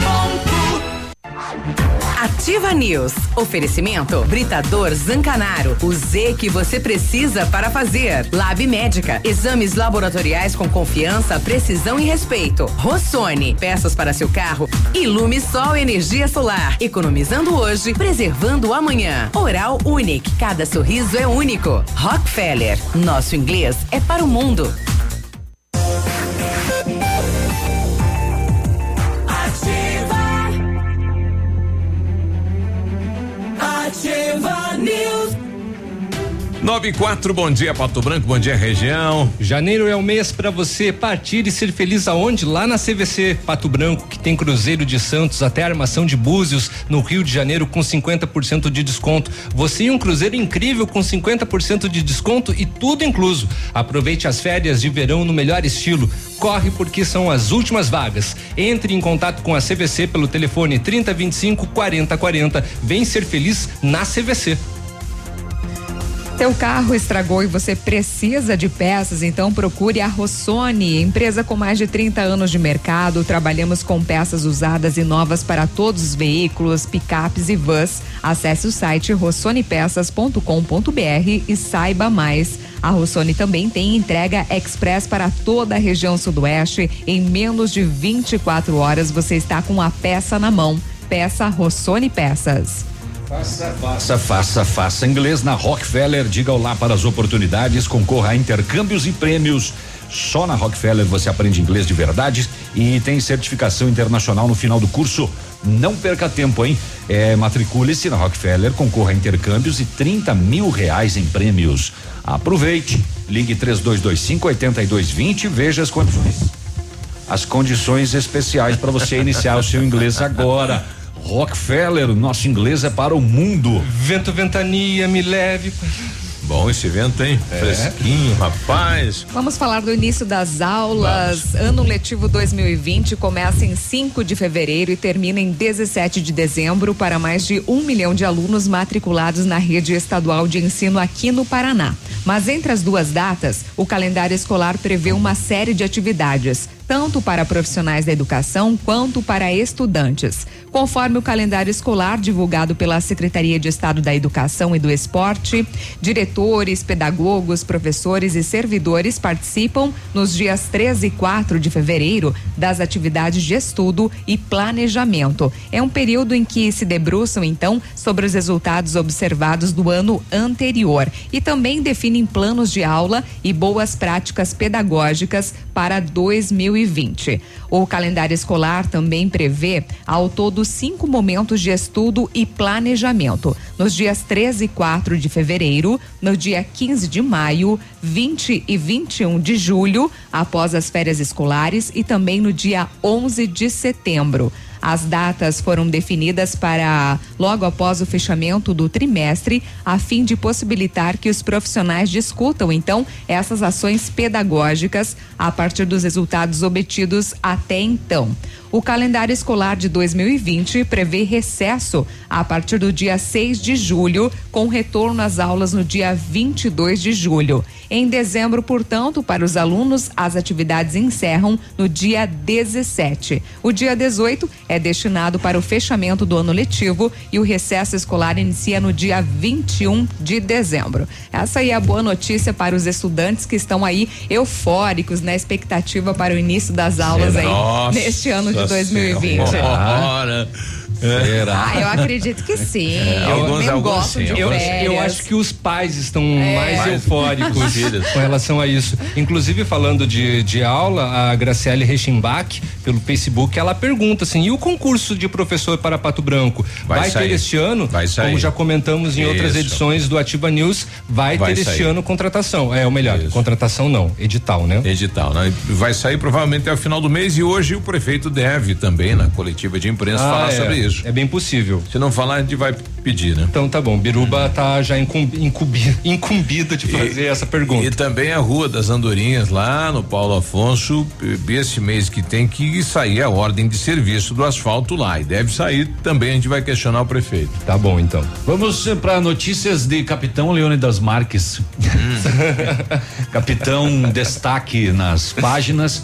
ponto. Ativa News. Oferecimento Britador Zancanaro. O Z que você precisa para fazer. Lab Médica. Exames laboratoriais com confiança, precisão e respeito. Rossoni. Peças para seu carro. Ilumisol Energia Solar. Economizando hoje, preservando amanhã. Oral Unique. Cada sorriso é único. Rockefeller. Nosso inglês é para o mundo. Ativa News. nove e quatro, bom dia Pato Branco, bom dia região. Janeiro é o mês para você partir e ser feliz aonde? Lá na C V C. Pato Branco, que tem Cruzeiro de Santos até a Armação de Búzios no Rio de Janeiro com cinquenta por cento de desconto. Você e um cruzeiro incrível com cinquenta por cento de desconto e tudo incluso. Aproveite as férias de verão no melhor estilo. Corre porque são as últimas vagas. Entre em contato com a C V C pelo telefone trinta e vinte e cinco, quarenta e quarenta. Vem ser feliz na C V C. Seu carro estragou e você precisa de peças, então procure a Rossoni, empresa com mais de trinta anos de mercado. Trabalhamos com peças usadas e novas para todos os veículos, picapes e vans. Acesse o site rossoni peças ponto com ponto br e saiba mais. A Rossoni também tem entrega express para toda a região sudoeste. Em menos de vinte e quatro horas você está com a peça na mão. Peça Rossoni Peças. Faça, faça, faça, faça inglês na Rockefeller, diga olá para as oportunidades, concorra a intercâmbios e prêmios. Só na Rockefeller você aprende inglês de verdade e tem certificação internacional no final do curso. Não perca tempo, hein? É, matricule-se na Rockefeller, concorra a intercâmbios e trinta mil reais em prêmios. Aproveite, ligue três dois dois cinco, oito dois dois zero e veja as condições. As condições especiais para você iniciar o seu inglês agora. Rockefeller, nosso inglês é para o mundo. Vento, ventania, me leve. Bom esse vento, hein? É. Fresquinho, rapaz. Vamos falar do início das aulas. Vamos. Ano letivo dois mil e vinte começa em cinco de fevereiro e termina em dezessete de dezembro para mais de um milhão de alunos matriculados na rede estadual de ensino aqui no Paraná. Mas entre as duas datas, o calendário escolar prevê uma série de atividades, tanto para profissionais da educação quanto para estudantes. Conforme o calendário escolar divulgado pela Secretaria de Estado da Educação e do Esporte, diretores, pedagogos, professores e servidores participam nos dias treze e quatro de fevereiro das atividades de estudo e planejamento. É um período em que se debruçam, então, sobre os resultados observados do ano anterior e também definem planos de aula e boas práticas pedagógicas para dois mil e vinte. O calendário escolar também prevê, ao todo, cinco momentos de estudo e planejamento. Nos dias treze e quatro de fevereiro, no dia quinze de maio, vinte e vinte e um de julho, após as férias escolares e também no dia onze de setembro. As datas foram definidas para logo após o fechamento do trimestre, a fim de possibilitar que os profissionais discutam, então, essas ações pedagógicas a partir dos resultados obtidos até então. O calendário escolar de dois mil e vinte prevê recesso a partir do dia seis de julho, com retorno às aulas no dia vinte e dois de julho. Em dezembro, portanto, para os alunos, as atividades encerram no dia dezessete. O dia dezoito é destinado para o fechamento do ano letivo e o recesso escolar inicia no dia vinte e um de dezembro. Essa aí é a boa notícia para os estudantes que estão aí eufóricos na expectativa para o início das aulas aí neste ano de dois mil e vinte. Bora. Será? Ah, eu acredito que sim. É, eu alguns, eu alguns gosto sim, de eu, eu acho que os pais estão é. mais, mais eufóricos com relação a isso. Inclusive, falando de, de aula, a Graciele Rechimbach, pelo Facebook, ela pergunta assim, e o concurso de professor para Pato Branco? Vai, vai ter este ano? Vai sair. Como já comentamos em isso. outras edições do Ativa News, vai, vai ter sair. este ano contratação. É, ou melhor, isso. contratação não, edital, né? Edital, né? Vai sair provavelmente até o final do mês e hoje o prefeito deve também, na coletiva de imprensa, ah, falar é. sobre isso. É bem possível. Se não falar, a gente vai pedir, né? Então tá bom. Biruba tá já incumbi, incumbi, incumbida de fazer e, essa pergunta. E também a Rua das Andorinhas, lá no Paulo Afonso, esse mês que tem que sair a ordem de serviço do asfalto lá. E deve sair também, a gente vai questionar o prefeito. Tá bom, então. Vamos para notícias de Capitão Leônidas Marques. Hum. Capitão destaque nas páginas,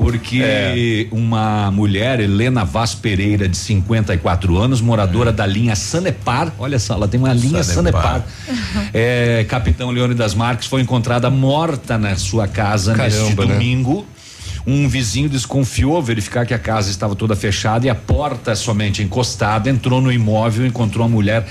Porque é. uma mulher, Helena Vaz Pereira, de cinquenta e quatro anos, moradora é. da linha Sanepar, olha só, ela tem uma linha Sanepar, Sanepar. é, Capitão Leônidas Marques, foi encontrada morta na sua casa neste domingo. Né? Um vizinho desconfiou ao verificar que a casa estava toda fechada e a porta somente encostada, entrou no imóvel e encontrou a mulher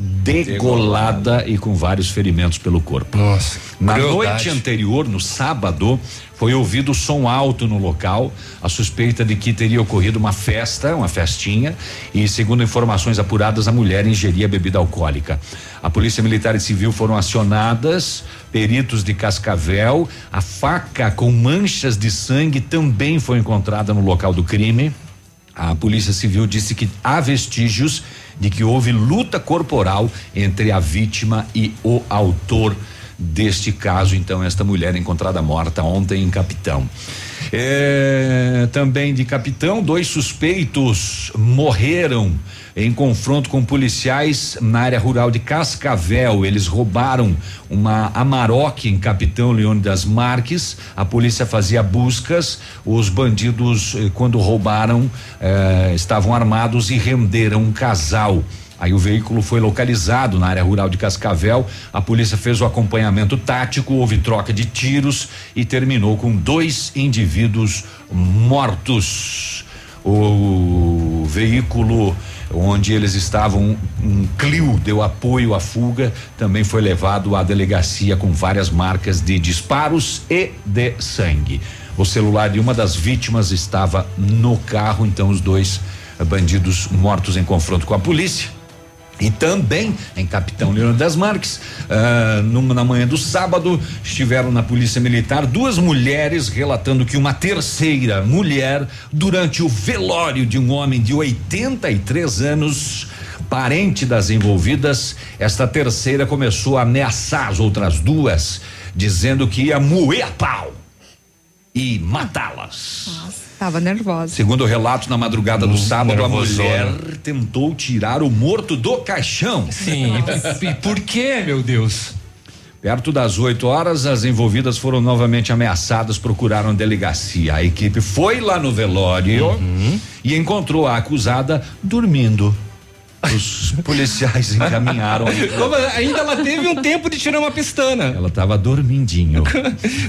degolada e com vários ferimentos pelo corpo. Nossa, na crueldade. Noite anterior, no sábado, foi ouvido som alto no local, a suspeita de que teria ocorrido uma festa, uma festinha, e segundo informações apuradas, a mulher ingeria bebida alcoólica. A Polícia Militar e Civil foram acionadas, peritos de Cascavel, a faca com manchas de sangue também foi encontrada no local do crime. A Polícia Civil disse que há vestígios de que houve luta corporal entre a vítima e o autor deste caso. Então, esta mulher encontrada morta ontem em Capitão. É, também de Capitão, dois suspeitos morreram em confronto com policiais na área rural de Cascavel. Eles roubaram uma Amarok em Capitão Leônidas Marques. A polícia fazia buscas. Os bandidos, quando roubaram, eh, estavam armados e renderam um casal. Aí o veículo foi localizado na área rural de Cascavel. A polícia fez o acompanhamento tático, houve troca de tiros e terminou com dois indivíduos mortos. O veículo onde eles estavam, um Clio, deu apoio à fuga, também foi levado à delegacia com várias marcas de disparos e de sangue. O celular de uma das vítimas estava no carro, então os dois bandidos mortos em confronto com a polícia. E também em Capitão Leônidas Marques, ah, numa, na manhã do sábado, estiveram na Polícia Militar duas mulheres relatando que uma terceira mulher, durante o velório de um homem de oitenta e três anos, parente das envolvidas, esta terceira começou a ameaçar as outras duas, dizendo que ia moer a pau e matá-las. Nossa. Estava nervosa. Segundo o relato, na madrugada do sábado, nervosona. A mulher tentou tirar o morto do caixão. Sim. E por quê, meu Deus? Perto das oito horas, as envolvidas foram novamente ameaçadas, procuraram a delegacia. A equipe foi lá no velório uhum. e encontrou a acusada dormindo. Os policiais encaminharam. Como, ainda ela teve um tempo de tirar uma pestana. Ela estava dormindinho.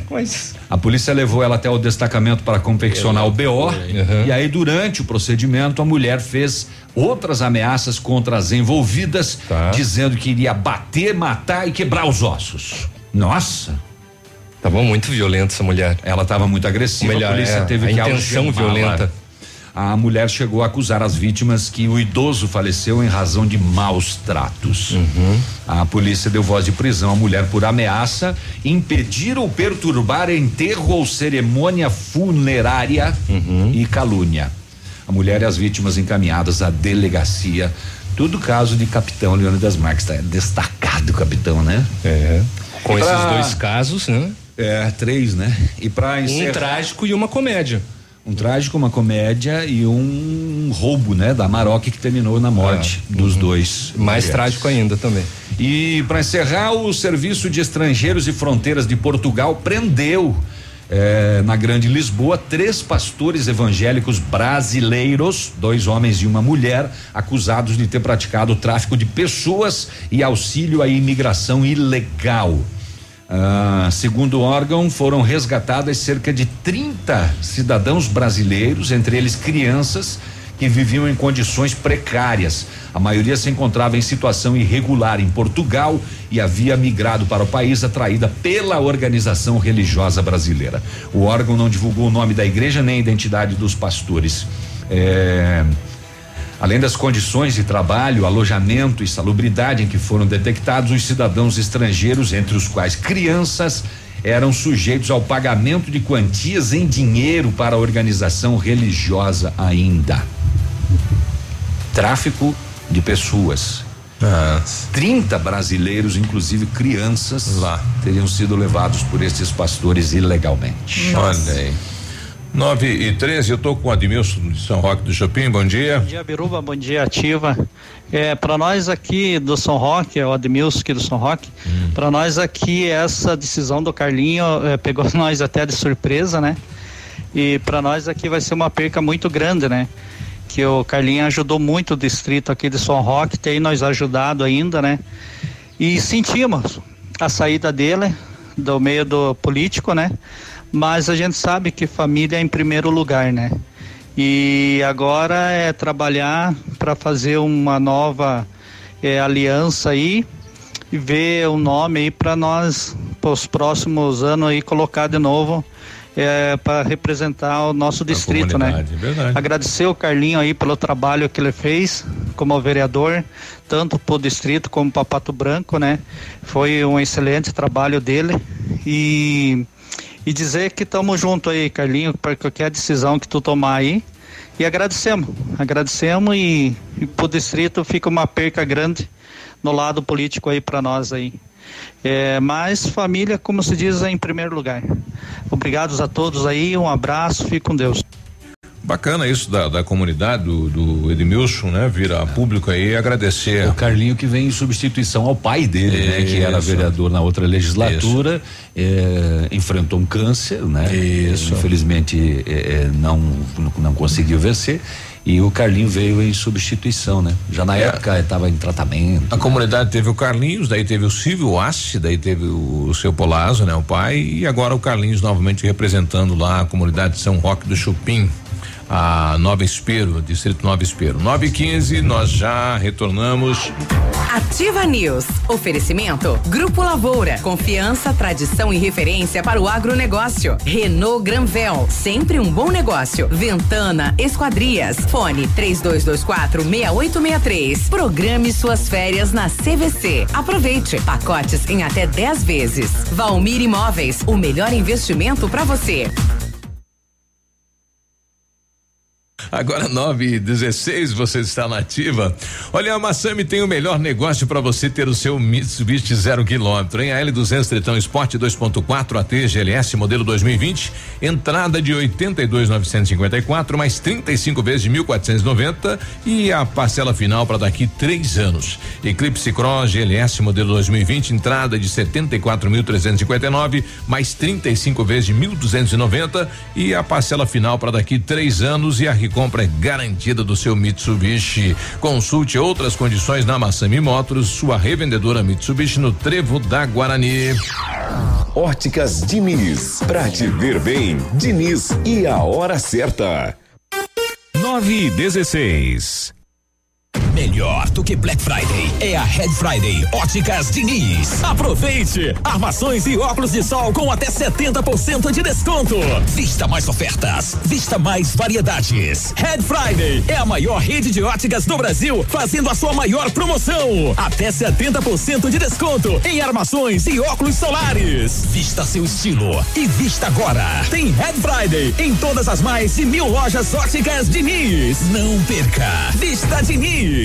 Mas a polícia levou ela até o destacamento para confeccionar ela, o B O. Uhum. E aí, durante o procedimento, a mulher fez outras ameaças contra as envolvidas, tá. dizendo que iria bater, matar e quebrar os ossos. Nossa! Tava muito violenta essa mulher. Ela estava muito agressiva. Melhor, a polícia é, teve a que intenção violenta. A mulher chegou a acusar as vítimas que o idoso faleceu em razão de maus tratos. Uhum. A polícia deu voz de prisão à mulher por ameaça, impedir ou perturbar enterro ou cerimônia funerária uhum. e calúnia. A mulher e as vítimas encaminhadas à delegacia. Tudo caso de Capitão Leônidas Marques. Tá destacado, capitão, né? É. Com pra... esses dois casos, né? É, três, né? E pra encerrar... Um trágico e uma comédia. Um trágico, uma comédia e um roubo, né? Da Maroc, que terminou na morte ah, dos uhum. dois. Mais mulheres. Trágico ainda também. E para encerrar, o Serviço de Estrangeiros e Fronteiras de Portugal prendeu eh, na Grande Lisboa três pastores evangélicos brasileiros, dois homens e uma mulher, acusados de ter praticado tráfico de pessoas e auxílio à imigração ilegal. Ah, segundo o órgão, foram resgatadas cerca de trinta cidadãos brasileiros, entre eles crianças, que viviam em condições precárias. A maioria se encontrava em situação irregular em Portugal e havia migrado para o país atraída pela organização religiosa brasileira. O órgão não divulgou o nome da igreja nem a identidade dos pastores. É... Além das condições de trabalho, alojamento e salubridade em que foram detectados, os cidadãos estrangeiros, entre os quais crianças, eram sujeitos ao pagamento de quantias em dinheiro para a organização religiosa ainda. Tráfico de pessoas. Ah. trinta brasileiros, inclusive crianças, lá, teriam sido levados por esses pastores ilegalmente. Nossa. Olha aí. nove e treze, eu tô com o Admilson de São Roque do Chopin, bom dia. Bom dia, Biruba, bom dia, Ativa. É, para nós aqui do São Roque, é o Admilson aqui do São Roque, hum. para nós aqui essa decisão do Carlinho é, pegou nós até de surpresa, né? e para nós aqui vai ser uma perca muito grande, né? Que o Carlinhos ajudou muito o distrito aqui de São Roque, tem nós ajudado ainda, né? E sentimos a saída dele do meio do político, né? Mas a gente sabe que família é em primeiro lugar, né? E agora é trabalhar para fazer uma nova é, aliança aí e ver o nome aí para nós, para os próximos anos aí, colocar de novo é, para representar o nosso a distrito, né? Verdade. Agradecer o Carlinho aí pelo trabalho que ele fez como vereador, tanto para o distrito como para Pato Branco, né? Foi um excelente trabalho dele e E dizer que estamos juntos aí, Carlinho, para qualquer decisão que tu tomar aí. E agradecemos. Agradecemos e, e pro distrito fica uma perca grande no lado político aí para nós aí. É, mas família, como se diz, é em primeiro lugar. Obrigados a todos aí, um abraço, fique com Deus. Bacana isso da, da comunidade do, do Edmilson, né? Virar público aí e agradecer. O Carlinho que vem em substituição ao pai dele, é, né? Que era isso. Vereador na outra legislatura, é, enfrentou um câncer, né? Isso. Infelizmente é, não, não conseguiu vencer. E o Carlinho veio em substituição, né? Já na é. época estava em tratamento. A né? comunidade teve o Carlinhos, daí teve o Silvio o Assi, daí teve o, o seu Polazzo, né? O pai, e agora o Carlinhos novamente representando lá a comunidade de São Roque do Chupim, a Nova Espero, distrito Nova Espero. nove e quinze, nós já retornamos. Ativa News, oferecimento Grupo Lavoura, confiança, tradição e referência para o agronegócio. Renault Granvel, sempre um bom negócio. Ventana Esquadrias, fone três dois dois quatro, seis oito seis três. Programe suas férias na C V C. Aproveite pacotes em até dez vezes. Valmir Imóveis, o melhor investimento para você. Agora nove e dezesseis, você está na Ativa. Olha, a Massami tem o melhor negócio para você ter o seu Mitsubishi zero quilômetro, hein? A L duzentos Tritão Sport dois ponto quatro A T G L S modelo dois mil e vinte, entrada de oitenta e dois mil novecentos e cinquenta e quatro mais trinta e cinco vezes de mil quatrocentos e noventa e a parcela final para daqui três anos. Eclipse Cross G L S modelo dois mil e vinte, entrada de setenta e quatro mil trezentos e cinquenta e nove mais trinta e cinco vezes de mil duzentos e noventa e a parcela final para daqui três anos e a compra é garantida do seu Mitsubishi. Consulte outras condições na Massami Motors, sua revendedora Mitsubishi no Trevo da Guarani. Óticas Diniz, pra te ver bem. Diniz e a hora certa. nove e dezesseis. Melhor do que Black Friday é a Red Friday Óticas Diniz. Aproveite! Armações e óculos de sol com até setenta por cento de desconto. Vista mais ofertas, vista mais variedades. Red Friday é a maior rede de óticas do Brasil, fazendo a sua maior promoção. Até setenta por cento de desconto em armações e óculos solares. Vista seu estilo e vista agora. Tem Red Friday em todas as mais de mil lojas Óticas Diniz. Não perca! Vista Diniz.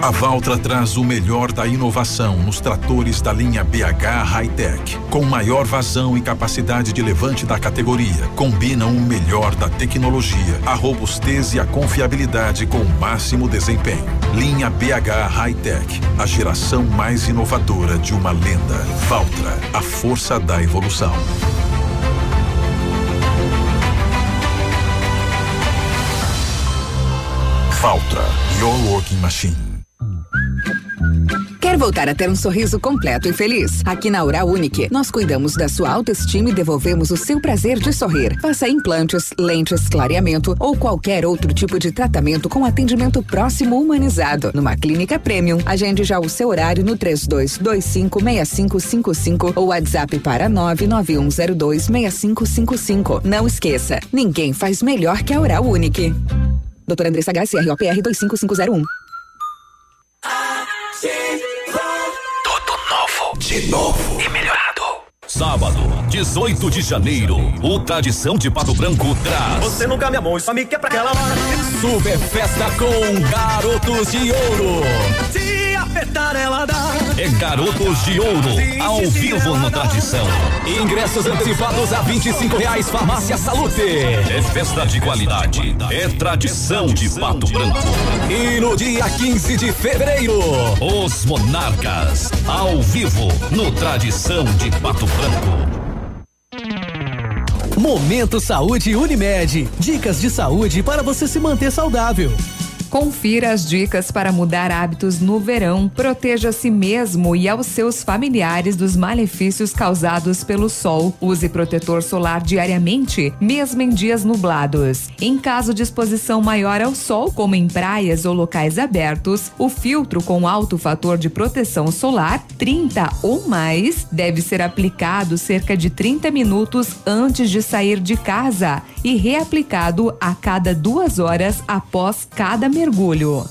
A Valtra traz o melhor da inovação nos tratores da linha B H Hi-Tech. Com maior vazão e capacidade de levante da categoria, combinam o melhor da tecnologia, a robustez e a confiabilidade com o máximo desempenho. Linha B H Hi-Tech, a geração mais inovadora de uma lenda. Valtra, a força da evolução. Valtra, your working machine. Quer voltar a ter um sorriso completo e feliz? Aqui na Oral Unique, nós cuidamos da sua autoestima e devolvemos o seu prazer de sorrir. Faça implantes, lentes, clareamento ou qualquer outro tipo de tratamento com atendimento próximo humanizado. Numa clínica premium, agende já o seu horário no três dois dois cinco seis cinco cinco cinco ou WhatsApp para nove nove um zero dois seis cinco cinco cinco. Não esqueça, ninguém faz melhor que a Oral Unique. Doutora Andressa H, C R O P R dois cinco cinco zero um. Ativa. Tudo novo. De novo. E melhorado. Sábado, dezoito de janeiro, o Tradição de Pato Branco traz. Você nunca me amou, só me quer pra aquela hora. Super festa com Garotos de Ouro. Se apertar, ela dá. É Garotos de Ouro, ao vivo no Tradição. Ingressos antecipados a vinte e cinco reais, Farmácia Salute. É festa de qualidade, é Tradição de Pato Branco. E no dia quinze de fevereiro, os Monarcas, ao vivo no Tradição de Pato Branco. Momento Saúde Unimed. Dicas de saúde para você se manter saudável. Confira as dicas para mudar hábitos no verão. Proteja a si mesmo e aos seus familiares dos malefícios causados pelo sol. Use protetor solar diariamente, mesmo em dias nublados. Em caso de exposição maior ao sol, como em praias ou locais abertos, o filtro com alto fator de proteção solar, trinta ou mais, deve ser aplicado cerca de trinta minutos antes de sair de casa e reaplicado a cada duas horas após cada minuto. Mergulho.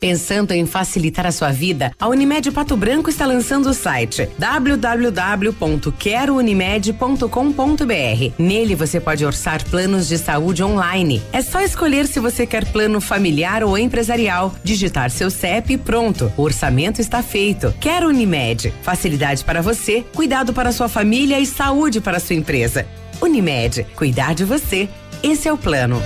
Pensando em facilitar a sua vida, a Unimed Pato Branco está lançando o site w w w ponto quero unimed ponto com ponto b r. Nele você pode orçar planos de saúde online. É só escolher se você quer plano familiar ou empresarial, digitar seu C E P e pronto, o orçamento está feito. Quero Unimed, facilidade para você, cuidado para sua família e saúde para sua empresa. Unimed, cuidar de você, esse é o plano.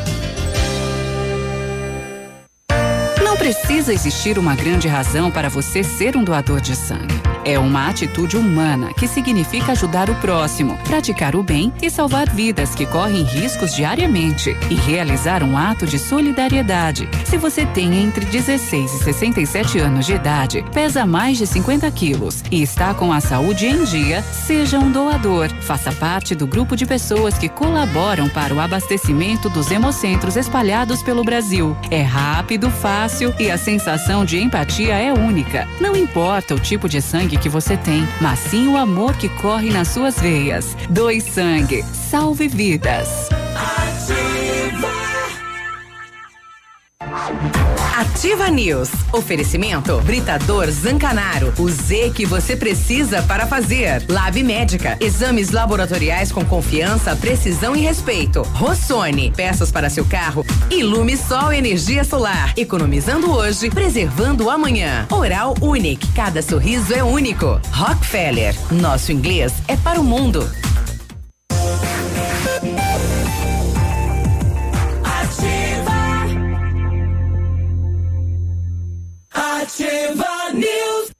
Precisa existir uma grande razão para você ser um doador de sangue. É uma atitude humana que significa ajudar o próximo, praticar o bem e salvar vidas que correm riscos diariamente e realizar um ato de solidariedade. Se você tem entre dezesseis e sessenta e sete anos de idade, pesa mais de cinquenta quilos e está com a saúde em dia, seja um doador. Faça parte do grupo de pessoas que colaboram para o abastecimento dos hemocentros espalhados pelo Brasil. É rápido, fácil e a sensação de empatia é única. Não importa o tipo de sangue que você tem, mas sim o amor que corre nas suas veias. Doe sangue, salve vidas. Ativa News. Oferecimento Britador Zancanaro. O Z que você precisa para fazer. Lab Médica. Exames laboratoriais com confiança, precisão e respeito. Rossoni. Peças para seu carro. Ilumisol Energia Solar. Economizando hoje, preservando amanhã. Oral Unique. Cada sorriso é único. Rockefeller. Nosso inglês é para o mundo. Ativa News.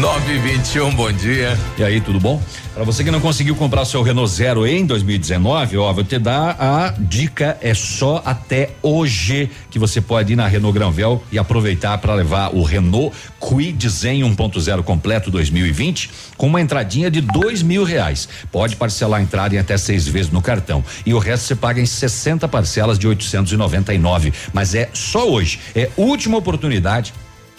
nove e vinte e um, bom dia. E aí, tudo bom? Para você que não conseguiu comprar seu Renault Zero em dois mil e dezenove, ó, vou te dar a dica: é só até hoje que você pode ir na Renault Granvel e aproveitar para levar o Renault Kwid Zen um ponto zero completo dois mil e vinte com uma entradinha de dois mil reais. Pode parcelar a entrada em até seis vezes no cartão e o resto você paga em sessenta parcelas de oitocentos e noventa e nove. Mas é só hoje, é última oportunidade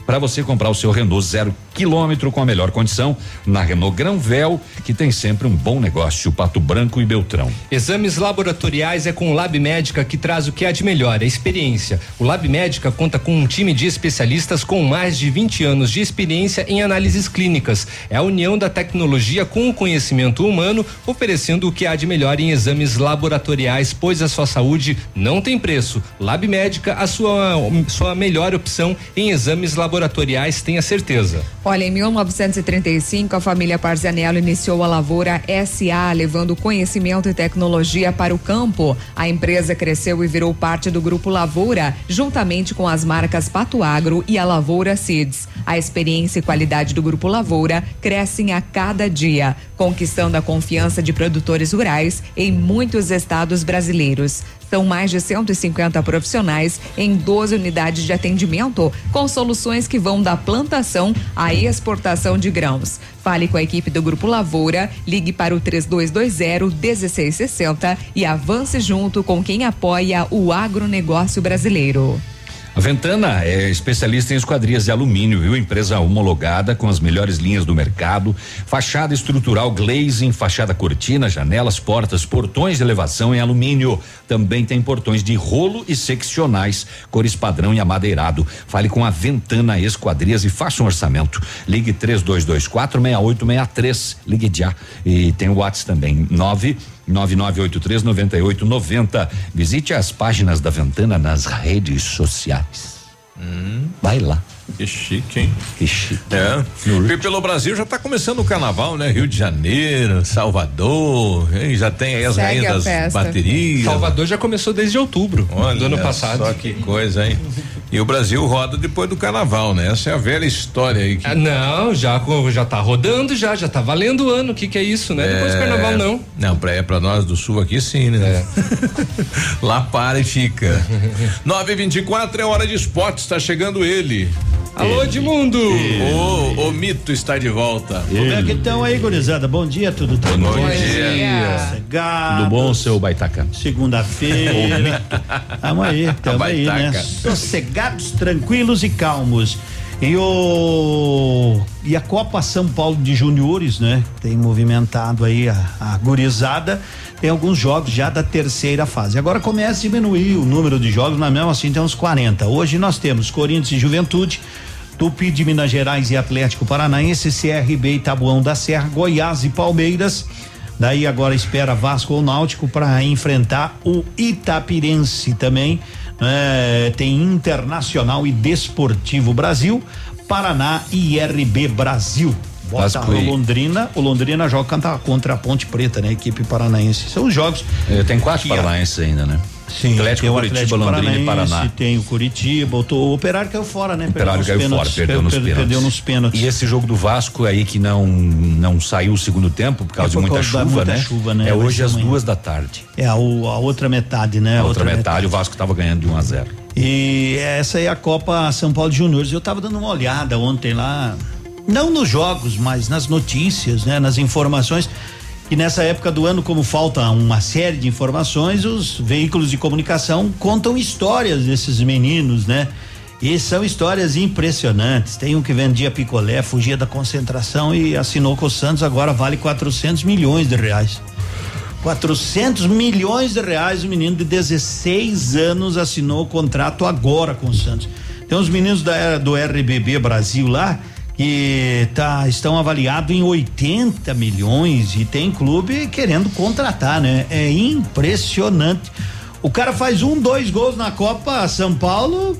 para você comprar o seu Renault zero quilômetro com a melhor condição na Renault Granvel, que tem sempre um bom negócio. Pato Branco e Beltrão. Exames laboratoriais é com o Lab Médica, que traz o que há de melhor, a experiência. O Lab Médica conta com um time de especialistas com mais de vinte anos de experiência em análises clínicas. É a união da tecnologia com o conhecimento humano, oferecendo o que há de melhor em exames laboratoriais, pois a sua saúde não tem preço. Lab Médica, a sua sua melhor opção em exames laboratoriais. laboratoriais, tenha certeza. Olha, em mil novecentos e trinta e cinco, a família Parzanello iniciou a Lavoura S A, levando conhecimento e tecnologia para o campo. A empresa cresceu e virou parte do Grupo Lavoura, juntamente com as marcas Pato Agro e a Lavoura Seeds. A experiência e qualidade do Grupo Lavoura crescem a cada dia, conquistando a confiança de produtores rurais em muitos estados brasileiros. São mais de cento e cinquenta profissionais em doze unidades de atendimento, com soluções que vão da plantação à exportação de grãos. Fale com a equipe do Grupo Lavoura, ligue para o trinta e dois vinte, dezesseis sessenta e avance junto com quem apoia o agronegócio brasileiro. A Ventana é especialista em esquadrias de alumínio, viu? Empresa homologada com as melhores linhas do mercado, fachada estrutural glazing, fachada cortina, janelas, portas, portões de elevação em alumínio. Também tem portões de rolo e seccionais, cores padrão e amadeirado. Fale com a Ventana Esquadrias e faça um orçamento. Ligue três dois dois quatro meia oito meia três. Ligue já. E tem o WhatsApp também, nove nove nove oito três, noventa e oito noventa. Visite as páginas da Ventana nas redes sociais. Hum. Vai lá. Que chique, hein? Que chique. É. E pelo Brasil já tá começando o carnaval, né? Rio de Janeiro, Salvador, hein? Já tem aí as rainhas das festa. Baterias. Salvador já começou desde outubro. Olha, do ano passado. Só que coisa, hein? E o Brasil roda depois do carnaval, né? Essa é a velha história aí. Que... Ah, não, já, já tá rodando, já, já tá valendo o ano, o que que é isso, né? É... Depois do carnaval não. Não, pra, é pra nós do sul aqui sim, né? É. Lá para e fica. nove e vinte e quatro é hora de esportes, tá chegando ele. Alô, Edmundo! O, o mito está de volta. Ele. Como é que estão aí, gurizada? Bom dia, tudo tá bom? Bom dia. dia. Gato, tudo bom, seu Baitaca? Segunda-feira. Tamo aí, tamo aí, né? Sossegados, tranquilos e calmos. E o e a Copa São Paulo de Juniores, né? Tem movimentado aí a, a gurizada. Tem alguns jogos já da terceira fase. Agora começa a diminuir o número de jogos, mas mesmo assim tem uns quarenta. Hoje nós temos Corinthians e Juventude, Tupi de Minas Gerais e Atlético Paranaense, C R B e Itabuão da Serra, Goiás e Palmeiras. Daí agora espera Vasco ou Náutico para enfrentar o Itapirense também. É, tem Internacional e Desportivo Brasil, Paraná e R B Brasil. Bota o Londrina, o Londrina joga contra a Ponte Preta, né? Equipe paranaense. São os jogos. É, tem quatro paranaenses ainda, né? Sim. Atlético, Curitiba, Atlético Londrina e Paraná. Tem o Curitiba, o Operário caiu fora, né? O Operário caiu fora, perdeu nos pênaltis. Perdeu nos pênaltis. E esse jogo do Vasco aí que não não saiu o segundo tempo por causa de muita chuva, né? É hoje às duas da tarde. É a, a outra metade, né? A outra metade, o Vasco tava ganhando de um a zero. E essa é a Copa São Paulo de Juniores. Eu tava dando uma olhada ontem lá, não nos jogos, mas nas notícias, né? Nas informações. E nessa época do ano, como falta uma série de informações, os veículos de comunicação contam histórias desses meninos, né? E são histórias impressionantes. Tem um que vendia picolé, fugia da concentração e assinou com o Santos, agora vale quatrocentos milhões de reais. quatrocentos milhões de reais, o menino de dezesseis anos assinou o contrato agora com o Santos. Tem uns meninos da, do R B B Brasil lá, que tá, estão avaliados em oitenta milhões e tem clube querendo contratar, né? É impressionante. O cara faz um, dois gols na Copa São Paulo,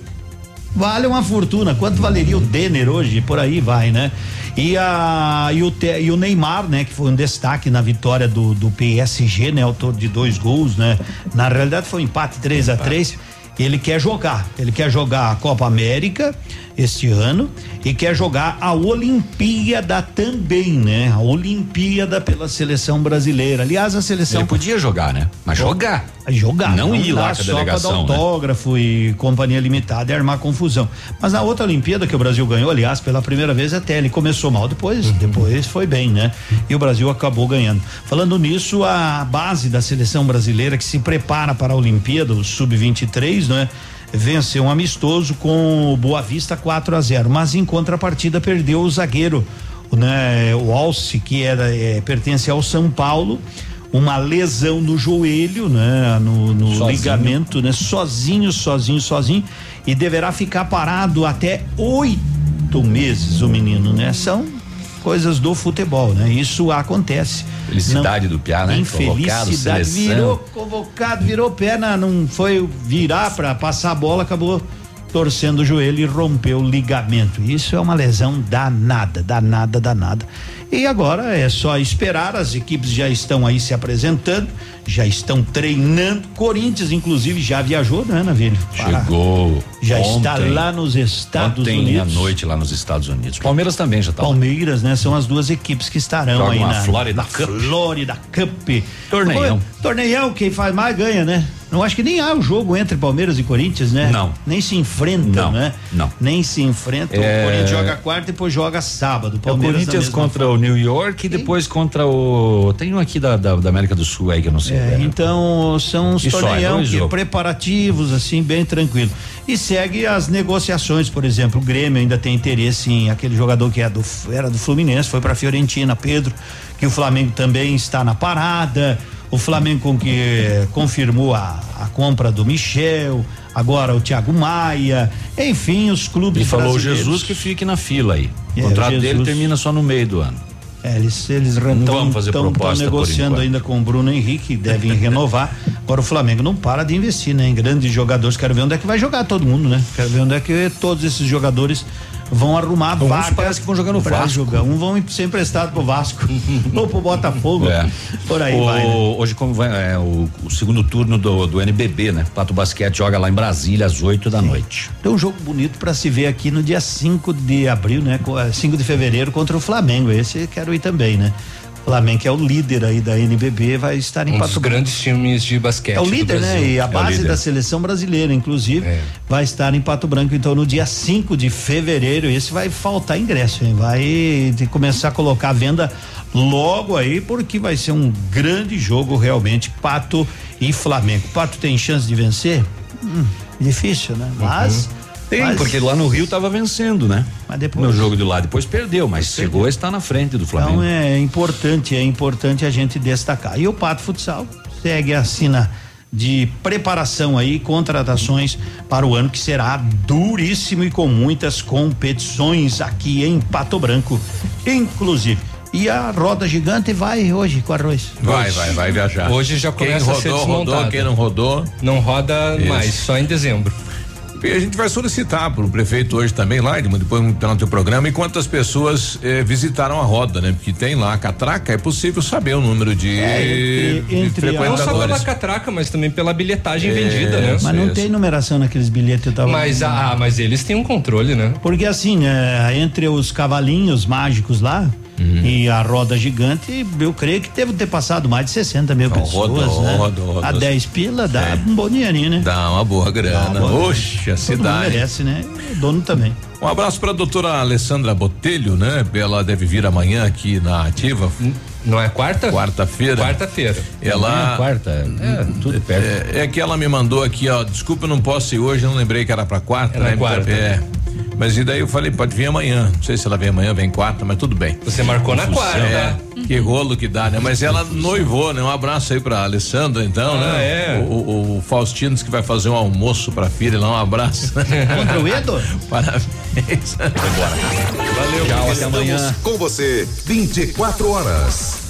vale uma fortuna. Quanto valeria o Denner hoje? Por aí vai, né? E, a, e, o, e o Neymar, né? Que foi um destaque na vitória do, do P S G, né? Autor de dois gols, né? Na realidade foi um empate três a três. Ele quer jogar, ele quer jogar a Copa América este ano e quer jogar a Olimpíada também, né? A Olimpíada pela seleção brasileira. Aliás, a seleção. Ele podia jogar, né? Mas jogar. Jogar. Não, não ir lá com a delegação, só pra dar autógrafo, né? E companhia limitada e armar confusão. Mas na outra Olimpíada que o Brasil ganhou, aliás, pela primeira vez até ele começou mal, depois, uhum. depois foi bem, né? E o Brasil acabou ganhando. Falando nisso, a base da seleção brasileira que se prepara para a Olimpíada, o sub vinte e três, né? Venceu um amistoso com o Boa Vista quatro a zero, mas em contrapartida perdeu o zagueiro, né? O Alce, que era, é, pertence ao São Paulo, uma lesão no joelho, né? No, no ligamento, né? Sozinho, sozinho, sozinho, e deverá ficar parado até oito meses o menino, né? São coisas do futebol, né? Isso acontece. Felicidade não, do Piá, né? Infelicidade, virou convocado, virou perna, não foi virar pra passar a bola, acabou torcendo o joelho e rompeu o ligamento. Isso é uma lesão danada, danada, danada. E agora é só esperar, as equipes já estão aí se apresentando, já estão treinando. Corinthians, inclusive, já viajou, né, Navilho? Chegou. Já ontem, está lá nos Estados ontem Unidos. Ontem à noite lá nos Estados Unidos. Palmeiras também já está Palmeiras, lá. Né? São as duas equipes que estarão Jogam aí na Florida Cup. Florida Cup. Torneião. Torneião, quem faz mais ganha, né? Não acho que nem há o jogo entre Palmeiras e Corinthians, né? Não. Nem se enfrentam, não, né? Não. Nem se enfrentam. É... O Corinthians joga quarta e depois joga sábado. Palmeiras é o Corinthians contra forma. O New York e depois contra o... Tem um aqui da, da, da América do Sul aí que eu não sei. É, é, então são os torneios é preparativos, assim, bem tranquilo. E segue as negociações, por exemplo, o Grêmio ainda tem interesse em aquele jogador que é do, era do Fluminense, foi pra Fiorentina, Pedro, que o Flamengo também está na parada. O Flamengo com que eh, confirmou a, a compra do Michel, agora o Thiago Maia, enfim, os clubes. Ele falou brasileiros. Jesus que fique na fila aí. É, o contrato Jesus... dele termina só no meio do ano. É, eles eles estão negociando ainda com o Bruno Henrique, devem renovar. Agora o Flamengo não para de investir, né? Em grandes jogadores. Quero ver onde é que vai jogar todo mundo, né? Quero ver onde é que todos esses jogadores vão arrumar alguns vagas. Parece que vão jogar no Vasco. Jogar. Um vão ser emprestado pro Vasco ou pro Botafogo. É. Por aí o, vai. Né? Hoje, como vai, é, o, o segundo turno do, do N B B, né? Pato Basquete joga lá em Brasília às oito da Sim. noite. Tem um jogo bonito pra se ver aqui no dia cinco de abril, né? cinco de fevereiro contra o Flamengo. Esse quero ir também, né? Flamengo, que é o líder aí da N B B, vai estar em um Pato Branco. Um dos grandes times de basquete. É o líder, né? E a é base da seleção brasileira, inclusive, é. vai estar em Pato Branco, então, no dia cinco de fevereiro. Esse vai faltar ingresso, hein? Vai começar a colocar a venda logo aí, porque vai ser um grande jogo, realmente, Pato e Flamengo. Pato tem chance de vencer? Hum, difícil, né? Mas... Uhum. Tem, mas, porque lá no Rio tava vencendo, né? Mas depois, no jogo de lá, depois perdeu, mas perdeu. Chegou a estar na frente do Flamengo. Então é importante, é importante a gente destacar. E o Pato Futsal segue a sina de preparação aí, contratações para o ano que será duríssimo e com muitas competições aqui em Pato Branco, inclusive. E a roda gigante vai hoje com arroz. Vai, vai, vai viajar. Hoje já começa rodou, a ser desmontada. Rodou, quem não rodou, não roda Isso. mais, só em dezembro. E a gente vai solicitar pro prefeito hoje também lá, depois no final do teu programa, e quantas pessoas eh, visitaram a roda, né? Porque tem lá a catraca, é possível saber o número de, é, e, de frequentadores. Não só pela catraca, mas também pela bilhetagem é, vendida, né? Mas não é, tem numeração naqueles bilhetes e tal. Mas, vendo, ah, né? mas eles têm um controle, né? Porque assim, né? Entre os cavalinhos mágicos lá, Uhum. e a roda gigante, eu creio que deve ter passado mais de sessenta mil então, pessoas, rodou, né? Rodou, rodou. A dez pila dá é. um bom dinheirinho, né? Dá uma boa grana. Uma boa Oxe, grana. a cidade. merece, né? O dono também. Um abraço pra doutora Alessandra Botelho, né? Ela deve vir amanhã aqui na Ativa. Não é quarta? Quarta-feira. Quarta-feira. Ela. É quarta. É, tudo perto. É, é que ela me mandou aqui, ó, desculpa, eu não posso ir hoje, eu não lembrei que era pra quarta. Era né? quarta. É. Mas e daí eu falei, pode vir amanhã. Não sei se ela vem amanhã, vem quarta, mas tudo bem. Você marcou na quarta, é, uhum. Que rolo que dá, né? Mas ela noivou, né? Um abraço aí pra Alessandra, então, ah, né? É. O, o, o Faustino que vai fazer um almoço pra filha lá, um abraço. Contra o Edo? Parabéns. Valeu, tchau, até amanhã. Com você, vinte e quatro horas.